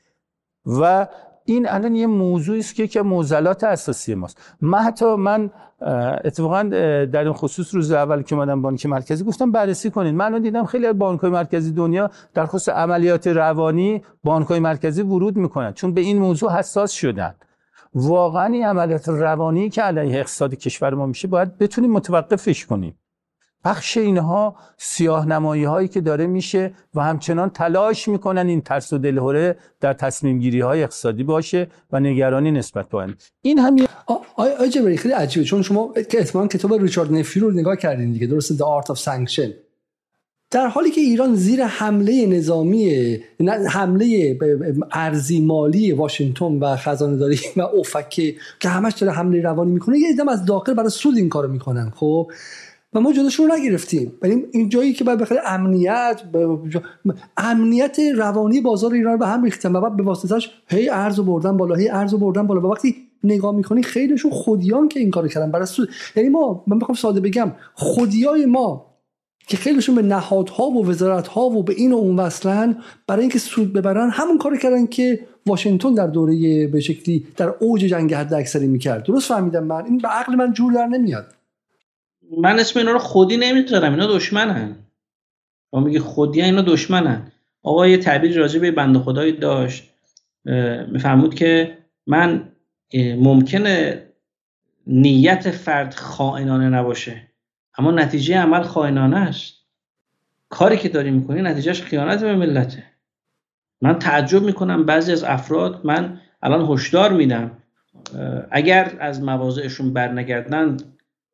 و این الان یه موضوعی است که که معضلات اساسی ماست. من حتی من اتفاقا در این خصوص روز اول که اومدم بانک مرکزی گفتم بررسی کنین. من الان دیدم خیلی از بانک‌های مرکزی دنیا در خصوص عملیات روانی بانک‌های مرکزی ورود میکنن چون به این موضوع حساس شدن. واقعا این عملیات روانی که علیه اقتصاد کشور ما میشه باید بتونیم متوقفش کنیم. بخش اینها سیاه‌نمایی هایی که داره میشه و همچنان تلاش میکنن این ترس و دلهره در تصمیم گیری های اقتصادی باشه و نگرانی نسبت به آینده. این هم آ جبری خیلی عجیبه چون شما که احتمالاً کتاب ریچارد نفیل رو نگاه کردین دیگه، درسته؟ The Art of Sanction. در حالی که ایران زیر حمله نظامی، حمله ارزی مالی واشنگتن و خزانه داری و اوپک که همش داره حمله روانی میکنه، یه دم از داخل برای سود این کارو میکنن. خب و ما جداشون رو نگرفتیم. بریم این جایی که باید بخیر امنیت امنیت روانی بازار ایران به هم ریختن و بعد به واسطهش هی ارزو بردن بالا، هی ارزو بردن بالا. و وقتی نگاه میکنی خیلیشون خودیان که این کارو کردن برای سود. یعنی ما من بخوام ساده بگم، خودیای ما که خیلیشون به نهادها و وزارتها و به این و اون وصلن برای اینکه سود ببرن، همون کارو کردن که واشنگتن در دوره به شکلی در اوج جنگ حداکثری میکرد. درست فهمیدم من؟ این به عقل من جور در نمیاد. من اسم اینا رو خودی نمیذارم، اینا دشمنن. ما میگه خودیه، اینا دشمنن. آقا یه تعبیر راجع به بنده خدایی داشت، میفرمود که من ممکنه نیت فرد خائنانه نباشه اما نتیجه عمل خائنانه است. کاری که داری میکنی نتیجهش خیانت به ملته. من تعجب میکنم بعضی از افراد، من الان هشدار میدم اگر از مواضعشون برنگردن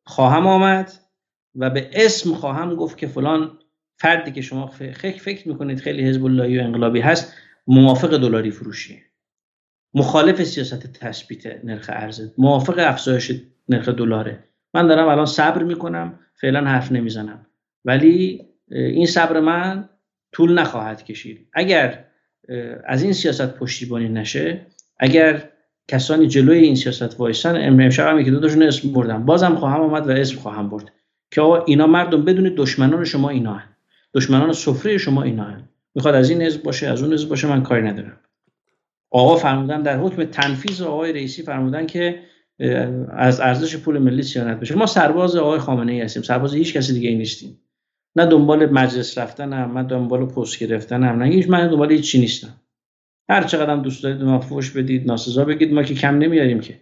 خواهم آمد و به اسم خواهم گفت که فلان فردی که شما فکر فکر میکنید خیلی حزب اللهی و انقلابی هست موافق دلاری فروشی، مخالف سیاست تثبیت نرخ ارز، موافق افزایش نرخ دلاره. من دارم الان صبر میکنم، فعلا حرف نمیزنم، ولی این صبر من طول نخواهد کشید. اگر از این سیاست پشتیبانی نشه، اگر کسانی جلوی این سیاست وایسن، امشب هم که دوتاشون اسم بردم، بازم خواهم آمد و اسم خواهم برد که آقا اینا مردم بدونید دشمنان شما اینا هستند، دشمنان سفره شما اینا هستند. میخواد از این حزب باشه، از اون حزب باشه، من کاری ندارم. آقا فرمودن در حکم تنفیذ آقای رئیسی فرمودن که از ارزش پول ملی صیانت بشه. ما سرباز آقای خامنه ای هستیم، سرباز هیچ کسی دیگه ای نیستیم. نه دنبال مجلس رفتنم، نه دنبال پست گرفتنم، نه هیچ، من دنبال هیچ چی نیستم. هر چقدر هم دوست دارید ما فوش بدید، ناسزا بگید، ما که کم نمیاریم که.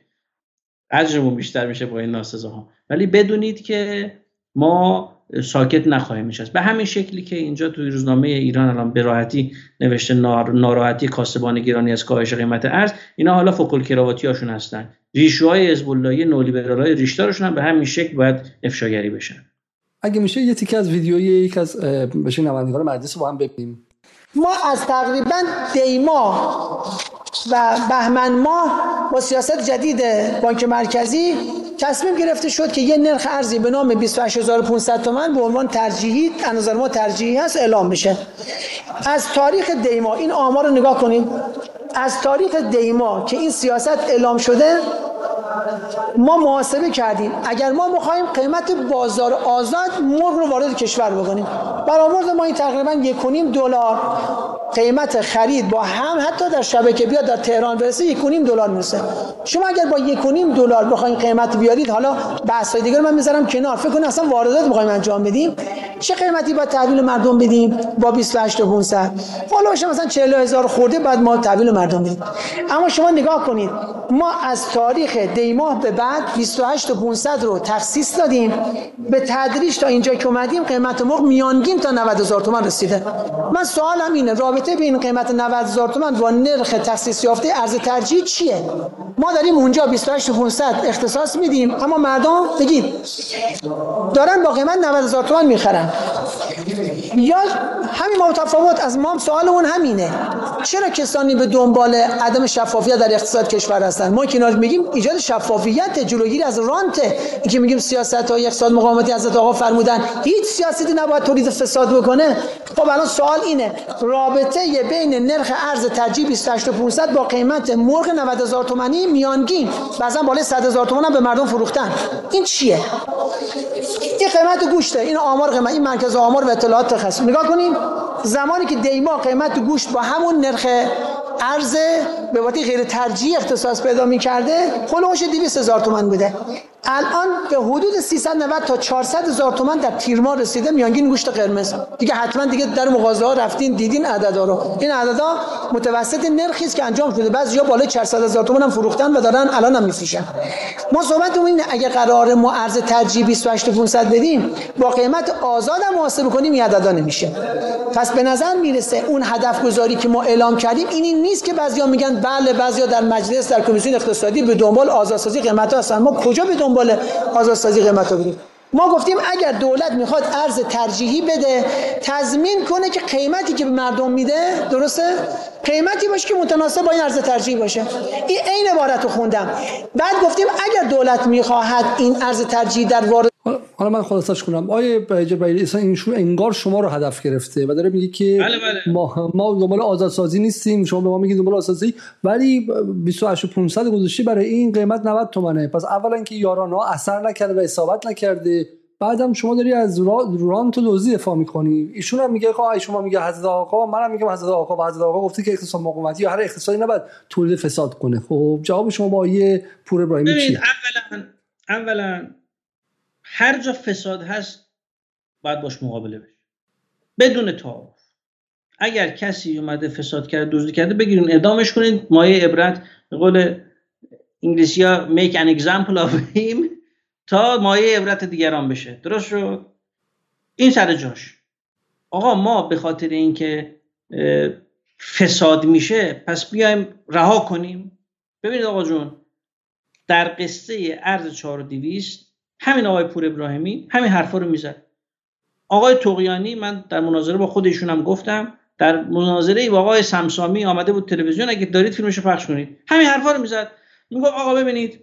اجرمون بیشتر میشه با این ناسزاها. ولی بدونید که ما ساکت نخواهیم نشست. به همین شکلی که اینجا توی روزنامه ایران الان به راحتی نوشته ناراحتی کاسبان گرانی از کاهش قیمت ارز، اینا حالا فوکل کراواتیاشون هستن. ریشوهای حزب اللهی نولیبرالای ریشدارشون هم به همین شکل باید افشاگری بشن. اگه میشه یه تیکه از ویدیوی یک از بشین نمایندگان مجلس با هم ببینیم. ما از تقریبا دی ماه و بهمن ماه با سیاست جدید بانک مرکزی تصمیم گرفته شد که یه نرخ ارزی به نام بیست و هشت هزار و پانصد تومان به عنوان ترجیحی، از نظر ما ترجیحی هست، اعلام بشه. از تاریخ دی ماه این آمار رو نگاه کنید، از تاریخ دیما که این سیاست اعلام شده ما محاسبه کردیم، اگر ما می‌خوایم قیمت بازار آزاد مرغ رو وارد کشور بکنیم، برآورد ما این تقریبا یک و نیم دلار قیمت خرید با هم حتی در شبکه بیاد در تهران برسه یک و نیم دلار میشه. شما اگر با یک و نیم دلار بخواید قیمت بیارید، حالا بحث‌های دیگه من می‌ذارم کنار، فکر کنید اصلا واردات می‌خوایم انجام بدیم، چه قیمتی باید تحویل مردم بدیم؟ با بیست و هشت هزار و پانصد حالا بشه مثلا چهل هزار خورده بعد ما تحویل مردم بدیم. اما شما نگاه کنید، ما از تاریخ دی ماه به بعد بیست و هشت هزار و پانصد رو تخصیص دادیم، به تدریج تا اینجا که اومدیم قیمت مرغ میانگین تا نود هزار تومان رسیده. من سوالم اینه، رابطه بین قیمت نود هزار تومان و نرخ تخصیص یافته ارز ترجیح چیه؟ ما داریم اونجا بیست و هشت هزار و پانصد اختصاص میدیم، اما مردم بگید دارن با قیمت نود هزار تومان میخرن. یا همین ما تفاوت از ما، سوالمون همینه، چرا کسانی به دنبال عدم شفافیت در اقتصاد کشور هستن؟ ما که میگیم ایجاد شفافیت، جلوگیری از رانت، اینکه میگیم سیاست‌های اقتصاد مقاومتی، حضرت آقا فرمودن هیچ سیاستی نباید تولید فساد بکنه. خب الان سوال اینه، رابطه بین نرخ ارز ترجیح بیست و هشت هزار و پانصد با قیمت مرغ نود هزار تومانی میانگین، بعضا بالای صد هزار تومان هم به مردم فروختن، این چیه؟ این قیمت گوشته، این آمار قیمت، این مرکز آمار و اطلاعات تخصصی. نگاه کنیم، زمانی که دیما قیمت گوشت با همون نرخ ارز به وقتی غیر ترجیح اختصاص پیدا می‌کرده، خلوش دویست هزار تومان بوده. الان به حدود سیصد و نود تا چهارصد هزار تومان در تیر ماه رسیده میانگین گوشت قرمز. دیگه حتما دیگه در مغازه ها رفتین دیدین عددا رو. این عددا متوسط نرخی است که انجام شده. بعضیا بالای چهارصد هزار تومان هم فروختن و دارن الان هم می‌فروشن. ما صحبتمون اینه، اگه قرار ما ارز ترجیح بیست و هشت هزار و پانصد بدیم، با قیمت آزاد هم محاسبه کنیم این عددا نمیشه. پس به نظر میرسه اون هدف گذاری که ما اعلام کردیم این نیست که بعضیا میگن بله، بعضیا در مجلس، در کمیسیون اقتصادی به دنبال آزادسازی قیمت ها هستن. ما کجا به دنبال آزادسازی قیمت ها بودیم؟ ما گفتیم اگر دولت میخواد ارز ترجیحی بده، تضمین کنه که قیمتی که به مردم میده درسته، قیمتی باشه که متناسب با این ارز ترجیحی باشه. این عین عبارت رو خوندم. بعد گفتیم اگر دولت میخواهد این ارز ترجیحی در وارد، حالا من خلاصش کنم، آیه جبیلی اصلا این شو انگار شما رو هدف گرفته و داره میگه که بله بله. ما ما دنبال آزادسازی نیستیم، شما به ما میگید دنبال آزادسازی، ولی بیست و هشت هزار و پانصد گذشته برای این قیمت نود تومانه. پس اولا که یاران ها اثر نکرده و اصابت نکرده، بعدم شما داری از رانت و دزدی دفاع میکنی. ایشون هم میگه آقا، شما میگه حضرت آقا، منم میگم حضرت آقا، و حضرت آقا گفته که اقتصاد مقاومتی یا هر اقتصادی نباید تولید فساد کنه. خب جواب شما با آیه پور ابراهیمی چیه؟ اولا اولا هر جا فساد هست باید باش مقابله بشه بدون تعارف. اگر کسی اومده فساد کرده، دزدی کرده، بگیرین اعدامش کنین، مایه عبرت، به قول انگلیسی‌ها میک ان اگزمپل اف هیم، تا مایه عبرت دیگران بشه. درست شد؟ این سر جاش. آقا ما به خاطر اینکه فساد میشه پس بیایم رها کنیم؟ ببینید آقا جون، در قصه ارز چهار هزار و دویست همین آقای پور ابراهیمی همین حرفا رو میزد. آقای طغیانی، من در مناظره با خودشون هم گفتم، در مناظره با آقای سمسامی آمده بود تلویزیون، اگه دارید فیلمشو پخش کنید، همین حرفا رو میزد. میگه آقا ببینید،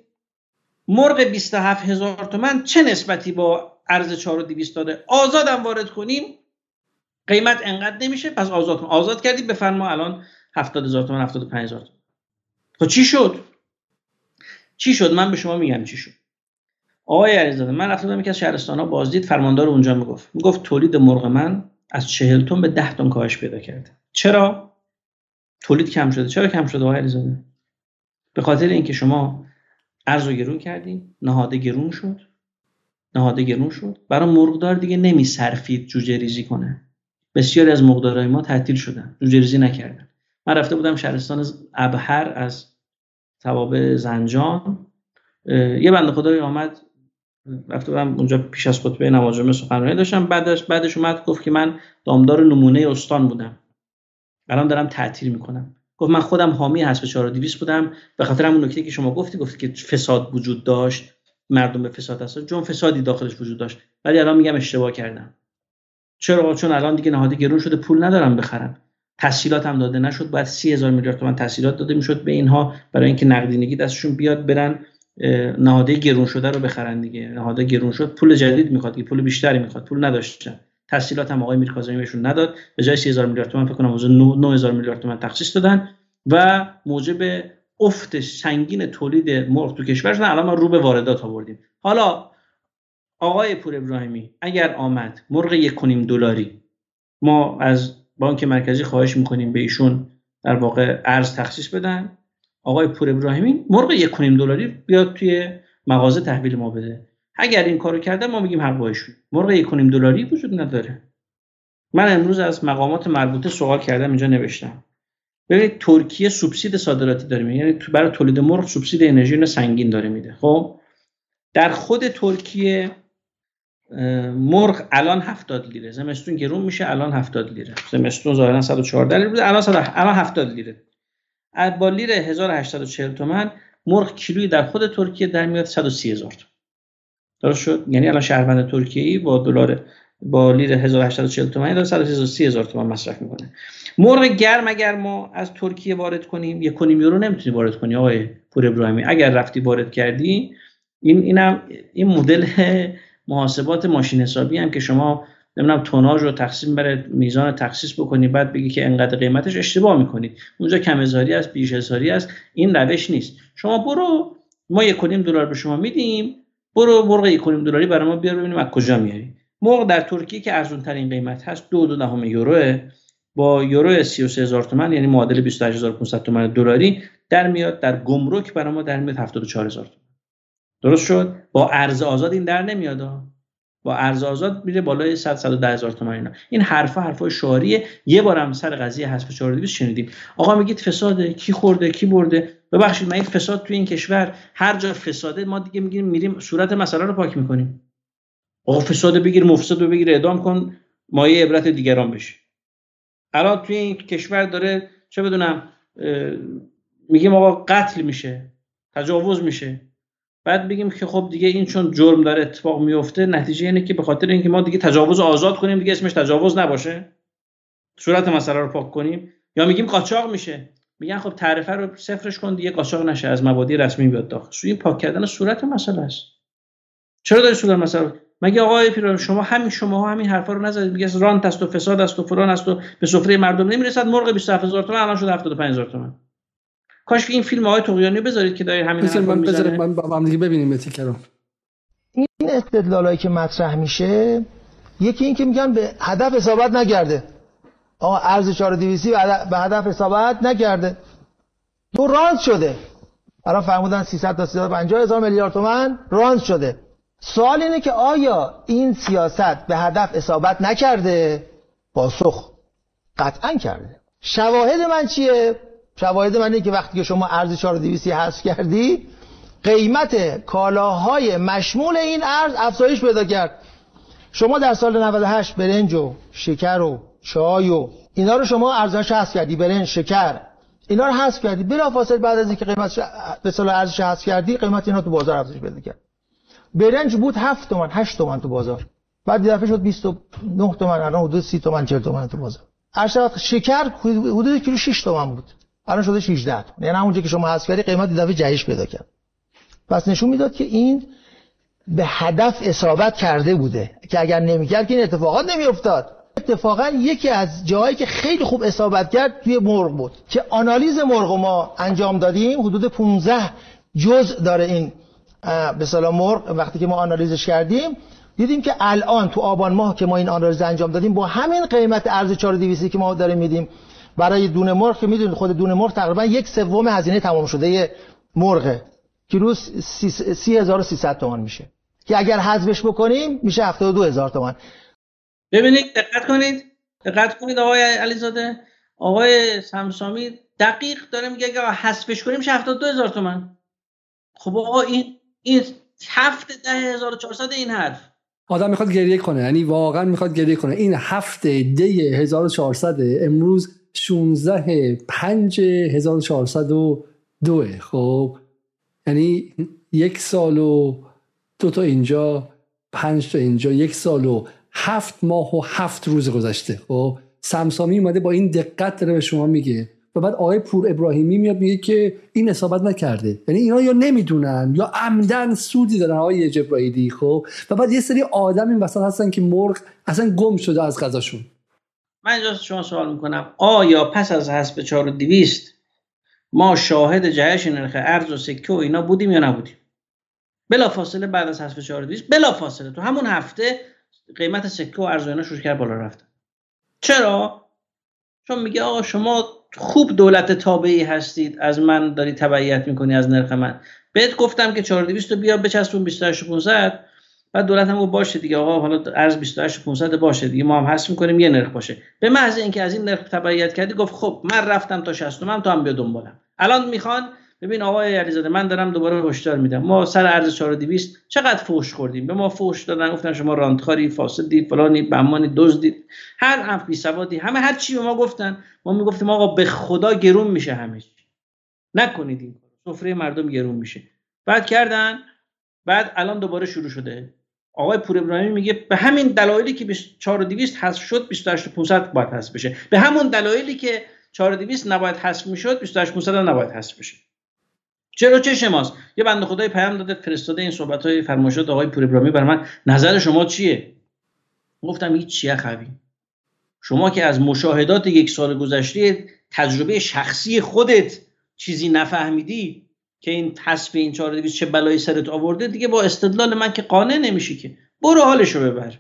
مرغ بیست و هفت هزار تومان چه نسبتی با ارز چهار هزار و دویست داره؟ آزادم وارد کنیم قیمت انقدر نمیشه، پس آزاد کنیم. آزاد کردید، بفرما الان هفتاد هزار تومان، هفتاد و پنج هزار تومان. خب چی شد؟ چی شد؟ من به شما میگم چی شد. آقای علیزاده، من رفته بودم یکی از شهرستان‌ها بازدید، فرماندار اونجا میگفت میگفت تولید مرغ من از چهل تن به ده تن کاهش پیدا کرده. چرا؟ تولید کم شده. چرا کم شده آقای علیزاده؟ به خاطر اینکه شما ارزو گرون کردین، نهاده گرون شد، نهاده گرون شد، برای مرغدار دیگه نمی‌صرفید جوجه ریزی کنه. بسیاری از مرغدارای ما تعطیل شدن، جوجه ریزی نکردن. من رفته بودم شهرستان ابهر از توابع زنجان، یه بنده خدایی آمد، رفته بودم اونجا پیش از خطبه نماز سخنرانی داشتم، بعدش بعدش اومد گفت که من دامدار نمونه استان بودم، الان دارم تعطیل میکنم. گفت من خودم حامی حذف چهار هزار و دویست بودم، به خاطر همون نکته که شما گفتی، گفتی که فساد وجود داشت، مردم به فساد اصلا جون فسادی داخلش وجود داشت، ولی الان میگم اشتباه کردم. چرا؟ چون الان دیگه نهاده گرون شده، پول ندارم بخرم، تسهیلاتم داده نشد، بعد سی هزار میلیارد تومان تسهیلات داده میشد به اینها برای اینکه نقدینگی دستشون بیاد برن نهاده گرون شده رو بخرن دیگه. نهاده گرون شد، پول جدید میخواد، پول بیشتری میخواد، پول نداشتن. تسهیلات هم آقای میرکاظمی بهشون نداد، به جای سی هزار میلیارد تومان فکر کنم حدود نه هزار میلیارد تومان تخصیص دادن. و موجب افت سنگین تولید مرغ تو کشور شدن. الان ما رو به واردات آوردیم. حالا آقای پور ابراهیمی اگر آمد مرغ یک و نیم دلاری، ما از بانک مرکزی خواهش میکنیم به ایشون در واقع ارز تخصیص بدن. آقای پور ابراهیمی مرغ یک و نیم دلاری بیاد توی مغازه تحویل ما بده. اگر این کارو کرده ما میگیم حق با ایشون. مرغ یک و نیم دلاری وجود نداره. من امروز از مقامات مربوطه سوال کردم، اینجا نوشتم ببینید ترکیه سوبسید صادراتی داره میده، یعنی برای تولید مرغ سوبسید انرژی رو سنگین داره میده. خب در خود ترکیه مرغ الان هفتاد لیره، زمستون که روم میشه الان هفتاد لیره، زمستون ظاهرا صد و چهارده لیره بود، الان الان هفتاد لیره. با لیره هزار و هشتصد و چهل تومان مرغ کیلویی در خود ترکیه در میاد صد و سی هزار تومان. درست شد؟ یعنی الان شهروند ترکیه‌ای با دلار با لیره هزار و هشتصد و چهل تومانی داره صد و سی هزار تومان مصرف میکنه. مرغ گرم اگر ما از ترکیه وارد کنیم یک و نیم یورو نمیتونی وارد کنی آقای پور ابراهیمی. اگر رفتی وارد کردی این اینم این مدل محاسبات ماشین حسابی هم که شما نمیدونم توناژ رو تقسیم بر میزان تخصیص بکنی بعد بگی که انقدر قیمتش، اشتباه میکنید. اونجا کم هزاری است، بیش هزاری است، این روش نیست. شما برو ما یک و نیم دلار به شما میدیم، برو مرغ یک و نیم دلاری برای ما بیار ببینیم از کجا میاری. مرغ در ترکیه که ارزون ترین قیمت هست دو دو دهم یوروه، با یورو سی و سه هزار تومان یعنی معادل بیست و هشت هزار و پانصد تومان دلاری در میاد. در گمرک برای ما در میاد هفتاد و چهار هزار تومان. درست شد؟ با ارز آزاد این در نمیاد. با ارز آزاد میره بالای صد صد و ده هزار تومان اینا. این حرفا حرفای شعاریه. یه بارم سر قضیه حذف چهار دویست شنیدیم. آقا میگید فساده، کی خورده، کی برده؟ ببخشید من این فساد تو این کشور هر جا فساده ما دیگه میگیم میریم صورت مسئله رو پاک میکنیم. آقا فساد بگیر، مفسد رو بگیر، اعدام کن، مایه عبرت دیگران بشه. الان توی این کشور داره چه بدونم میگیم آقا قتل میشه، تجاوز میشه، بعد بگیم که خب دیگه این چون جرم داره اتفاق میفته، نتیجه اینه که به خاطر اینکه ما دیگه تجاوز آزاد کنیم دیگه اسمش تجاوز نباشه، صورت مسئله رو پاک کنیم. یا میگیم قاچاق میشه، میگن خب تعرفه رو صفرش کن دیگه قاچاق نشه، از مبادی رسمی بیاد داخل. سوی پاک کردن صورت مسئله است. چرا داری صورت مسئله؟ مگه آقای پیران شما همین شماها همین حرفا رو نزدید؟ میگه رانت است و فساد است و فلان است و به سفره مردم نمیرسد. مرغ بیست و هفت هزار تومان الان شده هفتاد و پنج هزار تومان. کاش این فیلم آقای طغیانی بذارید که دارید همین حرفا رو میزنید. من با هم دیگه ببینیم متیکرام. این استدلالایی که مطرح میشه، یکی این که میگن به هدف حسابت نکرده. آقا ارز چهار دویست به هدف حسابت نکرده. دو راند شده. الان فهمیدن سیصد تا سیصد و پنجاه هزار میلیارد تومان راند شده. سوال اینه که آیا این سیاست به هدف اصابت نکرده؟ پاسخ قطعا کرده. شواهد من چیه؟ شواهد من اینه که وقتی که شما ارز چهار دویست حذف کردی، قیمت کالاهای مشمول این ارز افزایش پیدا کرد. شما در سال نود و هشت برنج و شکر و چای و اینا رو شما ارزش حذف کردی، برنج، شکر، اینا رو حذف کردی. بلافاصله بعد از اینکه قیمتش به سال ارزش حذف کردی، قیمت اینا تو بازار افزایش پیدا کرد. برنج بود هفت تومن، هشت تومن تو بازار. بعد یه دفعه شد بیست و نه تومن، الان حدود سی تومن، چهل تومن تو بازار. ارشد شکر حدود کیلو شش تومن بود. الان شده شانزده تومن. یعنی همونجوری که شما حذف کردی قیمت یه دفعه جهش پیدا کرد. پس نشون میداد که این به هدف اصابت کرده بوده. که اگر نمیکرد که این اتفاقات نمیافتاد. اتفاقا یکی از جاهایی که خیلی خوب اصابت کرد توی مرغ بود. که آنالیز مرغ ما انجام دادیم، حدود پانزده جزء داره این به سلام مرغ. وقتی که ما آنالیزش کردیم دیدیم که الان تو آبان ماه که ما این آنالیز انجام دادیم، با همین قیمت ارز چهار دویست که ما داریم میدیم برای دونه مرغ، که میدونید خود دونه مرغ تقریبا یک سوم هزینه تمام شده مرغه، کیلو سی هزار و سیصد تومان میشه که اگر حذفش بکنیم میشه هفتاد و دو هزار تومان. ببینید دقت کنید، دقت کنید آقای علیزاده، آقای سمسامی دقیق داره میگه اگه حذفش کنیم میشه هفتاد و دو هزار تومان. خب آقا این این هفت ده هزار و چهارصد این حرف آدم میخواد گریه کنه، یعنی واقعا میخواد گریه کنه. این هفت ده هزار و چهارصد امروز شانزده پنج هزار و چهارصد و دو. خب یعنی یک سال و دو تا اینجا، پنج تا اینجا، یک سال و هفت ماه و هفت روز گذشته. خب سمسامی اومده با این دقت داره به شما میگه و بعد آقای پور ابراهیمی میاد میگه که این اصابت نکرده. یعنی اینا یا نمیدونن یا عمدن سودی دارن آقای جبرائیلی. خب و بعد یه سری آدم این وسط هستن که مرغ اصلا گم شده از غذاشون. من اینجا شما سوال میکنم آیا پس از حذف چهار دویست ما شاهد جهش نرخ ارز و سکه و اینا بودیم یا نبودیم؟ بلافاصله بعد از حذف چهار دویست بلافاصله تو همون هفته قیمت سکه و ارز و اینا شروع کرد بالا رفتن. چرا؟ چون میگه آقا شما خوب دولت تابعی هستید، از من داری تبعیت میکنی از نرخ من. بهت گفتم که چهار دویست رو بیا بچسبون بیست و هشت و پانصد، بعد دولت هم باشه دیگه آقا حالا ارز بیست و هشت و پانصد باشه دیگه، ما هم حذف میکنیم یه نرخ باشه. به محض اینکه از این نرخ تبعیت کردی گفت خب من رفتم تا شصت من تو هم بیا دنبالم. الان میخوان ببین آقای علیزاده من دارم دوباره هشدار میدم، ما سر ارز چهار دویست چقدر فحش خوردیم، به ما فحش دادن، گفتن شما راندخاری، فاسدی، فلانی، بمانی، دزدید، هر حرف بی سوادی، همه هر چی به ما گفتن. ما میگفتیم آقا به خدا گرون میشه همه چی، نکنید این کارو، سفره مردم گرون میشه. بعد کردن، بعد الان دوباره شروع شده. آقای پور ابراهیمی میگه به همین دلایلی که چهار دویست حذف شد بیست و هشت و پانصد باید حذف بشه، به همون دلایلی که چهار دویست نباید حذف میشد بیست و هشت و پانصد نباید حذف بشه. چرا چه شماست؟ یه بنده خدای پیام داده فرستاده این صحبت‌های فرمایشات آقای پور ابراهیمی برای من، نظر شما چیه؟ گفتم هیچ چیه خوی. شما که از مشاهدات یک سال گذشته تجربه شخصی خودت چیزی نفهمیدی که این حذف این چهار دویست چه بلایی سرت آورده، دیگه با استدلال من که قانع نمیشی که. برو حالشو ببر.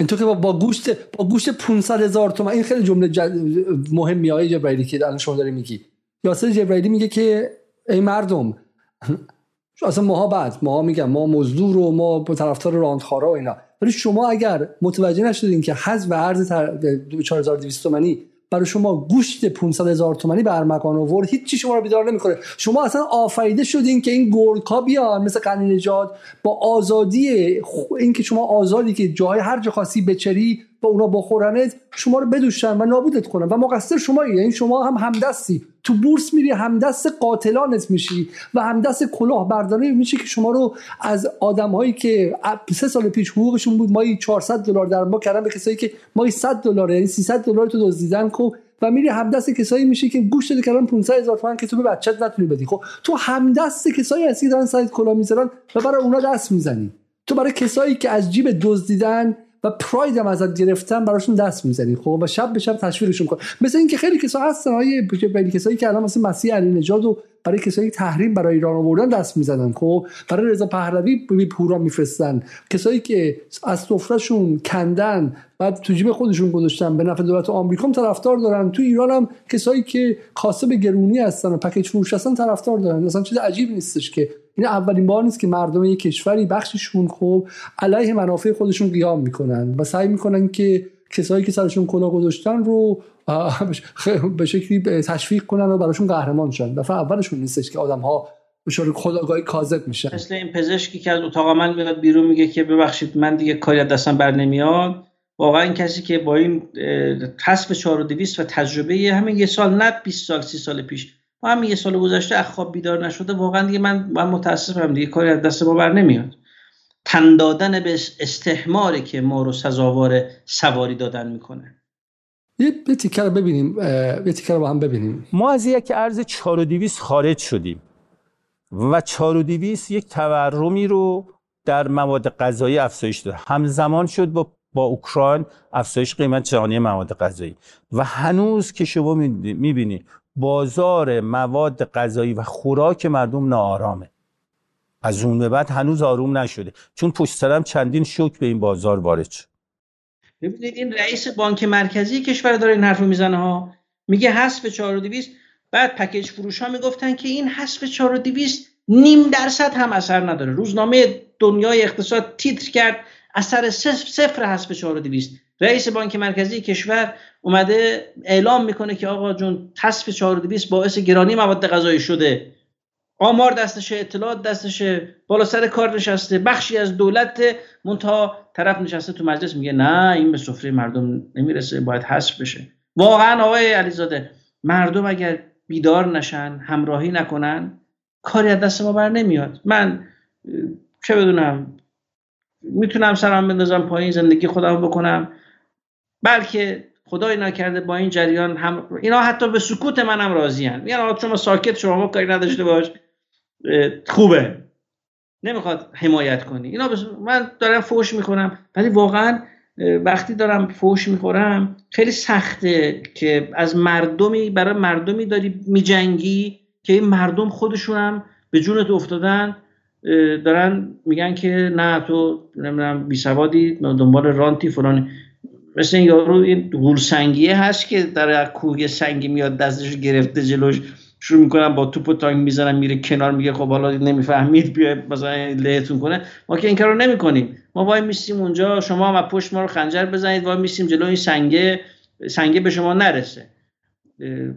این تو که با گوشت با گوشت پانصد هزار تومان. این خیلی جمله جد... مهمی آقای جبیلی که الان شما داری میگی. یاسر جبیلی میگه که ای مردم اصلا ماها بعد ماها میگن ما مزدور و ما طرفدار راندخارا و اینا، ولی شما اگر متوجه نشدین که حذف ارز چهار هزار و دویست تومانی برای شما گوشت پانصد هزار تومانی به ارمغان آورد، هیچی شما رو بیدار نمیکنه. شما اصلا آفریده شدین که این گردها بیان مثل قنی نجاد با آزادی خو... این که شما آزادی که جای هر جا خاصی بچری و اونا بخورنت شما رو بدوشن و نابودت کنن و مقصر شمایی. این شما هم همدستی، تو بورس میری همدست قاتلانت میشی و همدست کلاهبرداری میشی که شما رو از آدمهایی که سه سال پیش حقوقشون بود مایی چهارصد دلار در ما کردن به کسایی که مایی صد دلار یعنی سیصد دلار تو دزدیدن کو، و میری همدست کسایی میشی که گوشت داده کردن پانصد هزار تومان که تو به بچت نتونی بدی. خب تو همدست کسایی هستی که دارن سایت کلاه میذارن و برای اونا دست میزنی، تو برای کسایی که از جیب دزدیدن و پراید هم ازت گرفتن براشون دست میزنی خب، و شب به شب تشویقشون کن. مثل این که خیلی کسا هستن های خیلی کسایی که الان مثلا مسیح علی نژاد و برای کسایی تحریم برای ایران آوردن دست میزدن خب، برای رضا پهلوی به پورا میفرستن، کسایی که از سفرهشون کندن بعد تو جیب خودشون گذاشتن به نفع دولت آمریکا هم طرفدار دارن، تو ایران هم کسایی که کاسب گرونی هستن و پکیج فروش هستن طرفدار دارن. مثلا چیز عجیب نیستش که این اولین بار نیست که مردم یک کشوری بخششون خوب علیه منافع خودشون قیام میکنن و سعی میکنن که کسایی که سرشون کلاه گذاشتن رو به شکلی تشویق کنن و براشون قهرمان شن. دفعه اولشون نیستش که آدم‌ها بشار خداگاهی کاذب میشن. مثل این پزشکی که از اتاق عمل میاد بیرون میگه که ببخشید من دیگه کاری از دستم بر نمیاد. واقعا این کسی که با این حذف چهار دویست و تجربه همین یه سال نه بیست سال سی سال پیش ما هم یه سال گذشته از خواب بیدار نشده، واقعا دیگه من من متاسفم دیگه کاری از دست ما بر نمیاد. تن دادن به استحماری که ما رو سزاوار سواری دادن میکنه. یه تیکر ببینیم، یه تیکر با هم ببینیم. ما از یک ارز چهار دویست خارج شدیم و چهار دویست یک تورمی رو در مواد غذایی افزایش داد. همزمان شد با با اوکراین افزایش قیمت جهانی مواد غذایی و هنوز که شما میبینید بازار مواد غذایی و خوراک مردم ناآرامه. از اون به بعد هنوز آروم نشده چون پشت سرم چندین شوک به این بازار وارد شد. ببینید این رئیس بانک مرکزی کشور داره این حرفو میزنه ها، میگه حذف چهار دویست. بعد پکیج فروش ها میگفتن که این حذف چهار دویست نیم درصد هم اثر نداره. روزنامه دنیای اقتصاد تیتر کرد اثر صفر حذف چهار دویست. رئیس بانک مرکزی کشور اومده اعلام میکنه که آقا جون حذف چهار دویست باعث گرانی مواد غذایی شده. آمار دستشه، اطلاعات دستشه، بالا سر کار نشسته، بخشی از دولت منتها طرف نشسته تو مجلس میگه نه این به سفره مردم نمیرسه باید حذف بشه. واقعا آقای علیزاده مردم اگر بیدار نشن، همراهی نکنن، کاری از دست ما بر نمیاد. من چه بدونم میتونم سرم بندازم پایین زندگی خودم بکنم، بلکه خدای نکرده با این جریان هم اینا حتی به سکوت منم راضی ان، میگن آقا شما ساکت شو ما کاری نداشته باش خوبه، نمیخواد حمایت کنی اینا بس... من دارم فحش میکنم ولی واقعا وقتی دارم فوش میخورم خیلی سخته که از مردمی برای مردمی داری میجنگی که این مردم خودشون هم به جونت افتادن، دارن میگن که نه تو نمیدونم بیسوادی دنبال رانتی فلانی. مثل این یارو این غول سنگیه هست که در کوه سنگی میاد دستش گرفته جلوش شروع میکنن با توپ و تانگ میزنن میره کنار، میگه خب حالا نمیفهمید بیا مثلا لهتون کنه. ما که این کارو نمیکنیم، ما وای میسیم اونجا، شما هم پشت ما رو خنجر بزنید، وای میسیم جلو این سنگه سنگه به شما نرسه،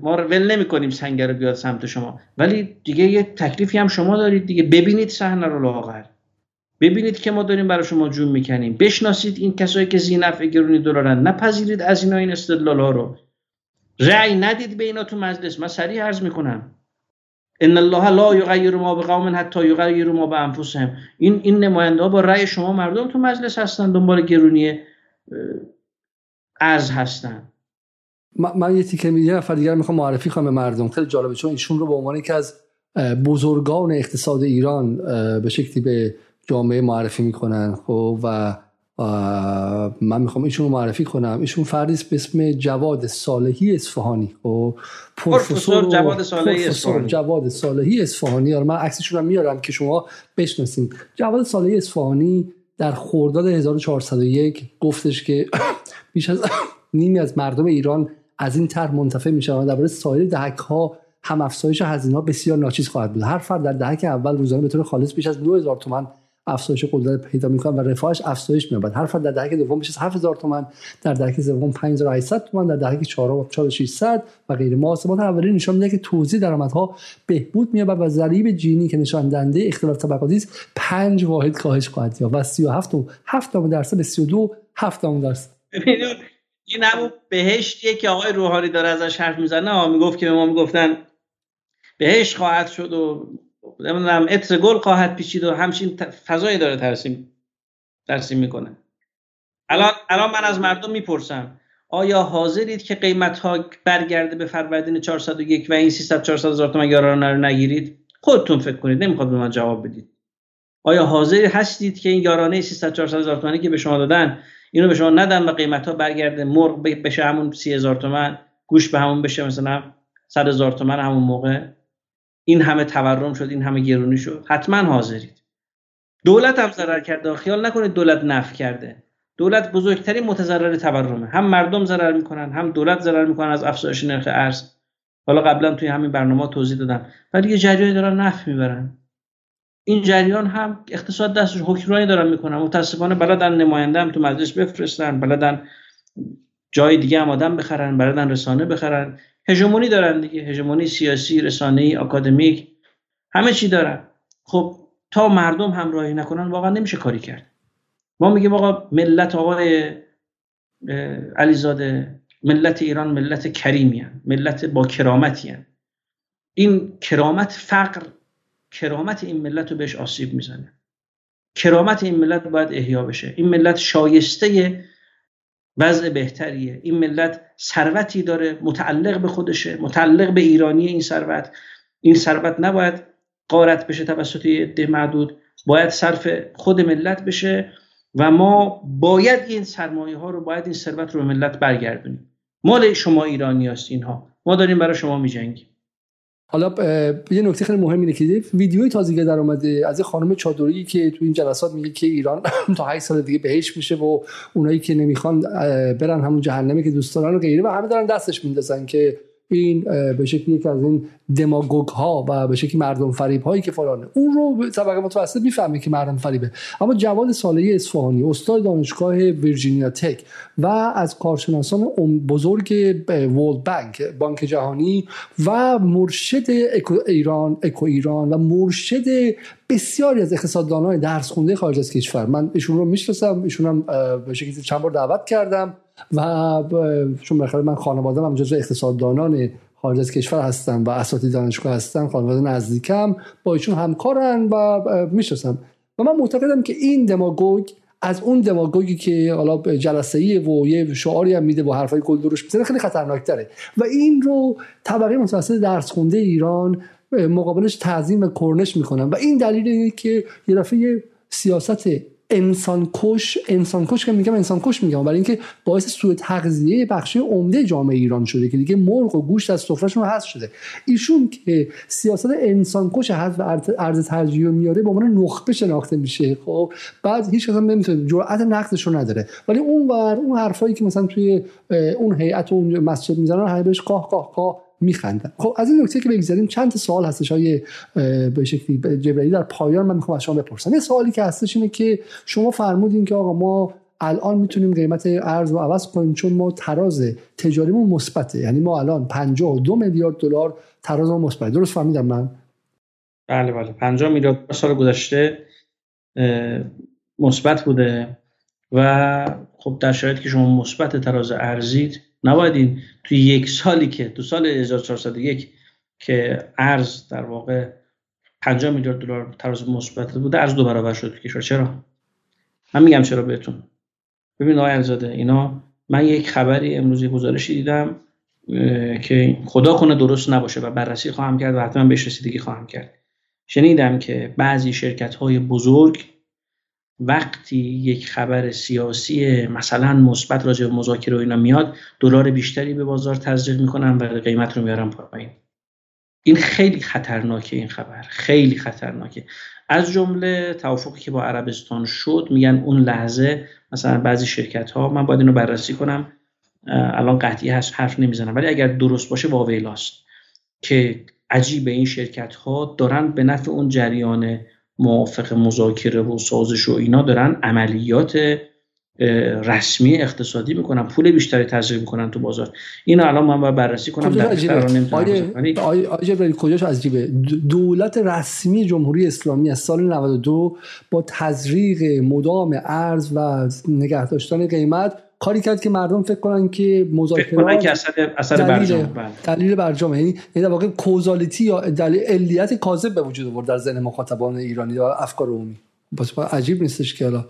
ما رو ول نمیکنیم سنگه رو بیاد سمت شما. ولی دیگه یه تکلیفی هم شما دارید دیگه، ببینید صحنه رو لاغر، ببینید که ما داریم برای شما جون میکنیم، بشناسید این کسایی که زینف گرونی دلارن، نپذیرید از اینا این استدلال‌ها رو، رأی ندید به اینا تو مجلس. من سریع عرض میکنم ان الله لا یغیر ما بقوم حتی یغیروا ما بانفسهم. این این نماینده ها با رأی شما مردم تو مجلس هستن، دنبال گرونی ارز هستن. من یه تیکه یه نفر دیگر میخوام معرفی کنم به مردم، خیلی جالبه چون ایشون رو به عنوان یکی از بزرگان اقتصاد ایران به شکلی به جامعه معرفی میکنن. خب و من میخوام ایشون رو معرفی کنم. ایشون فردی به اسم جواد صالحی اصفهانی، خب پروفسور جواد صالحی اصفهانی جواد صالحی اصفهانی من عکسشون رو میارم که شما بشناسید. جواد صالحی اصفهانی در خرداد هزار و چهارصد و یک گفتش که بیش از نیمی از مردم ایران از این طرح منتفع میشن. درباره سایر دهک‌ها هم افزایش هزینه‌ها بسیار ناچیز خواهد بود. هر فرد در دهک اول روزانه به طور خالص بیش از دو هزار تومان افزایش قدرت پیدا می‌کنه و رفاهش افزایش می‌یابد. هر فرد در دهک دوم بیش از هفت هزار تومان، در دهک سوم پنج هزار و هشتصد تومان، در دهک چهارم چهار هزار و ششصد و غیره. محاسبات اولیه نشان می‌دهد که توزیع درآمدها بهبود می‌یابد و ضریب جینی که نشان دهنده اختلاف طبقاتی است پنج واحد کاهش خواهد یافت و سی و هفت و هفت دهم درصد به سی و دو و هفت دهم درصد. این همون بهشتیه که آقای روحانی داره ازش حرف میزنه ها. میگفت که به ما میگفتن بهشت خواهد شد و نمیدونم عطر گل خواهد پیچید و همچین فضایی داره ترسیم ترسیم میکنه. الان الان من از مردم میپرسم آیا حاضرید که قیمت ها برگرده به فروردین چهارصد و یک و این سیصد چهارصد هزار تومان یارانه رو نگیرید؟ خودتون فکر کنید، نمیخواد به من جواب بدید. آیا حاضر هستید که این یارانه سیصد چهارصد هزار تومانی که به شما دادن اینو به شما ندن و قیمت‌ها برگرده مرغ بشه همون سی هزار تومان، گوش به همون بشه مثلا صد هزار تومان همون موقع؟ این همه تورم شد، این همه گرونی شد، حتما حاضرید. دولت هم ضرر کرده، خیال نکنید دولت نفع کرده. دولت بزرگترین متضرر تورمه، هم مردم ضرر میکنن هم دولت ضرر میکنن از افزایش نرخ ارز. حالا قبلا توی همین برنامه توضیح دادم، ولی یه جریانی دارن نفع میبرن. این جریان هم اقتصاد دستش حکمرانی دارن میکنن. متاسفانه بلدن نماینده هم تو مجلس بفرستن، بلدن جای دیگه هم آدم بخرن، بلدن رسانه بخرن، هژمونی دارن دیگه، هژمونی سیاسی، رسانه‌ای، آکادمیک، همه چی دارن. خب تا مردم همراهی نکنن واقعا نمیشه کاری کرد. ما میگیم آقا ملت آقای علیزاده، ملت ایران ملت کریمی هست، ملت با کرامتی هست. این کرامت فقر، کرامت این ملت رو بهش آسیب میزنه. کرامت این ملت باید احیا بشه. این ملت شایسته وضع بهتریه. این ملت ثروتی داره، متعلق به خودشه، متعلق به ایرانی. این ثروت این ثروت نباید غارت بشه توسط یه عده معدود، باید صرف خود ملت بشه و ما باید این سرمایه ها رو، باید این ثروت رو به ملت برگردونیم. مال شما ایرانی هست اینها، ما داریم برای شما میجنگیم. حالا یه نکته خیلی مهم اینه که ویدیوی تازه در اومده از خانم چادری که تو این جلسات میگه که ایران تا هشت سال دیگه بهش میشه و اونایی که نمیخوان برن همون جهنمی که دوست دارن و غیره، و همه دارن دستش میندازن که این به شکلی یک از این دماگوگ ها و به شکلی مردم فریب هایی که فلانه. اون رو طبقه متوسط میفهمه که مردم فریبه. اما جواد صالحی اصفهانی، استاد دانشگاه ویرجینیا تک و از کارشناسان بزرگ ورلد بانک، بانک جهانی و مرشد اکو ایران، اکو ایران و مرشد بسیاری از اقتصاددانان درس خونده خارج از کشور. من ایشون رو میشناسم، ایشونم به شکلی چند بار دعوت کردم و چون بالاخره من خانواده‌ام هم جزو اقتصاددانان خارج از کشور هستم و اساتید دانشگاه هستم، خانواده نزدیکم با ایشون همکارن و میشناسم. و من معتقدم که این دماگوگ از اون دماگوگی که حالا جلسه‌ای و یه شعاری هم میده و حرفای گل دروش میزنه خیلی خطرناک‌تره و این رو طبقه متوسط درس خونده ایران مقابلش تعظیم و کرنش میکنن. و این دلیلیه که یه دفعه سیاست انسان کش انسان کش که میگم انسان کش میگم برای اینکه باعث سوء تغذیه بخشی عمده جامعه ایران شده که دیگه مرغ و گوشت از سفرهشون حذف شده. ایشون که سیاست انسان کش حذف ارز ترجیحی میاره به عنوان نخبه شناخته میشه. خب بعد هیچ کس هم نمیتونه جرأت نقدش رو نداره. ولی اونور اون حرفایی که مثلا توی اون هیئت اون مسجد میزنن همه بهش قاه قاه قاه میخندن. خب از این نکته که بگذاریم چند تا سوال هستش های به شکلی جبرایی در پایان من میخوام از شما بپرسم. یه سوالی که هستش اینه که شما فرمودین که آقا ما الان میتونیم قیمت ارز رو عوض کنیم چون ما تراز تجاریمون مثبته، یعنی ما الان پنجاه و دو میلیارد دلار ترازمون مثبته، درست فهمیدم من؟ بله بله، پنجاه میلیارد سال گذشته مثبت بوده و خب در شرایطی که شما مثبت تراز ارزید نباید این توی یک سالی که تو سال هزار و چهارصد و یک که ارز در واقع پنجاه میلیارد دلار تراز مثبت بوده ارز دو برابر شد تو کشور. چرا؟ من میگم چرا بهتون. ببین آقای علیزاده، اینا من یک خبری امروزی گزارشی دیدم که خدا کنه درست نباشه و بررسی خواهم کرد و حتما بهش رسیدگی خواهم کرد. شنیدم که بعضی شرکت‌های بزرگ وقتی یک خبر سیاسی مثلا مثبت راجع به مذاکره و اینا میاد دلار بیشتری به بازار تزریق میکنن و قیمت رو میارن پایین. این خیلی خطرناکه، این خبر خیلی خطرناکه. از جمله توافقی که با عربستان شد، میگن اون لحظه مثلا بعضی شرکت ها، من باید اینو بررسی کنم الان قطعی هست حرف نمیزنم، ولی اگر درست باشه واویلاست که عجیب این شرکت ها دارن به نفع اون جریان موافق مذاکره و سازش و اینا دارن عملیات رسمی اقتصادی میکنن، پول بیشتری تزریق میکنن تو بازار. اینو الان من باید بررسی کنم. آجیب کجاش از جیبه دولت رسمی جمهوری اسلامی از سال نود و دو با تزریق مدام ارز و نگه داشتن قیمت کاری کرد که مردم فکر کنن که مذاکرات اثر اثر برجام دلیل برجام، یعنی در واقع کوزالیتی یا دلیل علیت کاذب به وجود آورد در ذهن مخاطبان ایرانی و افکار عمومی. پس عجیب نیستش که الان.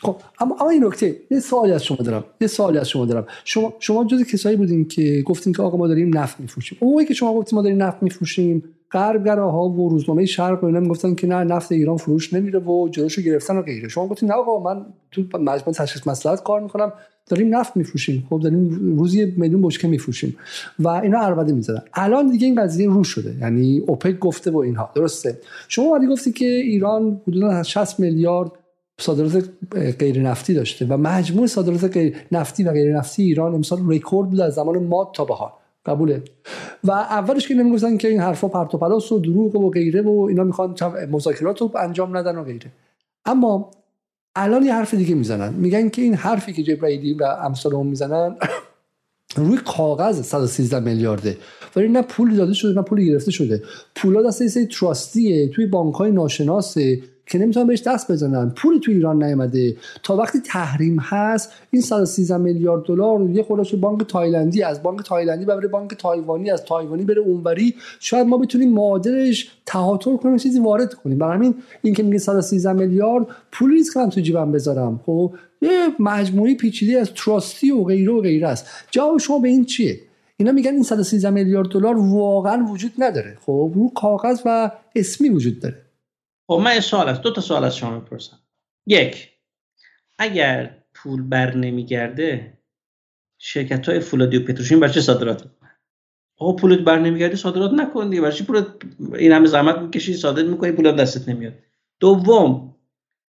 خب اما اما این نکته، یه سوالی از شما دارم یه سوالی از شما دارم شما شما جز کسایی بودین که گفتین که آقا ما داریم نفت میفروشیم. اونی که شما گفتین ما داریم نفت میفروشیم، غربگراها و روزنامه شرق اینا میگفتن که نه نفت ایران فروش نمیره و جلوشو گرفتن و غیره. شما گفتین نه آقا من تو مجمع تشخیص مصلحت کار میکنم، داریم نفت میفروشیم، خب داریم روزی میلیون بشکه میفروشیم و اینا عربده میزدن. الان دیگه این قضیه رو شده، یعنی اوپک گفته و اینها، درسته؟ شما ولی گفتی که ایران حدودا شصت میلیارد صادرات غیر نفتی داشته و مجموع صادرات غیر نفتی و غیر نفتی ایران امسال رکورد بود از زمان ماد تا به حال. قبوله؟ و اولش که نمیگفتن که این حرفا پرت و پلاس و دروغ و غیره و اینا میخوان مذاکرات رو انجام ندن و غیره. اما الان یه حرف دیگه میزنن، میگن که این حرفی که جبرئیلی و امثال اون میزنن روی کاغذ صد و سیزده میلیارده ولی نه پول داده شده نه پول گرفته شده. پولا دست سری تراستیه توی بانک‌های ناشناسه که نمیتونن بهش دست بزنن، پولی تو ایران نیامده. تا وقتی تحریم هست این صد و سیزده میلیارد دلار یه خلاصه بانک تایلندی از بانک تایلندی بره بانک تایوانی، از تایوانی بره اونوری، شاید ما بتونیم معادلش تهاتر کنیم چیزی وارد کنیم. برای همین این که میگه صد و سیزده میلیارد پولی نیست که من تو جیبم بذارم، خب یه مجموعه پیچیده از تراستی و غیره و غیره است. جواب شما به این چیه؟ اینا میگن این صد و سیزده میلیارد دلار واقعا وجود نداره، خب رو کاغذ و اسمی وجود داره. خب من سوال هست، دو تا سوال از شما میپرسم. یک، اگر پول بر نمیگرده شرکت های فولادی و پتروشیمی برای چه صادرات میکنن؟ آقا پولت بر نمیگرده صادرات نکن دیگه، برای چی پولت این همه زحمت میکشی صادرات میکنی پولت دستت نمیاد؟ دوم،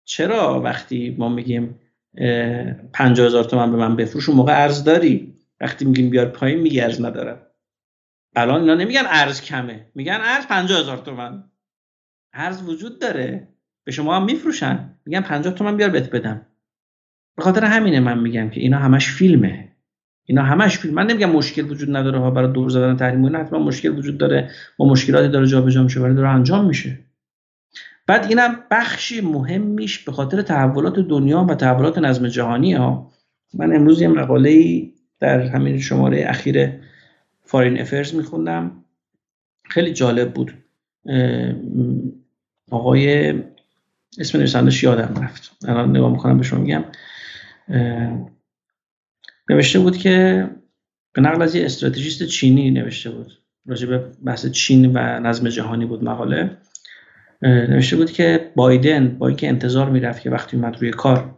چرا وقتی ما میگیم پنجاه هزار تومان به من بفروش اون موقع ارز داری، وقتی میگیم بیار پایین میگی ارز ندارم؟ الان اینا نمیگن ارز کمه، میگن ارز پنجاه هزار تومان ارز وجود داره، به شما هم میفروشن، میگن پنجاه تومن بیار بهت بدم. به خاطر همینه من میگم که اینا همش فیلمه، اینا همش فیلم. من نمیگم مشکل وجود نداره ها، برای دور زدن تحریم اینا حتما مشکل وجود داره، با مشکلاتی داره جابجا میشه، برای داره انجام میشه. بعد اینم بخشی مهمیش به خاطر تحولات دنیا و تحولات نظم جهانی ها. من امروز یه مقاله‌ای در همین شماره اخیر فارین افرز میخوندم، خیلی جالب بود. آقای اسم نویسندش یادم رفت، الان نگاه میکنم به شما میگم. نوشته بود که به نقل از یه استراتژیست چینی نوشته بود، راجع به بحث چین و نظم جهانی بود مقاله. نوشته بود که بایدن با اینکه انتظار میرفت که وقتی اومد روی کار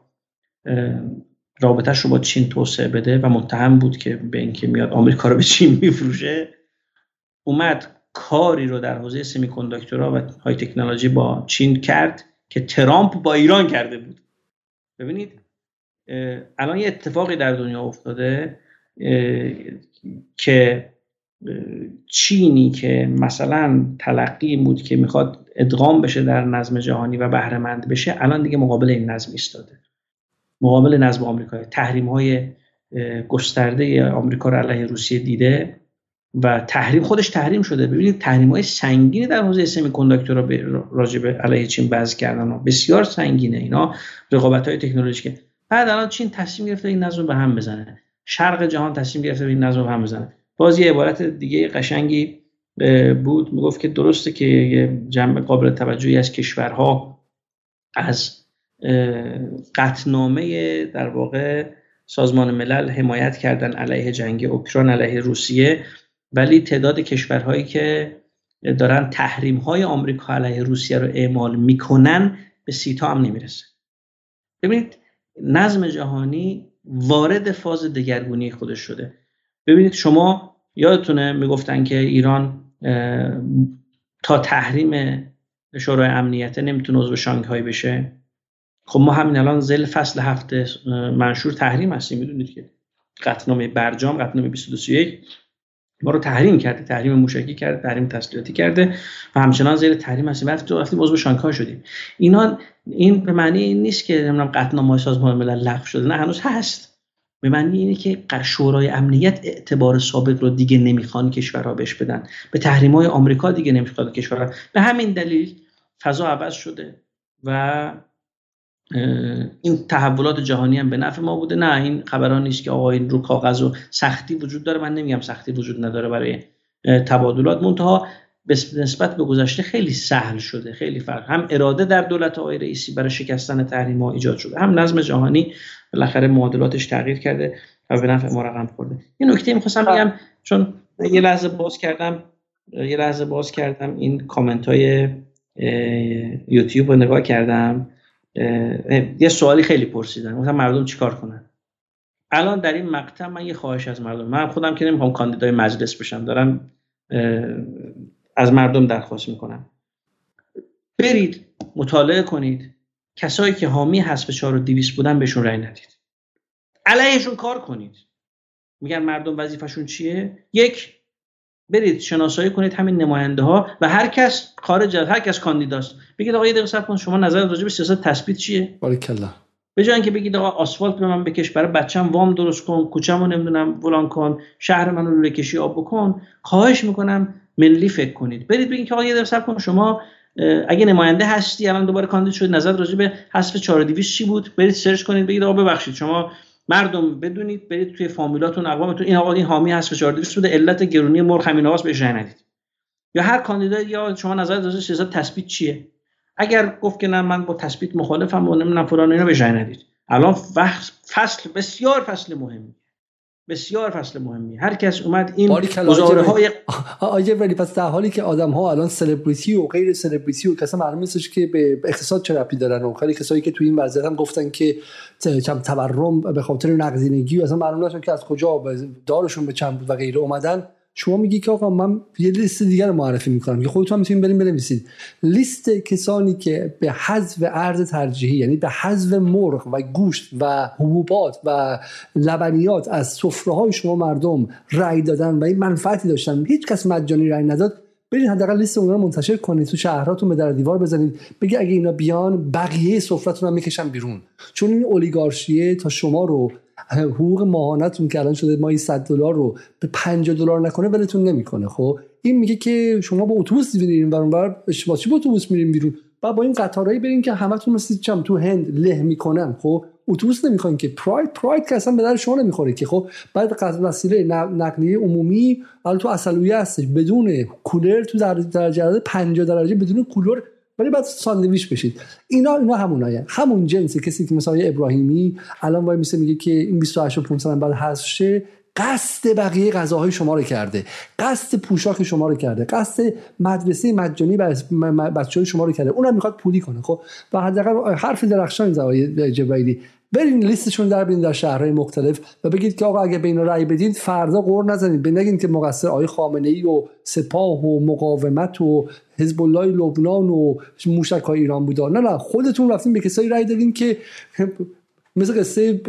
رابطه‌اش رو با چین توسعه بده و متهم بود که به اینکه میاد آمریکا رو به چین میفروشه، اومد کاری رو در حوزه سمی‌کانداکتورها و های تکنولوژی با چین کرد که ترامپ با ایران کرده بود. ببینید الان یه اتفاقی در دنیا افتاده که چینی که مثلا تلقی بود که میخواد ادغام بشه در نظم جهانی و بهره مند بشه، الان دیگه مقابل این نظم ایستاده، مقابل نظم آمریکایی. تحریم‌های گسترده آمریکا رو علیه روسیه دیده و تحریم خودش تحریم شده. ببینید تحریم‌های سنگینی در حوزه سمی‌کانداکتورها راجع به علیه چین وضع کردن، بسیار سنگینه اینا، رقابت‌های تکنولوژیکه. بعد الان چین تصمیم گرفته این نظم به هم بزنه، شرق جهان تصمیم گرفته این نظم به هم بزنه. باز یه عبارت دیگه قشنگی بود، میگفت که درسته که یه جمع قابل توجهی از کشورها از قطعنامه در واقع سازمان ملل حمایت کردن علیه جنگ اوکراین علیه روسیه، ولی تعداد کشورهایی که دارن تحریم‌های آمریکا علیه روسیه رو اعمال میکنن به سی تا هم نمیرسه. ببینید نظم جهانی وارد فاز دگرگونی خودش شده. ببینید شما یادتونه میگفتن که ایران تا تحریم شورای امنیت نمیتونه عضو شانگهای بشه. خب ما همین الان ذیل فصل هفت منشور تحریم هستیم. میدونید که قطعنامه برجام قطعنامه بیست و دو سی و یک ما رو تحریم کرده، تحریم موشکی کرده، تحریم تسلیحاتی کرده و همچنان ذیل تحریم هستیم. بعد تو رفتیم عضو شانگهای شدیم. اینا این به معنی این نیست که نمیدونم قطعنامه سازمان ملل لغو شده، نه هنوز هست. به معنی اینه که شورای امنیت اعتبار سابق رو دیگه نمیخوان کشورها بهش بدن، به تحریم‌های آمریکا دیگه نمیخواد کشورها. به همین دلیل فضا عوض شده و این تحولات جهانی هم به نفع ما بوده. نه این خبران نیست که آقا این رو کاغذ و سختی وجود داره. من نمیگم سختی وجود نداره برای تبادلات، منتها نسبت به گذشته خیلی سهل شده، خیلی فرق. هم اراده در دولت آقای رئیسی برای شکستن تحریم‌ها ایجاد شده، هم نظم جهانی بالاخره معادلاتش تغییر کرده و به نفع ما رقم خورده. یه نکته می‌خواستم بگم، چون یه لحظه باز کردم یه لحظه باز کردم این کامنت‌های یوتیوب رو نگاه کردم، یه سوالی خیلی پرسیدن، مثلا مردم چیکار کنن. الان در این مقطع من یه خواهش از مردم، من خودم که نمیخوام کاندیدای مجلس بشم، دارم از مردم درخواست میکنم برید مطالعه کنید، کسایی که حامی حذف چهار و دویست بودن بهشون رأی ندید، علیهشون کار کنید. میگن مردم وظیفه‌شون چیه؟ یک، برید شناسایی کنید همین نماینده ها و هر کس خارج از هر کس کاندیداست، بگید آقا یه دقیقه صبر کن، شما نظر راجع به سیاست تثبیت چیه؟ باریکلا. به جای اینکه بگید آقا آسفالت به من بکش، برای بچه‌م وام درست کن، کوچه‌مو نمیدونم فلان کن، شهر منو لوله کشی آب بکن، خواهش میکنم ملی فکر کنید. برید بگید که آقا یه دقیقه صبر کن، شما اگه نماینده هستی الان دوباره کاندید شدی، نظر راجع به حذف چهار و دویست چی بود؟ برید سرچ کنید، بگید آقا ببخشید شما مردم بدونید، برید توی فامیلاتون اقوامتون، این آقا این حامی حذف چهار و دویست بوده، علت گرونی مرغ همین آقاست، بهش رأی ندید. یا هر کاندیدای یا شما نظر راجع به سیاست تثبیت چیه؟ اگر گفت که نه من با تثبیت مخالفم و نمیدونم فلان اینا، بهش رأی ندید. الان وقت فصل بسیار فصل مهمی بسیار فصل مهمی هر کس اومد این گزاره‌های آیه، ولی پس در حالی که آدم‌ها الان سلبریتی و غیر سلبریتی و کسا معلوم نیستش که به اقتصاد چه ربطی دارن، و خیلی کسایی که تو این وضعیت هم گفتن که چم تورم به خاطر نقدینگی اصلا معلوم نشون که از کجا دارشون به چند بود و غیره اومدن. شما میگی که آقا من یه لیست دیگر رو معرفی میکنم که خودتون هم میتونید بریم بنویسید، لیست کسانی که به حذف ارز ترجیحی، یعنی به حذف مرغ و گوشت و حبوبات و لبنیات از سفره‌های شما مردم رأی دادن و این منفعتی داشتن، هیچ کس مجانی رأی نداد، برید حداقل لیست اونها رو منتشر کنید، تو شهراتون به در دیوار بزنید، بگید اگه اینا بیان بقیه سفره‌تون رو میکشن بیرون. چون این اولیگارشیه تا شما رو حقوق ماهانتون که الان شده ماهی صد دلار رو به پنجاه دلار نکنه ولتون نمیکنه. خب این میگه که شما با اتوبوس میرین برون بر اشتباه، چی با اتوبوس میرین بیرون؟ بعد با این قطارایی برین که همتون مثل چم تو هند له میکنن. خب اتوبوس نمیخواین که، پراید پراید که اصلا به در شما نمیخوره که. خب بعد قطع وسیله نقلیه عمومی الان تو اصلویه هستش، بدون کولر تو در درجه پنجاه درجه بدون کولر، ولی بعد ساندویچ بشید. اینا اینا همونایین، همون جنسی کسی که مثلا ابراهیمی الان وای میسه میگه که این بیست و هشت و پانصد بعد حذف شه، قصد بقیه غذاهای شما رو کرده، قصد پوشاک شما رو کرده، قصد مدرسه مجانی بچه‌های شما رو کرده، اونم میخواد پولی کنه. خب و حداقل حرف درخشان زوایای جبیلی، برین لیستشون در بیارین در شهرهای مختلف و بگید که آقا اگه به اینا رأی بدین فردا قرار نزنید، به نگین که مقصر آقای خامنه‌ای و سپاه و مقاومت و حزب الله لبنان و موشک‌های ایران بودن. نه نه، خودتون رفتین به کسایی رأی دادین که مثل قصه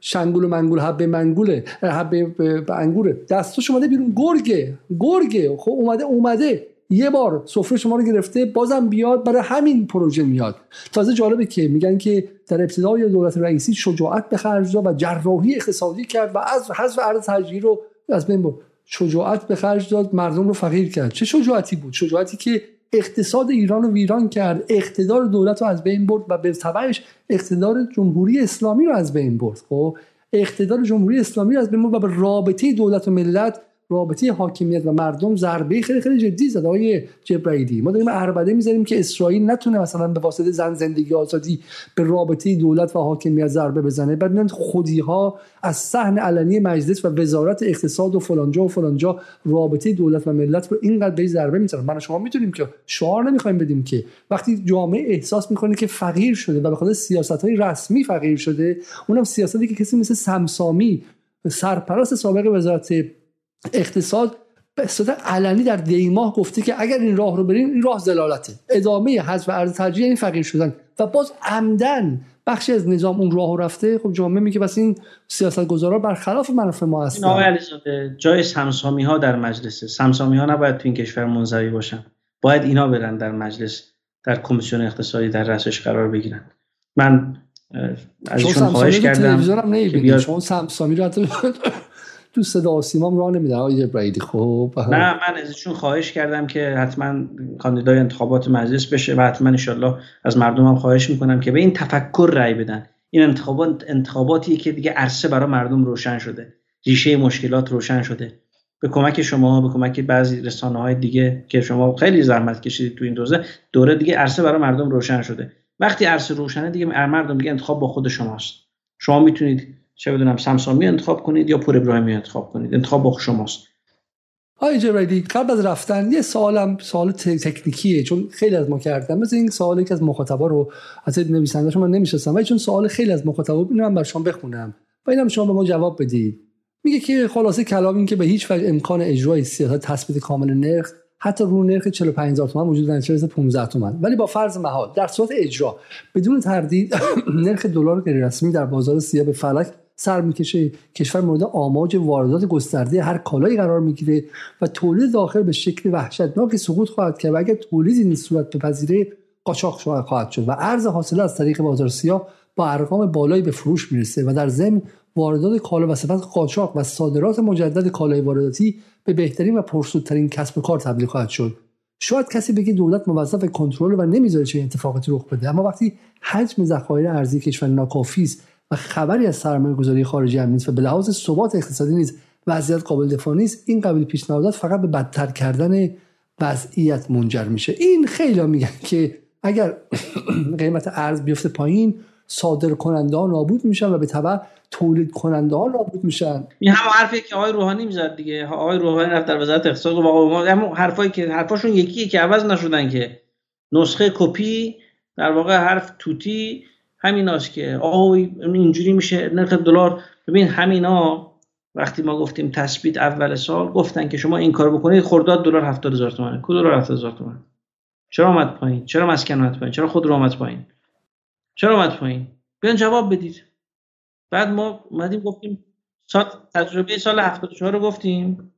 شنگول و منگول، حبه منگوله، حبه انگوره، دستش اومده بیرون، گرگه گرگه. خب اومده اومده یه بار سفره شما رو گرفته، بازم بیاد برای همین پروژه میاد. تازه جالبه که میگن که در ابتدای دولت رئیسی شجاعت به خرج داد و جراحی اقتصادی کرد و از حذف ارز حجی رو از بین برد. شجاعت به خرج داد، مردم رو فقیر کرد. چه شجاعتی بود؟ شجاعتی که اقتصاد ایران رو ویران کرد، اقتدار دولت رو از بین برد و به تبعش اقتدار جمهوری اسلامی رو از بین برد. خب اقتدار جمهوری اسلامی رو از بین برد و به رابطه دولت و ملت، رابطه حاکمیت و مردم ضربه خیلی خیلی جدی زد. آقای جبرئیلی، ما داریم عربده می‌زنیم که اسرائیل نتونه مثلا به واسطه زن زندگی آزادی به رابطه دولت و حاکمیت ضربه بزنه، بعد میان خودی‌ها از صحن علنی مجلس و وزارت اقتصاد و فلانجا و فلانجا رابطه دولت و ملت رو اینقدر به ضربه می‌زنن. من و شما می‌دونیم که شعار نمی‌خوایم بدیم که وقتی جامعه احساس می‌کنه که فقیر شده و به خاطر سیاست‌های رسمی فقیر شده، اونم سیاستی که کسی مثل سمسامی، سرپرست سابق وزارت اقتصاد، به صورت علنی در دیماه گفته که اگر این راه رو بریم، این راه زلالته، ادامه حذف ارز ترجیحی یعنی فقیر شدن، و باز عمدن بخشی از نظام اون راه رو رفته. خب جامعه میگه بس این سیاستگزارا برخلاف منافع ما هستن. آقای علیزاده، جای سمسامی ها در مجلسه. سمسامی ها نباید تو این کشور منزوی باشن، باید اینا برن در مجلس، در کمیسیون اقتصادی در رأسش قرار بگیرن. من ازشون خواهش کردم چون سمسامی رو حتی تو صدا و سیما راه نمیدن آقای جبرئیلی. خب نه، من ازشون خواهش کردم که حتما کاندیدای انتخابات مجلس بشه و حتما ان شاءالله از مردمم خواهش میکنم که به این تفکر رأی بدن. این انتخابات انتخاباتیه که دیگه عرصه برای مردم روشن شده، ریشه مشکلات روشن شده. به کمک شما، به کمک بعضی رسانه‌های دیگه که شما خیلی زحمت کشیدید تو این روزه دوره، دیگه عرصه برای مردم روشن شده. وقتی عرصه روشنه دیگه مردم، دیگه انتخاب با خود شماست. شما میتونید چه بدونم سمسامی انتخاب کنید یا پور ابراهیمی انتخاب کنید، انتخاب با شماست. آقای جبیلی، قبل از رفتن یه سوالم سوال تکنیکیه، چون خیلی از ما کردن مثلا این سوالی که از مخاطبا رو از نویسنده‌شون من نمی‌شناسم، ولی چون سوال خیلی از مخاطبا اینو من برشون بخونم و اینم شما به ما جواب بدید. میگه که خلاصه کلام این که به هیچ وجه امکان اجرای سیاست تثبیت کامل نرخ حتی رو نرخ چهل و پنج هزار تومان وجود نداره، پانزده تومان، ولی با فرض محال در صورت اجرا بدون تردید نرخ دلار غیر رسمی در بازار سیاه به فلک سر میکشه، کشور مورد آماج واردات گسترده هر کالایی قرار میگیره و تولید داخل به شکل وحشتناکی سقوط خواهد کرد و اگر تولید این صورت بپذیره قاچاق خواهد شد و ارز حاصله از طریق بازار سیاه با ارقام بالایی به فروش میرسه و در ضمن واردات کالا و سپس قاچاق و صادرات مجدد کالای وارداتی به بهترین و پرسودترین کسب و کار تبدیل خواهد شد. شاید کسی بگه دولت موظف کنترل و نمیذاره چه اتفاقاتی رخ بده، اما وقتی حجم ذخایر ارزی کشور ناکافی است و خبری از سرمایه‌گذاری خارجی هم نیست و به لحاظ ثبات اقتصادی نیز وضعیت قابل دفاع نیست، این قبیل پیشنهادات فقط به بدتر کردن وضعیت منجر میشه. این خیلی‌ها میگن که اگر قیمت ارز بیفته پایین، صادر کننده ها نابود میشن و به تبع تولید کننده ها نابود میشن. این هم حرفی که آقای روحانی میزد دیگه. آقای روحانی رفت در وزارت اقتصاد و آقا هم حرفایی که حرفاشون یکیه که عوض نشدن، که نسخه کپی در واقع حرف توتی همیناست که آقا اینجوری میشه نرخ دلار. ببین همینا وقتی ما گفتیم تثبیت اول سال گفتن که شما این کارو بکنید خرداد دلار هفتاد هزار تومانه. کو دلار هفتاد هزار تومانه؟ چرا اومد پایین؟ چرا مسکن اومد پایین؟ چرا خودرو اومد پایین؟ چرا اومد پایین؟ بیان جواب بدید. بعد ما اومدیم گفتیم سال تجربه سال هفتاد و چهار رو گفتیم،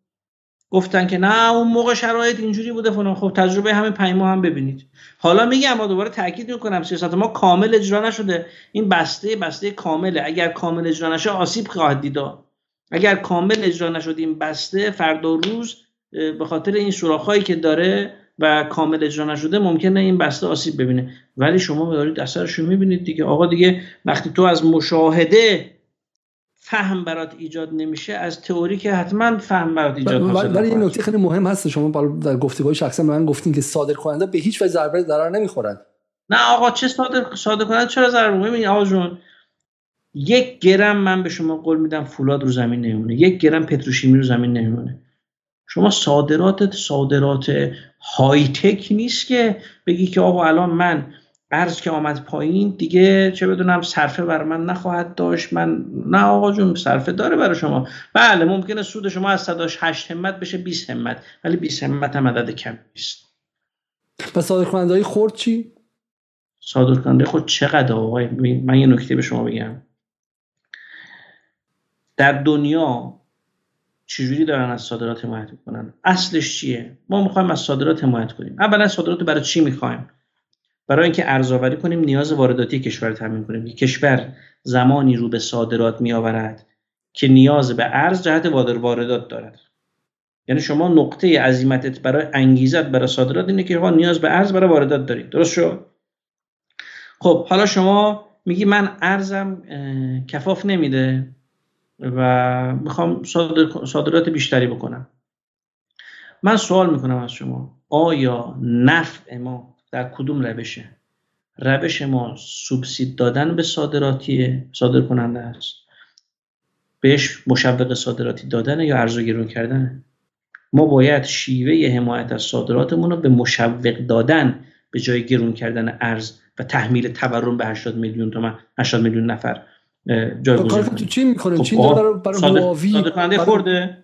گفتن که نه اون موقع شرایط اینجوری بوده فلان. خب تجربه همین پنج ماه هم ببینید. حالا میگم، ما دوباره تاکید میکنم سیاست ما کامل اجرا نشده. این بسته بسته کامله. اگر کامل اجرا نشه آسیب خواهد دید. اگر کامل اجرا نشد این بسته، فردا روز به خاطر این سوراخ‌هایی که داره و کامل اجرا نشده ممکنه این بسته آسیب ببینه. ولی شما دارید اثرشو میبینید دیگه. آقا دیگه وقتی تو از مشاهده فهم برات ایجاد نمیشه، از تئوری که حتما فهم برات ایجاد میشه. ولی این نکته خیلی مهم هست. شما در گفتگوهای شخصی من گفتین که صادر کننده به هیچ وجه ضربه ضرر نمیخورن. نه آقا، چه صادر صادر کننده چرا ضرر میبینه آقا جون؟ یک گرم من به شما قول میدم فولاد رو زمین نمیمونه، یک گرم پتروشیمی رو زمین نمیمونه. شما صادراتت صادرات های تک نیست که بگی که آقا الان من ارز که آمد پایین دیگه چه بدونم صرفه بر من نخواهد داشت. من نه آقا جون، صرفه داره برای شما. بله ممکنه سود شما از صد و هشت همت بشه بیست همت، ولی بیست همت هم عدد کم نیست. پس صادرکننده‌های خرد چی؟ صادرکننده خود چقدر آقای؟ من یه نکته به شما بگم، در دنیا چجوری دارن از صادرات حمایت میکنن؟ اصلش چیه؟ ما میخوایم از صادرات حمایت کنیم. اولا صادرات برای چی میخوایم؟ برای اینکه ارزآوری کنیم، نیاز وارداتی کشور تامین کنیم. کشور زمانی رو به صادرات میآورد که نیاز به ارز جهت واردات دارد. یعنی شما نقطه عزیمتت برای انگیزت برای صادرات اینه که شما نیاز به ارز برای واردات دارید. درست شد؟ خب حالا شما میگی من ارزم کفاف نمیده و میخوام صادر، صادرات بیشتری بکنم. من سوال میکنم از شما، آیا نفع ما در کدوم روشه؟ روش ما سوبسید دادن به صادراتیه، صادرکننده است، بهش مشوق صادراتی دادنه، یا ارزو گرون کردنه؟ ما باید شیوه حمایت از صادراتمون رو به مشوق دادن به جای گرون کردن ارز و تحمیل تورم به هشتاد میلیون تومان هشتاد میلیون نفر جایگزین کنیم. تو چین می‌کنن، چین داره برای مواوی صادرکننده خورده.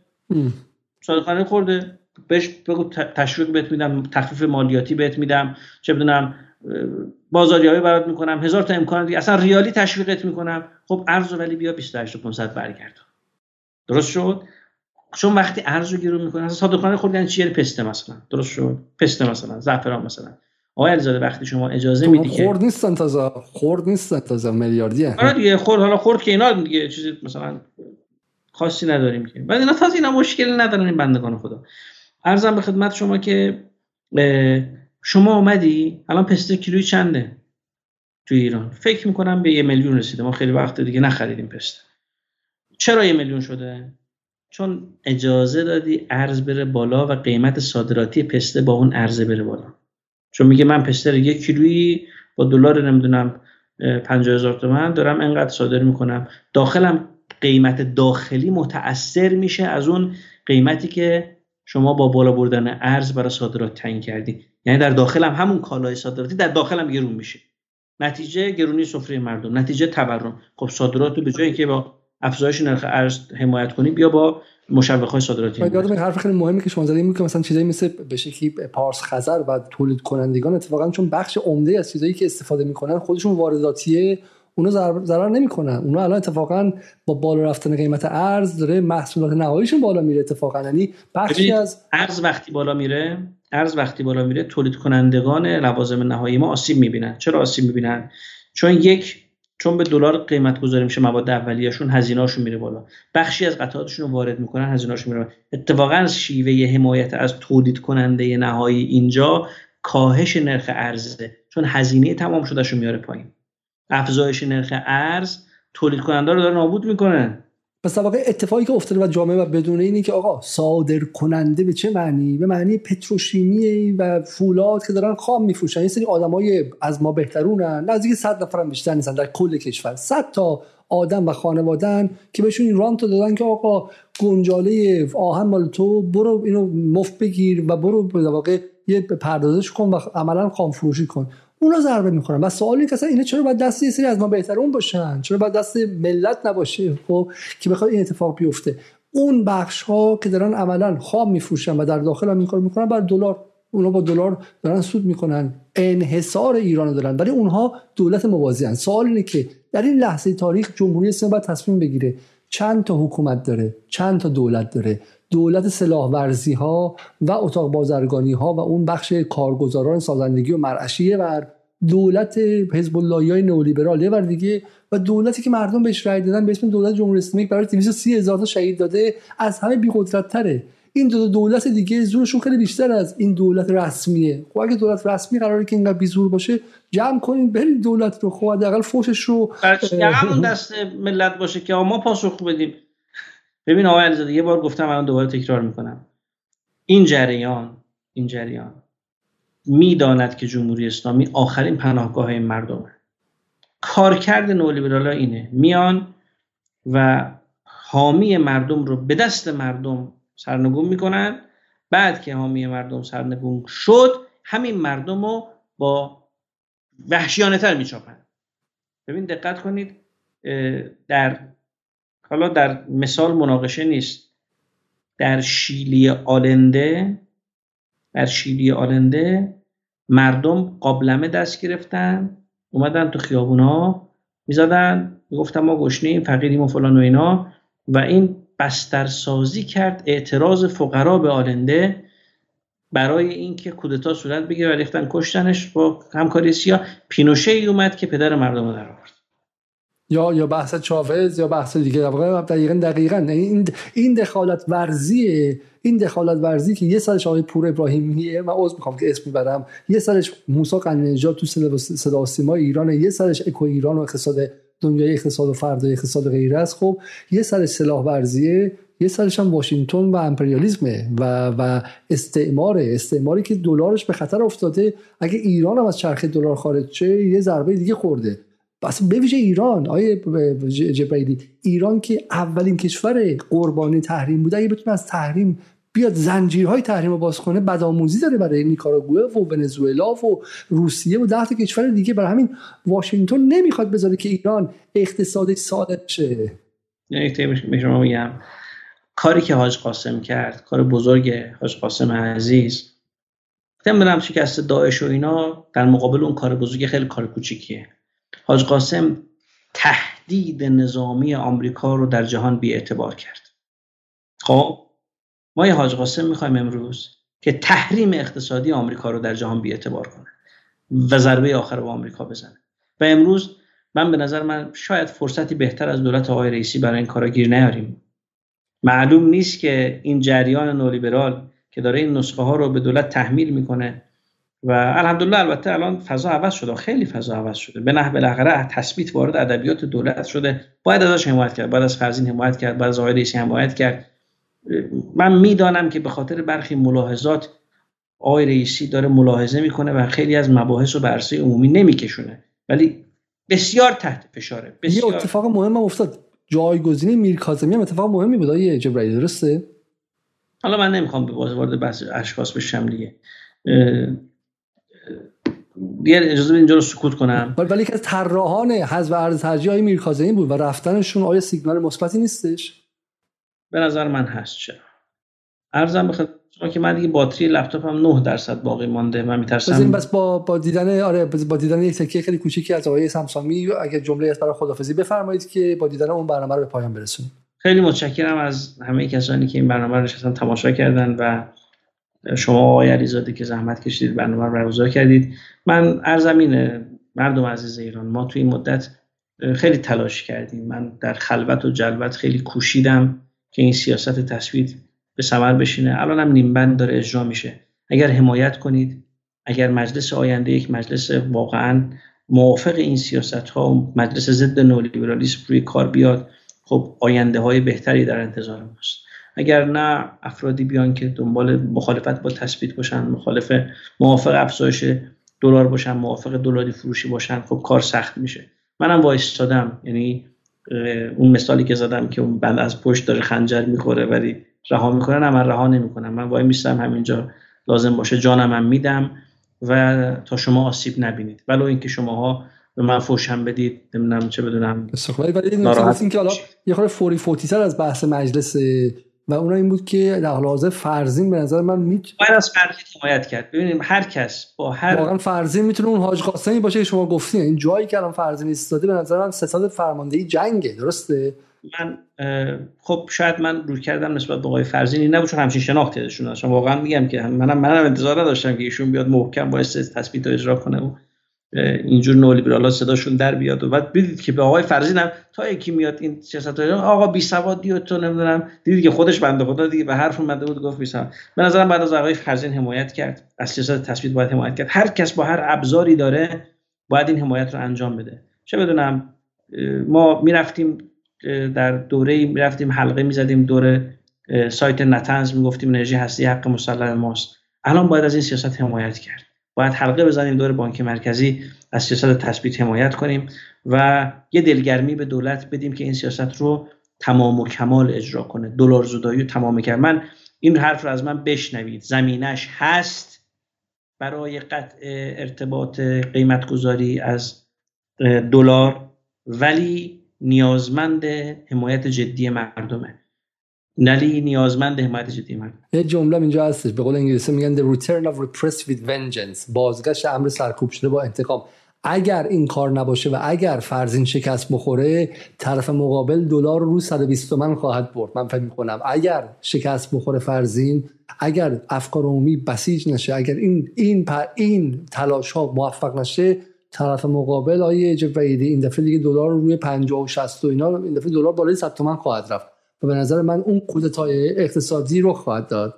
صادرکننده خورده بهش بگو تشویق بهت میدم، تخفیف مالیاتی بهت میدم، چه بدونم بازاریابی برات میکنم، هزار تا امکان دیگه، اصلا ریالی تشویقت میکنم. خب ارزو ولی بیا بیست و هشت هزار و پانصد برگردون. درست شد؟ چون وقتی ارزو گیرون میکنه، اصلا صادرکننده خوردن چیه؟ پسته مثلا. درست شد؟ پسته مثلا، زعفران مثلا. آقای علیزاده وقتی شما اجازه میدی که خرد نیستن، تازه خرد نیستن، تازه میلیاردیه. آره دیگه خرد، حالا خرد که اینا دیگه چیزی مثلا خاصی نداریم که، ولی اینا تازه اینا مشکلی ندارن این بندگان خدا. عرضم به خدمت شما که شما اومدی الان پسته کیلویی چنده تو ایران؟ فکر میکنم به یه میلیون رسیده. ما خیلی وقت دیگه نخریدیم پسته. چرا یه میلیون شده؟ چون اجازه دادی ارز بره بالا و قیمت صادراتی پسته با اون ارز بره بالا. چون میگه من پسته یک کیلویی با دلار نمیدونم پنجاه هزار تومان دارم انقدر صادر میکنم، داخلم قیمت داخلی متاثر میشه از اون قیمتی که شما با بالا بردن ارز برای صادرات تعیین کردی. یعنی در داخلم همون کالای صادراتی در داخلم گرون میشه، نتیجه گرونی سفره مردم، نتیجه تورم. خب صادرات رو به جای اینکه با افزایش نرخ ارز حمایت کنی، بیا با مشوق‌های صادراتی. یادم حرف خیلی مهمی که شما زدید بود که مثلا چیزایی مثل به شکلی پارس خزر و تولید کنندگان اتفاقا چون بخش عمده از چیزایی که استفاده میکنن خودشون وارداتیه، اونا ضرر نمیکنن. اونا الان اتفاقا با بالا رفتن قیمت ارز داره محصولات نهاییشون بالا میره اتفاقا. یعنی بخشی از ارز وقتی بالا میره، ارز وقتی بالا میره، تولید کنندگان لوازم نهایی ما آسیب میبینن. چرا آسیب میبینن؟ چون یک چون به دلار قیمت گذاری میشه مواد اولیه‌شون، هزینه‌شون میره بالا. بخشی از قطعاتشون رو وارد میکنن، هزینه‌شون میره بالا. اتفاقا شیوه حمایت از تولید کننده نهایی اینجا کاهش نرخ ارزه، چون هزینه تمام شدهشو میاره پایین. افزایش نرخ ارز تولید کننده رو داره نابود میکنه. پس واقعا اتفاقی که افتاده و جامعه و بدون اینی که آقا صادر کننده به چه معنی؟ به معنی پتروشیمی و فولاد که دارن خام میفروشن. این سری آدمای از ما بهترونن، نزدیک صد نفرم بیشتر نیستن در کل کشور، صد تا آدم و خانوادهن که بهشون این رانتو دادن که آقا گنجاله آهن مال تو، برو اینو مفت بگیر و برو در واقع یه پردازش کن و عملا خام فروشی کن. اونا ضربه میخورن. و سوال اینه که اصلا اینا چرا باید دست یه سری از ما بهترون باشن؟ چرا باید دست ملت نباشه؟ خب که بخواد این اتفاق بیفته. اون بخش ها که دارن عملا خام میفروشن و در داخل هم این کارو میکنن بر دلار، اونا با دلار دارن سود میکنن، انحصار ایرانو دارن، ولی اونها دولت موازی ان. سوال اینه که در این لحظه تاریخ جمهوری اسلامی باید تصمیم بگیره. چند تا حکومت داره، چند تا دولت داره. دولت سلاحورزی ها و اتاق بازرگانی ها و اون بخش کارگزاران سازندگی و مرعشیه ور، دولت حزب اللهی های نئولیبراله ور دیگه، و دولتی که مردم بهش رای دادن به اسم دولت جمهوری اسلامی برای دویست و سی هزار تا شهید داده، از همه بی‌قدرت تره. این دو دولت دیگه زورشون خیلی بیشتر از این دولت رسمیه. خب اگه دولت رسمی قراره که اینقدر بیزور باشه، جمع کنین برین دولت رو، خب حداقل فوشش رو همون دست ملت باشه که ما پاسخ بدیم. ببین آقای علیزاده، یه بار گفتم الان دوباره تکرار میکنم، این جریان این جریان میداند که جمهوری اسلامی آخرین پناهگاه این مردمه. کارکرد نولیبرالا اینه، میان و حامی مردم رو به دست مردم سرنگون میکنن، بعد که حامی مردم سرنگون شد همین مردم رو با وحشیانه تر میچاپن. ببین دقت کنید، در حالا در مثال مناقشه نیست، در شیلی آلنده در شیلی آلنده مردم قابلمه دست گرفتن، اومدن تو خیابون ها میزدن، میگفتن ما گشنیم، فقیریم و فلان و اینا، و این بسترسازی کرد اعتراض فقرا به آلنده برای اینکه کودتا صورت بگیره و ریختن کشتنش با همکاری سیا. پینوشه ای اومد که پدر مردم رو در آورد، یا یا بحث چاوز یا بحث دیگه. دقیقاً دقیقاً این این دخالت ورزیه، این دخالت ورزی که یه سالش آقای پور ابراهیمیه، من عذر میخوام که اسم میبرم، یه سالش موسی قنی‌نژاد تو صدا و سیما ایران، یه سالش اکو ایران و اقتصاد دنیای اقتصاد و فرد و اقتصاد غیره است. خب یه سالش سلاحورزیه، یه سالش هم واشنگتن و امپریالیسمه و و استعماره استعماری که دلارش به خطر افتاده، اگه ایران هم از چرخه دلار خارج شه یه ضربه دیگه خورده. بس به ویژه ایران، آیه جبیلی، ایران که اولین کشور قربانی تحریم بوده، اگه بتونه از تحریم بیاد زنجیرهای تحریم رو باز کنه، بدآموزی داره برای نیکاراگوئه و ونزوئلا و روسیه و ده تا کشور دیگه. برای همین واشنگتن نمیخواد بذاره که ایران اقتصادش ساده شه. یعنی به شما میگم کاری که حاج قاسم کرد، کار بزرگ حاج قاسم عزیز، تمام شکست داعش و اینا، در مقابل اون کار بزرگ خیلی کار کوچیکیه. حاج قاسم تهدید نظامی آمریکا رو در جهان بی‌اعتبار کرد. خب ما یه حاج قاسم می‌خوایم امروز که تحریم اقتصادی آمریکا رو در جهان بی‌اعتبار کنه و ضربه آخر به آمریکا بزنه. و امروز من به نظر من شاید فرصتی بهتر از دولت آقای رئیسی برای این کارا گیر نیاریم. معلوم نیست که این جریان نولیبرال که داره این نسخه ها رو به دولت تحمیل میکنه، و الحمدلله البته الان فضا عوض شده، خیلی فضا عوض شده، به نحو بالاخره تثبیت وارد ادبیات دولت شده، باید ازش حمایت کرد، باید از فرزین حمایت کرد، باید از آقای رئیسی حمایت کرد. من میدانم که به خاطر برخی ملاحظات آقای رئیسی داره ملاحظه میکنه و خیلی از مباحث رو به عرصه عمومی نمیکشونه، ولی بسیار تحت فشاره. بسیار یه اتفاق مهم افتاد، جایگزینی میرکاظمی هم اتفاق مهمی بود آقای جبرایی، درسته؟ حالا من نمیخوام به وارد بحث اشخاص بشم دیگه، دیگه اجازه بدین جلو سکوت کنم. ولی که از طراحان حذف ارز حاجی آقای میرکاظمی بود و رفتنشون آیا سیگنال مثبتی نیستش؟ به نظر من هست. چرا؟ عرضم بخاطر شما که من دیگه باتری لپتاپم نه درصد باقی مانده، من میترسم بزنین بس با با دیدن آره با دیدن یک تکیه خیلی کوچیکی از آقای سمسامی اگه جمله‌ای از برای خدافظی بفرمایید که با دیدن اون برنامه رو به پایان برسونیم. خیلی متشکرم از همه کسانی که این برنامه رو نشستن تماشا کردن و شما آقای علیزاده که زحمت کشیدید برنامه رو برگزار کردید. من عرضم اینه مردم عزیز ایران، ما توی این مدت خیلی تلاش کردیم، من در خلوت و جلوت خیلی کوشیدم که این سیاست تثبیت به ثمر بشینه، الان هم نیم بند داره اجرا میشه. اگر حمایت کنید، اگر مجلس آینده یک مجلس واقعا موافق این سیاست ها و مجلس ضد نولیبرالیسم روی کار بیاد، خب آینده های بهتری در انتظار ماست. اگر نه افرادی بیان که دنبال مخالفت با تثبیت باشن، مخالف موافق افزایش دلار باشن، موافق دلاری فروشی باشن، خب کار سخت میشه. منم وایستادم، یعنی اون مثالی که زدم که اون بند از پشت داره خنجر میخوره ولی رها میکنه، نه من رها نمیکنم، من وای میستم همینجا، لازم باشه جانم هم میدم و تا شما آسیب نبینید، ولو اینکه شماها به من فوش هم بدید، نمیدونم چه بدونم. ولی این مثلا که حالا یه خورده فوری فوتی تر از بحث مجلس و اون این بود که در حال حاضر فرزین به نظر من میتونه باید از فرزین حمایت کرد. ببینیم هر کس با هر واقعا فرزین میتونه اون حاج قاسمی باشه که شما گفتین، این جایی که الان فرزین ایستاده به نظر من ستاد فرماندهی جنگه، درسته؟ من خب شاید من رو کردم نسبت به آقای فرزینی نبود، چون همچین شناختی ازشون داشتم. واقعا میگم که منم منم انتظار نداشتم که ایشون بیاد محکم با تثبیت و اجرا کنه و اینجور نولیبرالا صداشون در بیاد. و بعد دیدید که به آقای فرزین هم تا یکی میاد این سیاست های آقا بی سوادی و تو نمیدونم، دیدید که خودش بنده خدا دیگه به حرف اومده بود گفت بی سواد. به نظرم بعد از آقای فرزین حمایت کرد، از سیاست تثبیت باید حمایت کرد، هر کس با هر ابزاری داره باید این حمایت رو انجام بده. چه بدونم ما میرفتیم در دوره میرفتیم حلقه میزدیم دور سایت نتنز میگفتیم انرژی هستی حق مسلم ماست. الان باید از این سیاست حمایت کرد. باید حلقه بزنیم دور بانک مرکزی، از سیاست تثبیت حمایت کنیم و یه دلگرمی به دولت بدیم که این سیاست رو تمام و کمال اجرا کنه، دلار زدایی تمام کرد. من این حرف رو از من بشنوید، زمینش هست برای قطع ارتباط قیمت گذاری از دلار، ولی نیازمند حمایت جدی مردمه. نلی نیازمند حمایت جدی مردم. یه جمله اینجا هستش، به قول انگلیسی میگن the return of repressed with vengeance، بازگشت امر سرکوب شده با انتقام. اگر این کار نباشه و اگر فرزین شکست بخوره، طرف مقابل دلار رو صد و بیست تومن خواهد برد. من فکر می‌کنم اگر شکست بخوره فرزین، اگر افکار عمومی بسیج نشه، اگر این این پر این تلاش‌ها موفق نشه، طرف مقابل آیه جبیلی این دفعه دیگه دلار رو روی پنجاه و شصت و اینا، این دفعه دلار بالای صد تومن خواهد رفت و به نظر من اون کودتای اقتصادی رو خواهد داد.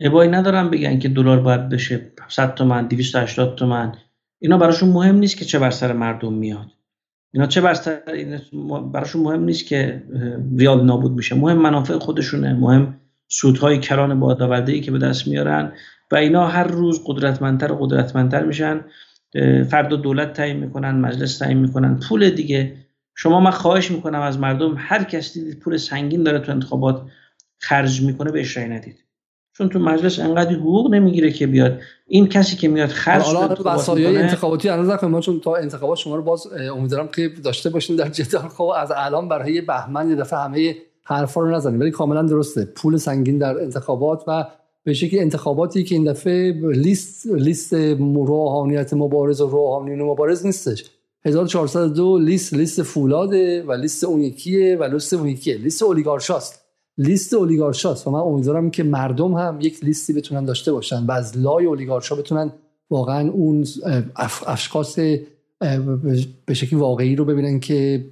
ابایی ندارم بگن که دلار باید بشه صد تومن، دویست و هشتاد تومن. اینا براشون مهم نیست که چه بر سر مردم میاد. اینا چه بر سر براشون مهم نیست که ریال نابود میشه. مهم منافع خودشونه، مهم سودهای کران بادآورده‌ای که به دست میارن و اینا هر روز قدرتمندتر و قدرتمندتر میشن. فردا دولت تعیین میکنن، مجلس تعیین میکنن، پول دیگه. شما من خواهش میکنم از مردم، هر کسی دید پول سنگین داره تو انتخابات خرج میکنه بهش رای ندید، چون تو مجلس انقدر حقوق نمیگیره که بیاد. این کسی که میاد خرج کنه تو وسایای انتخاباتی هنوز نخواهیم، چون تا انتخابات شما رو باز امیدوارم که داشته باشین در جدال. خب از الان برای بهمن یه دفعه همه حرفا رو نزنیم، ولی کاملا درسته پول سنگین در انتخابات و به شکلی انتخاباتی که این دفعه لیست لیست روحانیت مبارز و روحانیون مبارز نیستش، هزار و چهارصد و دو لیست لیست فولاده و لیست اون یکیه و لیست اون یکیه، لیست اولیگارشاست لیست اولیگارشاست و من امیدوارم که مردم هم یک لیستی بتونن داشته باشن و از لای اولیگارشا بتونن واقعا اون اشخاص به شکلی واقعی رو ببینن که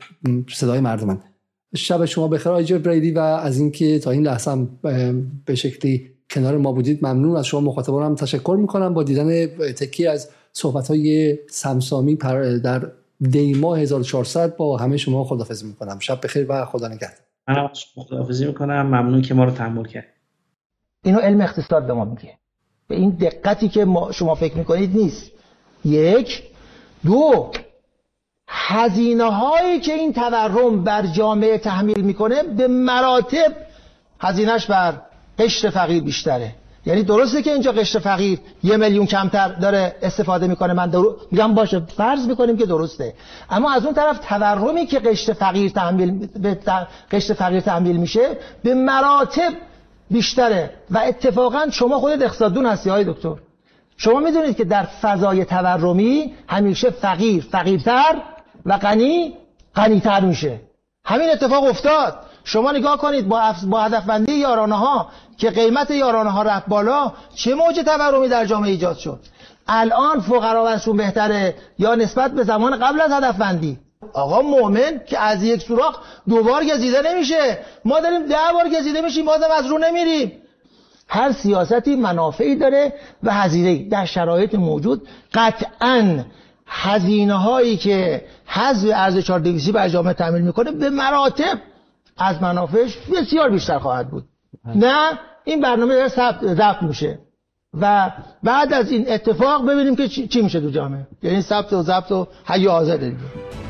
صدای مردمن. شب شما بخیر آقای جبیلی و از اینکه تا این لحظه هم به شکلی کنار ما بودید ممنون. از شما مخاطبانم تشکر میکنم. با دیدن تکی از صحبت‌های سمسامی در دی ماه هزار و چهارصد با همه شما خداحافظی میکنم. شب بخیر و خدا نگهدار. منم خداحافظی میکنم، ممنون که ما رو تحمل کرد. اینو علم اقتصاد به ما میگه، به این دقتی که ما شما فکر میکنید نیست. یک، دو، هزینه هایی که این تورم بر جامعه تحمیل میکنه به مراتب هزینهش بر قشر فقیر بیشتره. یعنی درسته که اینجا قشر فقیر یه میلیون کمتر داره استفاده میکنه، من درو... میگم باشه فرض میکنیم که درسته، اما از اون طرف تورمی که قشر فقیر تحمیل به قشر فقیر تحمیل میشه به مراتب بیشتره. و اتفاقا شما خودت اقتصاددون هستی های دکتر، شما میدونید که در فضای تورمی همیشه فقیر فقیرتر و غنی غنیتر میشه. همین اتفاق افتاد. شما نگاه کنید با با هدفمندی یارانه ها که قیمت یارانه ها رفت بالا، چه موج تورمی در جامعه ایجاد شد. الان فقرا وضعشون بهتره یا نسبت به زمان قبل از هدفمندی؟ آقا مؤمن که از یک سوراخ دو بار گزیده نمیشه، ما داریم ده بار گزیده میشیم بازم از رو نمیریم. هر سیاستی منافعی داره و هزینه‌ای. در شرایط موجود قطعاً هزینه هایی که حذف ارز چهار دویست بر جامعه تحمیل میکنه به مراتب از منافعش بسیار بیشتر خواهد بود. نه این برنامه داره ثبت میشه و بعد از این اتفاق ببینیم که چی میشه تو جامعه. یعنی ثبت و ضبط و حی و حاضر دیگه.